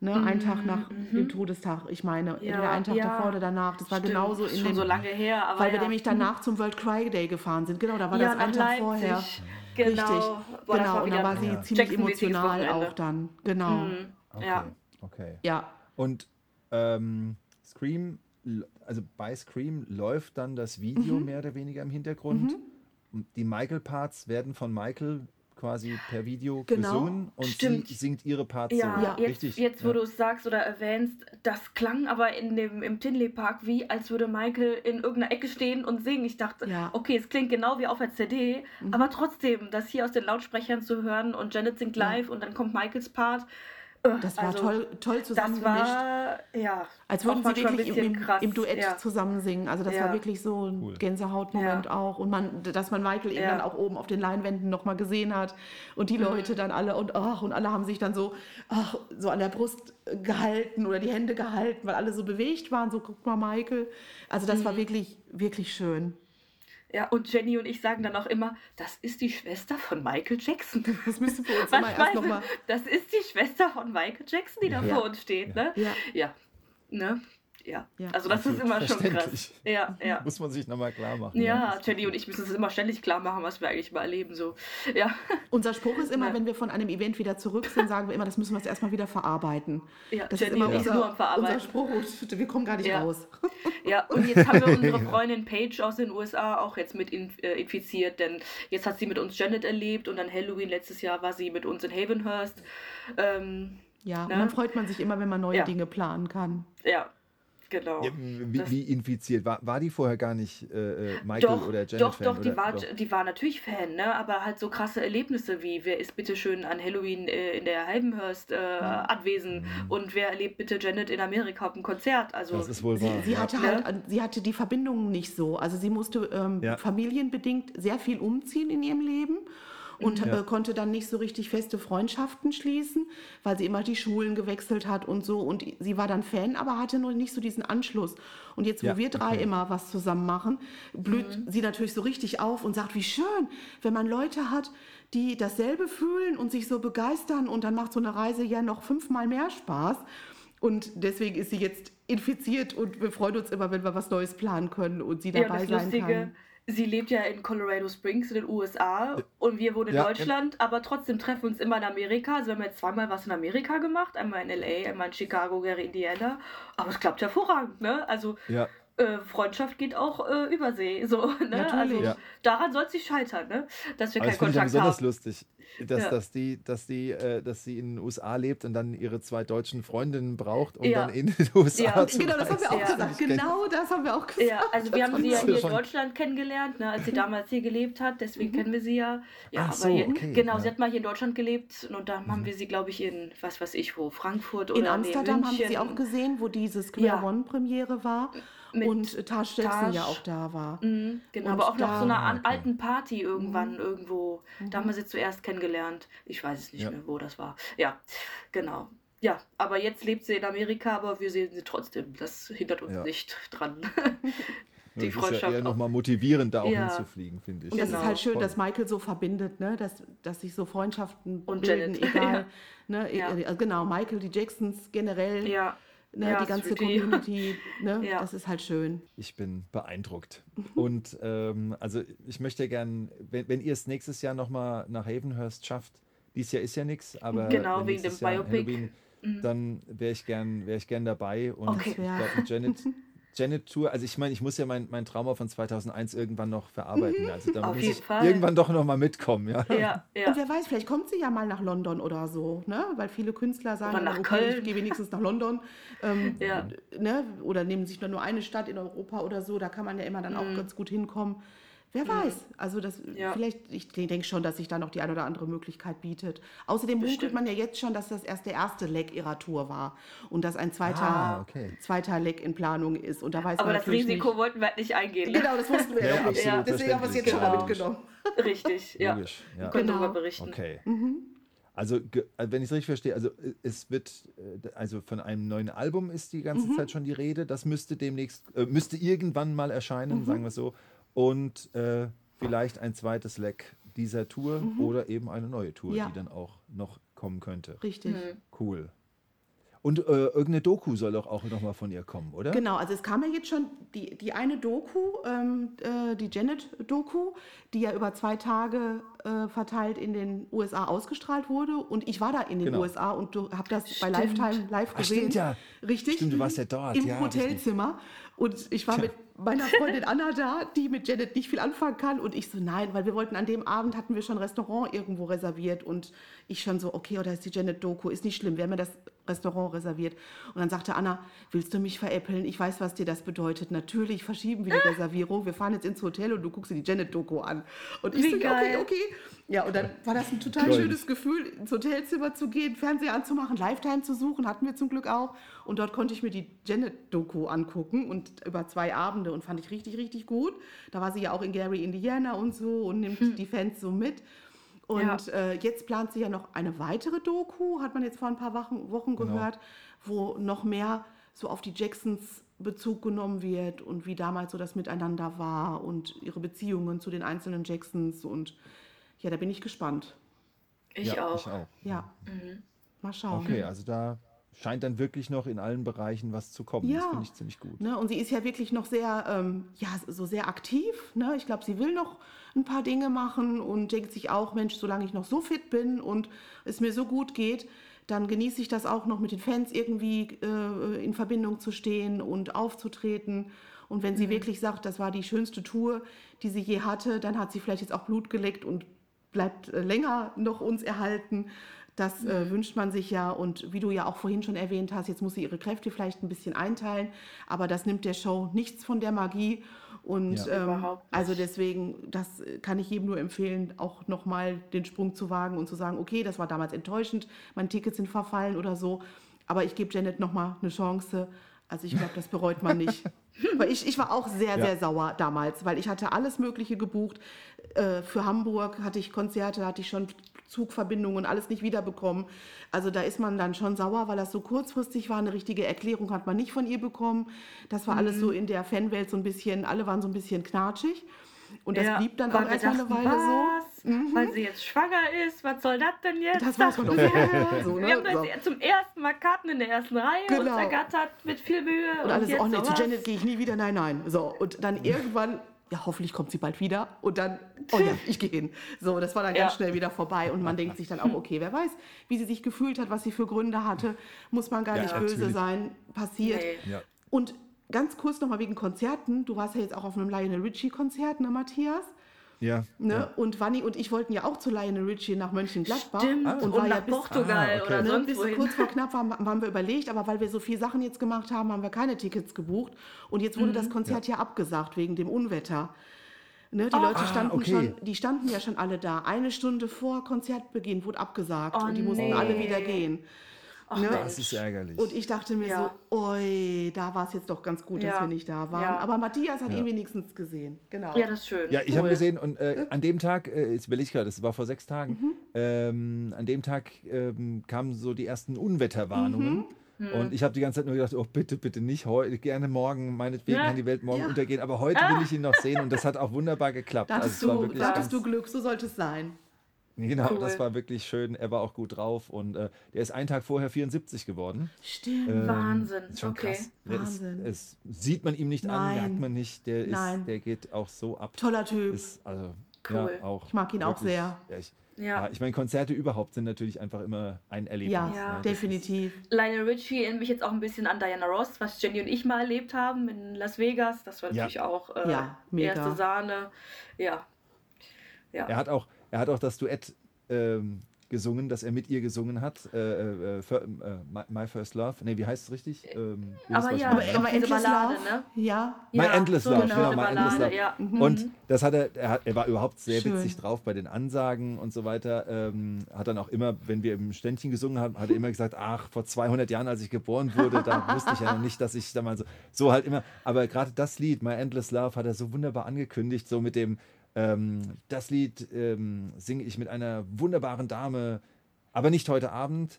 ne, einen Tag nach dem Todestag, ich meine, entweder einen Tag davor oder danach. Das war genauso in schon so lange her. Aber weil wir nämlich danach zum World Cry Day gefahren sind. Genau, da war das einen Tag vorher. Genau. Richtig. Boah, genau, und da war sie ziemlich emotional auch dann. Genau. Okay. Und Scream, also bei Scream läuft dann das Video mehr oder weniger im Hintergrund. Und die Michael-Parts werden von Michael quasi per Video gesungen und sie singt ihre Parts so. Ja, richtig. Jetzt wo du es sagst oder erwähnst, das klang aber im Tinley Park wie, als würde Michael in irgendeiner Ecke stehen und singen. Ich dachte, okay, es klingt genau wie auf der CD, aber trotzdem, das hier aus den Lautsprechern zu hören und Janet singt live und dann kommt Michaels Part. Das war toll zusammengemischt. Das war, als würden sie wirklich im Duett zusammen singen. Also das war wirklich so ein Gänsehautmoment auch. Und dass man Michael eben dann auch oben auf den Leinwänden nochmal gesehen hat. Und die Leute dann alle und alle haben sich dann so an der Brust gehalten oder die Hände gehalten, weil alle so bewegt waren. So, guck mal, Michael. Also das war wirklich, wirklich schön. Ja, und Jenny und ich sagen dann auch immer, das ist die Schwester von Michael Jackson. Das müssen wir uns immer erst nochmal. Das ist die Schwester von Michael Jackson, die da vor uns steht, ne? Ja. Also das ist immer schon krass. Ja. Muss man sich nochmal klar machen. Ja, Jenny und ich müssen es immer ständig klar machen, was wir eigentlich mal erleben. So. Ja. Unser Spruch ist immer, wenn wir von einem Event wieder zurück sind, sagen wir immer, das müssen wir jetzt erstmal wieder verarbeiten. Ja, das Jenny ist immer nur am Verarbeiten. Unser Spruch, wir kommen gar nicht raus. Ja, und jetzt haben wir unsere Freundin Paige aus den USA auch jetzt mit infiziert, denn jetzt hat sie mit uns Janet erlebt und an Halloween letztes Jahr war sie mit uns in Havenhurst. Und dann freut man sich immer, wenn man neue Dinge planen kann. Ja. Genau. Ja, wie infiziert? War die vorher gar nicht Michael oder Janet? Doch, die war natürlich Fan, ne? Aber halt so krasse Erlebnisse wie, wer ist bitte schön an Halloween in der Havenhurst abwesend und wer erlebt bitte Janet in Amerika auf dem Konzert? Also, das ist wohl wahr. Sie hatte die Verbindungen nicht so. Also sie musste familienbedingt sehr viel umziehen in ihrem Leben. Und konnte dann nicht so richtig feste Freundschaften schließen, weil sie immer die Schulen gewechselt hat und so. Und sie war dann Fan, aber hatte noch nicht so diesen Anschluss. Und jetzt, wo wir drei immer was zusammen machen, blüht sie natürlich so richtig auf und sagt, wie schön, wenn man Leute hat, die dasselbe fühlen und sich so begeistern. Und dann macht so eine Reise ja noch 5-mal mehr Spaß. Und deswegen ist sie jetzt infiziert und wir freuen uns immer, wenn wir was Neues planen können und sie dabei sein kann. Sie lebt ja in Colorado Springs in den USA und wir wohnen in Deutschland, aber trotzdem treffen wir uns immer in Amerika. Also wir haben jetzt 2-mal was in Amerika gemacht, einmal in L.A., einmal in Chicago, Gary, Indiana. Aber es klappt hervorragend, ne? Also Freundschaft geht auch übersee, so, ne? Also daran soll es nicht scheitern, ne? Dass wir keinen Kontakt haben. Das finde ich besonders lustig, dass sie in den USA lebt und dann ihre 2 deutschen Freundinnen braucht, um dann in den USA zu reisen. Genau, das haben wir auch gesagt. Genau, das haben wir auch gesagt. Ja, also wir haben sie ja hier in Deutschland kennengelernt, ne, als sie damals hier gelebt hat, deswegen kennen wir sie ja. Ja, aber sie hat mal hier in Deutschland gelebt und dann haben wir sie, glaube ich, in, was weiß ich wo, Frankfurt oder in Amsterdam München. Haben wir sie auch gesehen, wo diese Square One-Premiere war. Und Taj Jackson ja auch da war. Mhm, genau, und aber auch noch so einer alten Party irgendwann irgendwo. Da haben wir sie zuerst kennengelernt. Ich weiß es nicht mehr, wo das war. Ja, genau. Ja, aber jetzt lebt sie in Amerika, aber wir sehen sie trotzdem. Das hindert uns nicht dran. Die Freundschaft ist ja eher nochmal motivierend, da auch hinzufliegen, finde ich. Und es ist halt schön, dass Michael so verbindet, ne? dass sich so Freundschaften und bilden, Janet. Egal. Ne? Ja. Genau, Michael, die Jacksons generell, ne? Die ganze Sweetie. Community, ne? Das ist halt schön. Ich bin beeindruckt. Und also ich möchte gern, wenn ihr es nächstes Jahr nochmal nach Havenhurst schafft, dieses Jahr ist ja nichts, aber genau, wegen dem Biopic, dann wäre ich gern dabei. Und ich glaube, Janet Tour, also ich meine, ich muss ja mein Trauma von 2001 irgendwann noch verarbeiten. Also da muss ich irgendwann doch nochmal mitkommen. Ja. Und wer weiß, vielleicht kommt sie ja mal nach London oder so, ne? Weil viele Künstler sagen, oder nach Köln. Ich gehe wenigstens nach London. Ne? Oder nehmen sich nur eine Stadt in Europa oder so, da kann man ja immer dann auch ganz gut hinkommen. Wer weiß, also das vielleicht, ich denke schon, dass sich da noch die ein oder andere Möglichkeit bietet. Außerdem munkelt man ja jetzt schon, dass das erst der erste Leck ihrer Tour war und dass ein zweiter Leck in Planung ist. Und da weiß aber man das Risiko nicht. Wollten wir halt nicht eingehen. Ne? Genau, das wussten wir ja nicht. Ja, deswegen haben wir es jetzt schon mal mitgenommen. Richtig, ja. Logisch, ja. Wir können darüber berichten. Okay. Mhm. Also, wenn ich es richtig verstehe, also es wird, also von einem neuen Album ist die ganze Zeit schon die Rede. Das müsste demnächst, müsste irgendwann mal erscheinen, sagen wir es so. Und vielleicht ein zweites Leck dieser Tour oder eben eine neue Tour, die dann auch noch kommen könnte. Richtig. Cool. Und irgendeine Doku soll doch auch nochmal von ihr kommen, oder? Genau, also es kam ja jetzt schon die eine Doku, die Janet-Doku, die ja über 2 Tage verteilt in den USA ausgestrahlt wurde. Und ich war da in den USA und habe das bei Lifetime live gesehen. Stimmt ja. Richtig. Stimmt, du warst ja dort. Im Hotelzimmer. Richtig. Und ich war mit meiner Freundin Anna da, die mit Janet nicht viel anfangen kann. Und ich so, nein, weil wir wollten an dem Abend, hatten wir schon ein Restaurant irgendwo reserviert. Und ich schon so, okay, oder ist die Janet-Doku, ist nicht schlimm, wir haben ja das Restaurant reserviert. Und dann sagte Anna, willst du mich veräppeln? Ich weiß, was dir das bedeutet. Natürlich verschieben wir die Reservierung. Wir fahren jetzt ins Hotel und du guckst dir die Janet-Doku an. Und ich so, okay. Ja, und dann war das ein total schönes Gefühl, ins Hotelzimmer zu gehen, Fernseher anzumachen, Lifetime zu suchen, hatten wir zum Glück auch. Und dort konnte ich mir die Janet-Doku angucken und über 2 Abende und fand ich richtig, richtig gut. Da war sie ja auch in Gary, Indiana und so und nimmt die Fans so mit. Und jetzt plant sie ja noch eine weitere Doku, hat man jetzt vor ein paar Wochen gehört, wo noch mehr so auf die Jacksons Bezug genommen wird und wie damals so das Miteinander war und ihre Beziehungen zu den einzelnen Jacksons. Und ja, da bin ich gespannt. Ich auch. Ja, mal schauen. Okay, also da scheint dann wirklich noch in allen Bereichen was zu kommen. Ja. Das finde ich ziemlich gut. Ne? Und sie ist ja wirklich noch sehr, so sehr aktiv. Ne? Ich glaube, sie will noch ein paar Dinge machen und denkt sich auch, Mensch, solange ich noch so fit bin und es mir so gut geht, dann genieße ich das auch noch mit den Fans irgendwie in Verbindung zu stehen und aufzutreten. Und wenn sie wirklich sagt, das war die schönste Tour, die sie je hatte, dann hat sie vielleicht jetzt auch Blut geleckt und bleibt länger noch uns erhalten. Das wünscht man sich ja, und wie du ja auch vorhin schon erwähnt hast, jetzt muss sie ihre Kräfte vielleicht ein bisschen einteilen, aber das nimmt der Show nichts von der Magie und überhaupt nicht. Also deswegen, das kann ich jedem nur empfehlen, auch nochmal den Sprung zu wagen und zu sagen, okay, das war damals enttäuschend, meine Tickets sind verfallen oder so, aber ich gebe Janet nochmal eine Chance. Also ich glaube, das bereut man nicht. Weil ich war auch sehr, sehr sauer damals, weil ich hatte alles Mögliche gebucht. Für Hamburg hatte ich Konzerte, hatte ich schon Zugverbindungen, alles nicht wiederbekommen. Also da ist man dann schon sauer, weil das so kurzfristig war. Eine richtige Erklärung hat man nicht von ihr bekommen. Das war alles so in der Fanwelt so ein bisschen, alle waren so ein bisschen knatschig. Und das blieb dann auch erstmal eine Weile so. Weil sie jetzt schwanger ist, was soll das denn jetzt? Das war's doch. Wir haben jetzt zum ersten Mal Karten in der ersten Reihe und ergattert mit viel Mühe. Und alles, oh nee, zu Janet gehe ich nie wieder, nein. So, und dann irgendwann, ja, hoffentlich kommt sie bald wieder. Und dann, oh ja, ich gehe hin. So, das war dann ganz schnell wieder vorbei. Und man denkt sich dann auch, okay, wer weiß, wie sie sich gefühlt hat, was sie für Gründe hatte. Muss man gar nicht böse sein, passiert. Nee. Ja. Und ganz kurz nochmal wegen Konzerten. Du warst ja jetzt auch auf einem Lionel Richie-Konzert, ne, Matthias? Ja. Ne? Ja. Und Vanni und ich wollten ja auch zu Lionel Richie nach Mönchengladbach. Stimmt, und war nach Portugal oder sonst bis wohin. Kurz vor knapp waren wir überlegt, aber weil wir so viele Sachen jetzt gemacht haben, haben wir keine Tickets gebucht. Und jetzt wurde das Konzert ja abgesagt wegen dem Unwetter. Ne, die Leute standen schon alle da. 1 Stunde vor Konzertbeginn wurde abgesagt und die mussten alle wieder gehen. Ach, ne? Das ist ärgerlich. Und ich dachte mir so, oi, da war es jetzt doch ganz gut, dass wir nicht da waren. Ja. Aber Matthias hat ihn wenigstens gesehen. Genau. Ja, das ist schön. Ja, ich habe gesehen und an dem Tag, jetzt will ich gerade, das war vor 6 Tagen, an dem Tag kamen so die ersten Unwetterwarnungen. Mhm. Und ich habe die ganze Zeit nur gedacht, oh bitte, bitte nicht, heute, gerne morgen, meinetwegen kann die Welt morgen untergehen, aber heute will ich ihn noch sehen und das hat auch wunderbar geklappt. Da hattest du Glück, so sollte es sein. Genau, das war wirklich schön, er war auch gut drauf und der ist einen Tag vorher 74 geworden. Stimmt, Wahnsinn. Ist schon krass. Wahnsinn. Es sieht man ihm nicht an, merkt man nicht, der geht auch so ab. Toller Typ. Cool. Ja, ich mag ihn wirklich, auch sehr. Ja, ich meine, Konzerte überhaupt sind natürlich einfach immer ein Erlebnis. Ja, ne? Definitiv. Lionel Richie erinnert mich jetzt auch ein bisschen an Diana Ross, was Jenny und ich mal erlebt haben in Las Vegas. Das war natürlich auch erste Sahne. Ja. Ja. Er hat auch das Duett gesungen, das er mit ihr gesungen hat. My First Love. Nee, wie heißt es richtig? Aber diese Ballade, ne? Ja. My Endless Love. Ja. Und das hat er war überhaupt sehr witzig drauf bei den Ansagen und so weiter. Hat dann auch immer, wenn wir im Ständchen gesungen haben, hat er immer gesagt, ach, vor 200 Jahren, als ich geboren wurde, da wusste ich ja noch nicht, dass ich da mal so halt immer. Aber gerade das Lied, My Endless Love, hat er so wunderbar angekündigt, so mit dem, das Lied singe ich mit einer wunderbaren Dame, aber nicht heute Abend.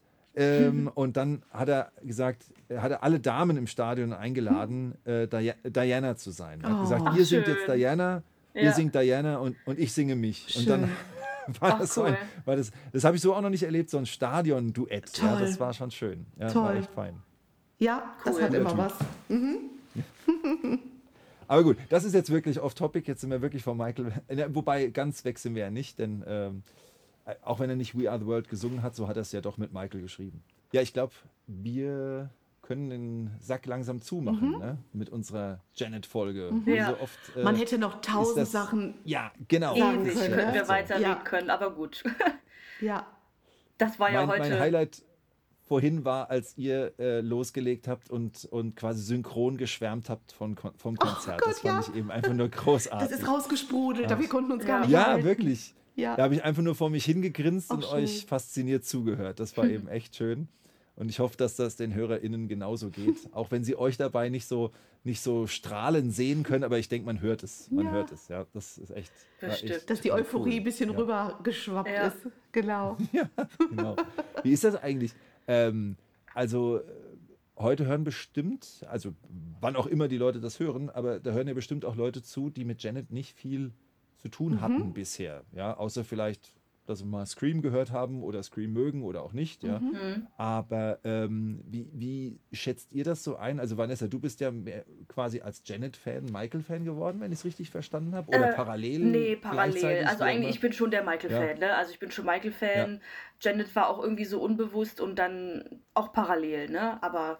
Und dann hat er gesagt, hat er alle Damen im Stadion eingeladen, Diana zu sein. Er hat gesagt, ihr singt jetzt Diana, ihr singt Diana und ich singe mich. Schön. Und dann war das so das habe ich so auch noch nicht erlebt, so ein Stadion-Duett. Ja, das war schon schön. Ja, toll. War echt fein. Ja, cool. Das hat immer was. Mhm. Aber gut, das ist jetzt wirklich off-topic, jetzt sind wir wirklich von Michael, wobei ganz weg sind wir ja nicht, denn auch wenn er nicht We Are The World gesungen hat, so hat er es ja doch mit Michael geschrieben. Ja, ich glaube, wir können den Sack langsam zumachen, ne? Mit unserer Janet-Folge. Mhm. Ja. So oft, man hätte noch 1000 Sachen. Ja, genau. Ähnlich können wir weiterreden können, aber gut. Ja. Das war ja heute. Mein Highlight vorhin war, als ihr losgelegt habt und quasi synchron geschwärmt habt vom Konzert. Gott, das fand ich eben einfach nur großartig. Das ist rausgesprudelt, wir konnten uns gar nicht halten. Ja, wirklich. Ja. Da habe ich einfach nur vor mich hingegrinst und euch fasziniert zugehört. Das war eben echt schön. Und ich hoffe, dass das den HörerInnen genauso geht. Auch wenn sie euch dabei nicht so strahlen sehen können, aber ich denke, man hört es. Man hört es, ja. Das ist echt. Das stimmt. Dass die Euphorie ein bisschen rübergeschwappt ist. Genau. Ja, genau. Wie ist das eigentlich? Also heute hören bestimmt, also wann auch immer die Leute das hören, aber da hören ja bestimmt auch Leute zu, die mit Janet nicht viel zu tun hatten bisher, ja, außer vielleicht, dass sie mal Scream gehört haben oder Scream mögen oder auch nicht, ja. Aber wie schätzt ihr das so ein? Also Vanessa, du bist ja mehr quasi als Janet-Fan, Michael-Fan geworden, wenn ich es richtig verstanden habe, oder parallel? Nee, parallel. Also eigentlich, ich bin schon der Michael-Fan, ne? Also ich bin schon Michael-Fan. Ja. Janet war auch irgendwie so unbewusst und dann auch parallel, ne? Aber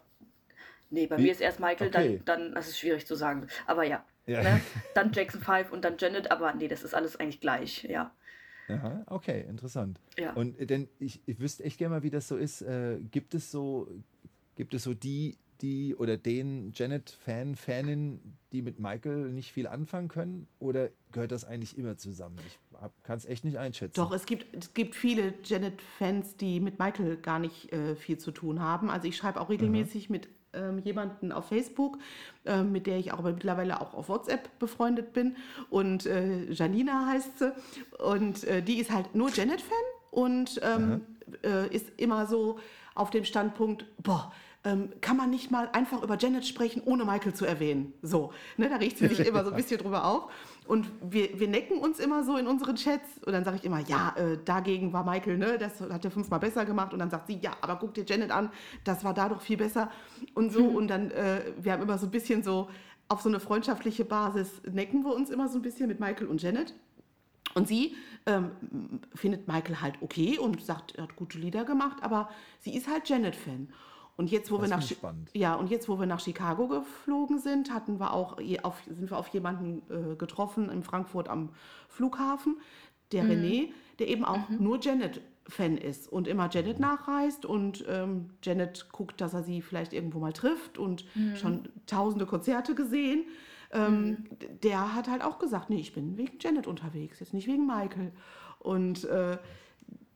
nee, bei mir ist erst Michael, dann, das ist schwierig zu sagen, aber ja. Ne? Dann Jackson Five und dann Janet, aber nee, das ist alles eigentlich gleich, ja. Aha, okay, interessant. Ja. Und denn ich wüsste echt gerne mal, wie das so ist. Gibt es so die oder den Janet-Fanin, die mit Michael nicht viel anfangen können? Oder gehört das eigentlich immer zusammen? Ich kann es echt nicht einschätzen. Doch, es gibt viele Janet-Fans, die mit Michael gar nicht viel zu tun haben. Also ich schreibe auch regelmäßig mit jemanden auf Facebook, mit der ich aber mittlerweile auch auf WhatsApp befreundet bin. Und Janina heißt sie. Und die ist halt nur Janet-Fan und ist immer so auf dem Standpunkt, boah, kann man nicht mal einfach über Janet sprechen, ohne Michael zu erwähnen. So, ne, da riecht sie sich immer so ein bisschen drüber auf. Und wir necken uns immer so in unseren Chats. Und dann sage ich immer, dagegen war Michael, ne, das hat er 5-mal besser gemacht. Und dann sagt sie, ja, aber guck dir Janet an, das war da doch viel besser. Und so, und dann, wir haben immer so ein bisschen so, auf so eine freundschaftliche Basis necken wir uns immer so ein bisschen mit Michael und Janet. Und sie findet Michael halt okay und sagt, er hat gute Lieder gemacht, aber sie ist halt Janet-Fan. Und jetzt, wo wir nach Chicago geflogen sind, sind wir auf jemanden getroffen in Frankfurt am Flughafen, der René, der eben auch nur Janet-Fan ist und immer Janet nachreist und Janet guckt, dass er sie vielleicht irgendwo mal trifft und schon tausende Konzerte gesehen. Der hat halt auch gesagt, nee, ich bin wegen Janet unterwegs, jetzt nicht wegen Michael. Und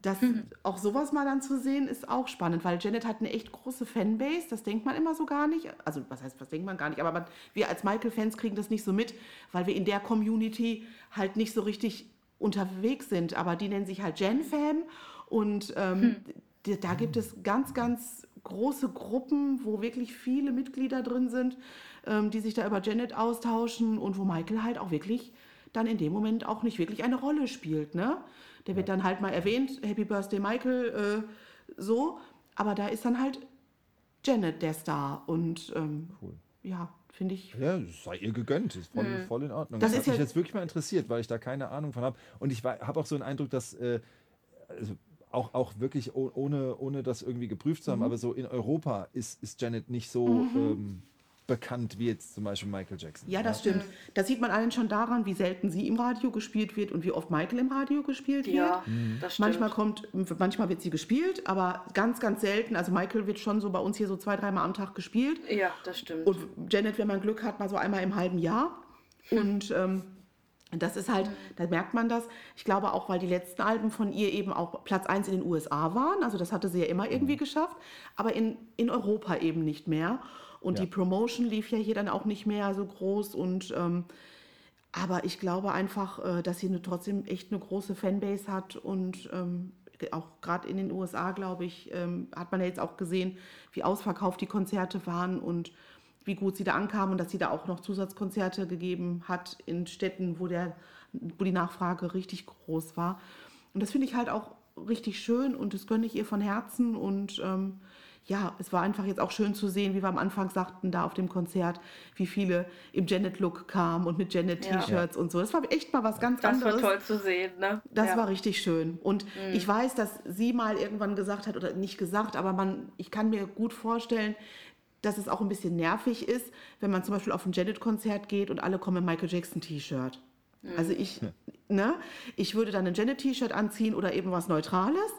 Das, auch sowas mal dann zu sehen, ist auch spannend, weil Janet hat eine echt große Fanbase, das denkt man immer so gar nicht, also was heißt, das denkt man gar nicht, aber wir als Michael-Fans kriegen das nicht so mit, weil wir in der Community halt nicht so richtig unterwegs sind, aber die nennen sich halt Jan-Fan und da gibt es ganz, ganz große Gruppen, wo wirklich viele Mitglieder drin sind, die sich da über Janet austauschen und wo Michael halt auch wirklich dann in dem Moment auch nicht wirklich eine Rolle spielt, ne? Der wird dann halt mal erwähnt, Happy Birthday Michael, so. Aber da ist dann halt Janet der Star. Und cool. Ja, finde ich... Ja, sei ihr gegönnt. Ist voll in Ordnung. Das hat mich jetzt wirklich mal interessiert, weil ich da keine Ahnung von habe. Und ich habe auch so einen Eindruck, dass... also auch wirklich ohne das irgendwie geprüft zu haben, aber so in Europa ist Janet nicht so... bekannt wie jetzt zum Beispiel Michael Jackson. Ja, das stimmt. Das sieht man allen schon daran, wie selten sie im Radio gespielt wird und wie oft Michael im Radio gespielt wird. Ja, das stimmt. Manchmal wird sie gespielt, aber ganz, ganz selten. Also Michael wird schon so bei uns hier so 2-3 Mal am Tag gespielt. Ja, das stimmt. Und Janet, wenn man Glück hat, mal so einmal im halben Jahr. Und das ist halt, da merkt man das. Ich glaube auch, weil die letzten Alben von ihr eben auch Platz 1 in den USA waren. Also das hatte sie ja immer irgendwie geschafft. Aber in Europa eben nicht mehr. Und die Promotion lief ja hier dann auch nicht mehr so groß. Und aber ich glaube einfach, dass sie trotzdem echt eine große Fanbase hat. Und auch gerade in den USA, glaube ich, hat man ja jetzt auch gesehen, wie ausverkauft die Konzerte waren und wie gut sie da ankam und dass sie da auch noch Zusatzkonzerte gegeben hat in Städten, wo die Nachfrage richtig groß war. Und das finde ich halt auch richtig schön und das gönne ich ihr von Herzen. Und ja, es war einfach jetzt auch schön zu sehen, wie wir am Anfang sagten, da auf dem Konzert, wie viele im Janet-Look kamen und mit Janet-T-Shirts und so. Das war echt mal was ganz anderes. Das war toll zu sehen, ne? Das war richtig schön. Und ich weiß, dass sie mal irgendwann gesagt hat, oder nicht gesagt, aber ich kann mir gut vorstellen, dass es auch ein bisschen nervig ist, wenn man zum Beispiel auf ein Janet-Konzert geht und alle kommen im Michael-Jackson-T-Shirt. Also ich würde dann ein Janet-T-Shirt anziehen oder eben was Neutrales.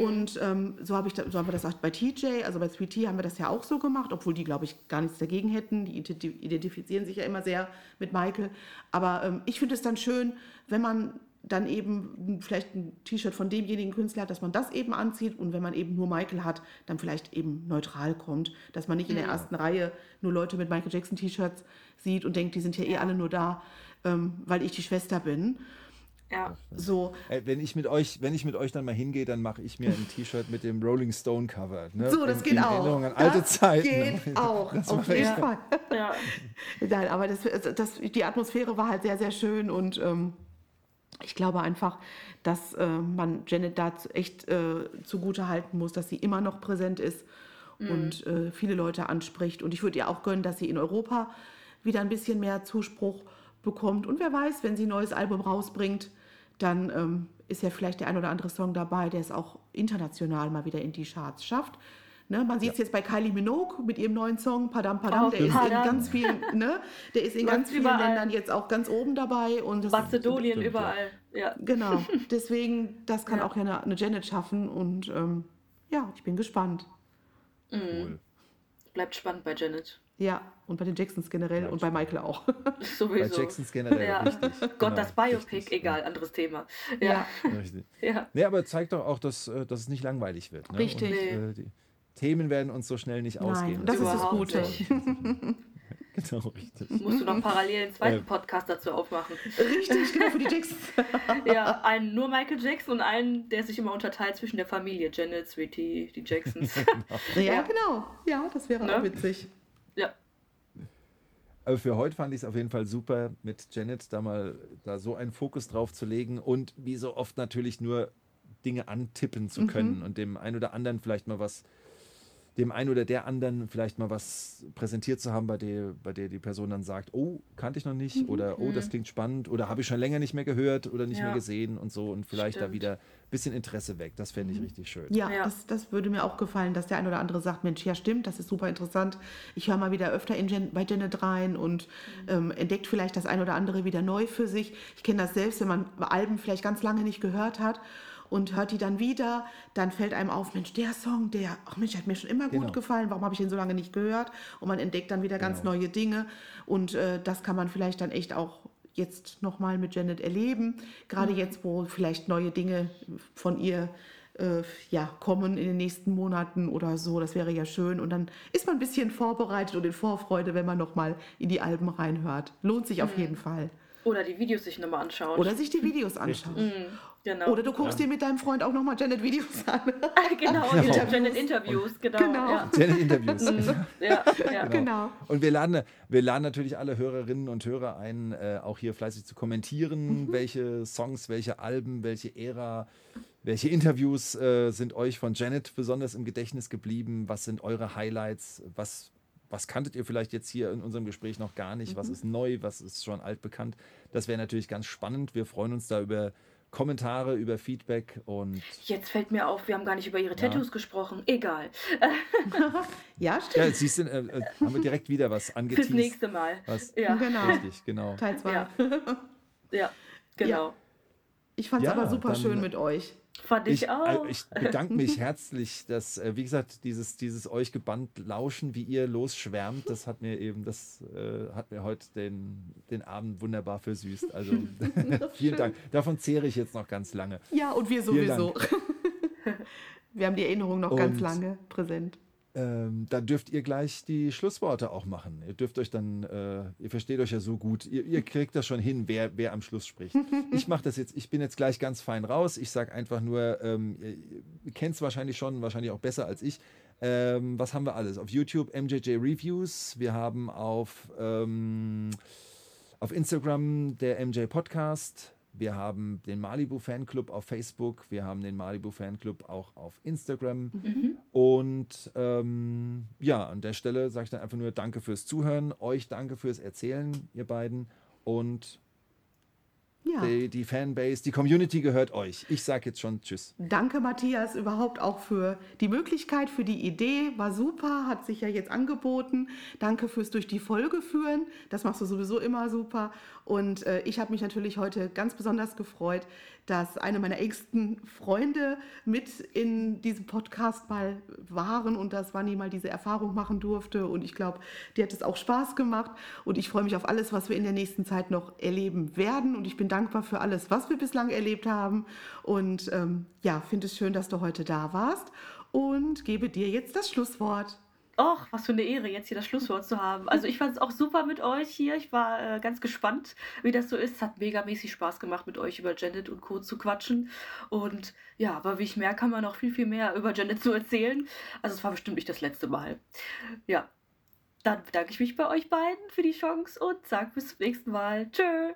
Und so haben wir das auch bei TJ, also bei Sweetie haben wir das ja auch so gemacht, obwohl die, glaube ich, gar nichts dagegen hätten. Die identifizieren sich ja immer sehr mit Michael. Aber ich finde es dann schön, wenn man dann eben vielleicht ein T-Shirt von demjenigen Künstler hat, dass man das eben anzieht. Und wenn man eben nur Michael hat, dann vielleicht eben neutral kommt. Dass man nicht in der ersten Reihe nur Leute mit Michael Jackson T-Shirts sieht und denkt, die sind ja eh alle nur da, weil ich die Schwester bin. Ja. So. Wenn ich mit euch dann mal hingehe, dann mache ich mir ein T-Shirt mit dem Rolling Stone Cover. Ne? So, das geht auch. Erinnerung an alte Zeiten. Geht auch. Auf jeden Fall. Ja. Nein, aber die Atmosphäre war halt sehr, sehr schön und ich glaube einfach, dass man Janet da echt zugute halten muss, dass sie immer noch präsent ist und viele Leute anspricht. Und ich würde ihr auch gönnen, dass sie in Europa wieder ein bisschen mehr Zuspruch bekommt. Und wer weiß, wenn sie ein neues Album rausbringt, dann ist ja vielleicht der ein oder andere Song dabei, der es auch international mal wieder in die Charts schafft. Ne? Man sieht es jetzt bei Kylie Minogue mit ihrem neuen Song Padam Padam. Der ist in ganz vielen Ländern jetzt auch ganz oben dabei. Und das Mazedonien, stimmt, überall. Ja. Genau, deswegen, das kann auch eine Janet schaffen. Und ich bin gespannt. Cool. Bleibt spannend bei Janet. Ja, und bei den Jacksons generell und bei Michael auch. Sowieso. Bei Jacksons generell, richtig. Gott, das Biopic, richtig, egal, anderes Thema. Ja. Richtig. Ja. Nee, aber zeigt doch auch, dass es nicht langweilig wird. Ne? Richtig. Und, die Themen werden uns so schnell nicht ausgehen. Nein, das ist das Gute. Genau, richtig. Musst du noch parallel einen zweiten Podcast dazu aufmachen. Richtig, genau, für die Jacksons. Ja, einen nur Michael Jackson und einen, der sich immer unterteilt zwischen der Familie. Janet, Sweetie, die Jacksons. Genau. Ja, genau. Ja, das wäre auch witzig. Ja. Aber für heute fand ich es auf jeden Fall super, mit Janet da so einen Fokus drauf zu legen und wie so oft natürlich nur Dinge antippen zu können und dem einen oder der anderen vielleicht mal was präsentiert zu haben, bei der die Person dann sagt, oh, kannte ich noch nicht oder oh, das klingt spannend oder habe ich schon länger nicht mehr gehört oder nicht mehr gesehen und so und vielleicht da wieder ein bisschen Interesse weckt. Das fände ich richtig schön. Ja. Das würde mir auch gefallen, dass der ein oder andere sagt, Mensch, ja stimmt, das ist super interessant. Ich höre mal wieder öfter bei Janet rein und entdeckt vielleicht das ein oder andere wieder neu für sich. Ich kenne das selbst, wenn man Alben vielleicht ganz lange nicht gehört hat. Und hört die dann wieder, dann fällt einem auf, Mensch, der Song, der hat mir schon immer gut gefallen, warum habe ich den so lange nicht gehört? Und man entdeckt dann wieder ganz neue Dinge und das kann man vielleicht dann echt auch jetzt nochmal mit Janet erleben, gerade jetzt, wo vielleicht neue Dinge von ihr kommen in den nächsten Monaten oder so. Das wäre ja schön. Und dann ist man ein bisschen vorbereitet und in Vorfreude, wenn man nochmal in die Alben reinhört. Lohnt sich auf jeden Fall. Oder die Videos sich nochmal anschauen. Oder sich die Videos anschauen. Mhm, genau. Oder du guckst dir mit deinem Freund auch nochmal Janet-Videos an. Genau. Janet-Interviews, genau. Ja. Janet-Interviews. Genau. Und wir laden natürlich alle Hörerinnen und Hörer ein, auch hier fleißig zu kommentieren, welche Songs, welche Alben, welche Ära, welche Interviews sind euch von Janet besonders im Gedächtnis geblieben? Was sind eure Highlights? Was kanntet ihr vielleicht jetzt hier in unserem Gespräch noch gar nicht? Was ist neu? Was ist schon altbekannt? Das wäre natürlich ganz spannend. Wir freuen uns da über Kommentare, über Feedback. Und jetzt fällt mir auf, wir haben gar nicht über ihre Tattoos gesprochen. Egal. Ja, stimmt. Ja, siehst du, haben wir direkt wieder was angeteast. Fürs nächste Mal. Genau. Richtig, genau. Teil 2. Ja, genau. Ja. Ich fand es aber super schön mit euch. Fand ich auch. Ich bedanke mich herzlich, dass, wie gesagt, dieses euch gebannt lauschen, wie ihr losschwärmt, das hat mir heute den Abend wunderbar versüßt. Also vielen Dank. Davon zehre ich jetzt noch ganz lange. Ja, und wir sowieso. Wir haben die Erinnerung noch ganz lange präsent. Da dürft ihr gleich die Schlussworte auch machen. Ihr dürft euch dann, ihr versteht euch ja so gut, ihr kriegt das schon hin, wer am Schluss spricht. Ich mache das jetzt, ich bin jetzt gleich ganz fein raus. Ich sage einfach nur, ihr kennt es wahrscheinlich auch besser als ich. Was haben wir alles? Auf YouTube MJJ Reviews, wir haben auf Instagram der MJ Podcast. Wir haben den Malibu Fan Club auf Facebook, wir haben den Malibu Fan Club auch auf Instagram. Und an der Stelle sage ich dann einfach nur Danke fürs Zuhören, euch danke fürs Erzählen, ihr beiden. Und die Fanbase, die Community gehört euch. Ich sage jetzt schon Tschüss. Danke, Matthias, überhaupt auch für die Möglichkeit, für die Idee. War super, hat sich ja jetzt angeboten. Danke fürs durch die Folge führen. Das machst du sowieso immer super. Und ich habe mich natürlich heute ganz besonders gefreut, dass eine meiner engsten Freunde mit in diesem Podcast mal waren und dass Vanni mal diese Erfahrung machen durfte. Und ich glaube, die hat es auch Spaß gemacht. Und ich freue mich auf alles, was wir in der nächsten Zeit noch erleben werden. Und ich bin dankbar für alles, was wir bislang erlebt haben. Und finde es schön, dass du heute da warst. Und gebe dir jetzt das Schlusswort. Och, was für eine Ehre, jetzt hier das Schlusswort zu haben. Also ich fand es auch super mit euch hier. Ich war ganz gespannt, wie das so ist. Es hat megamäßig Spaß gemacht, mit euch über Janet und Co. zu quatschen. Und ja, aber wie ich merke, kann man noch viel, viel mehr über Janet zu erzählen. Also es war bestimmt nicht das letzte Mal. Ja, dann bedanke ich mich bei euch beiden für die Chance und sage bis zum nächsten Mal. Tschö.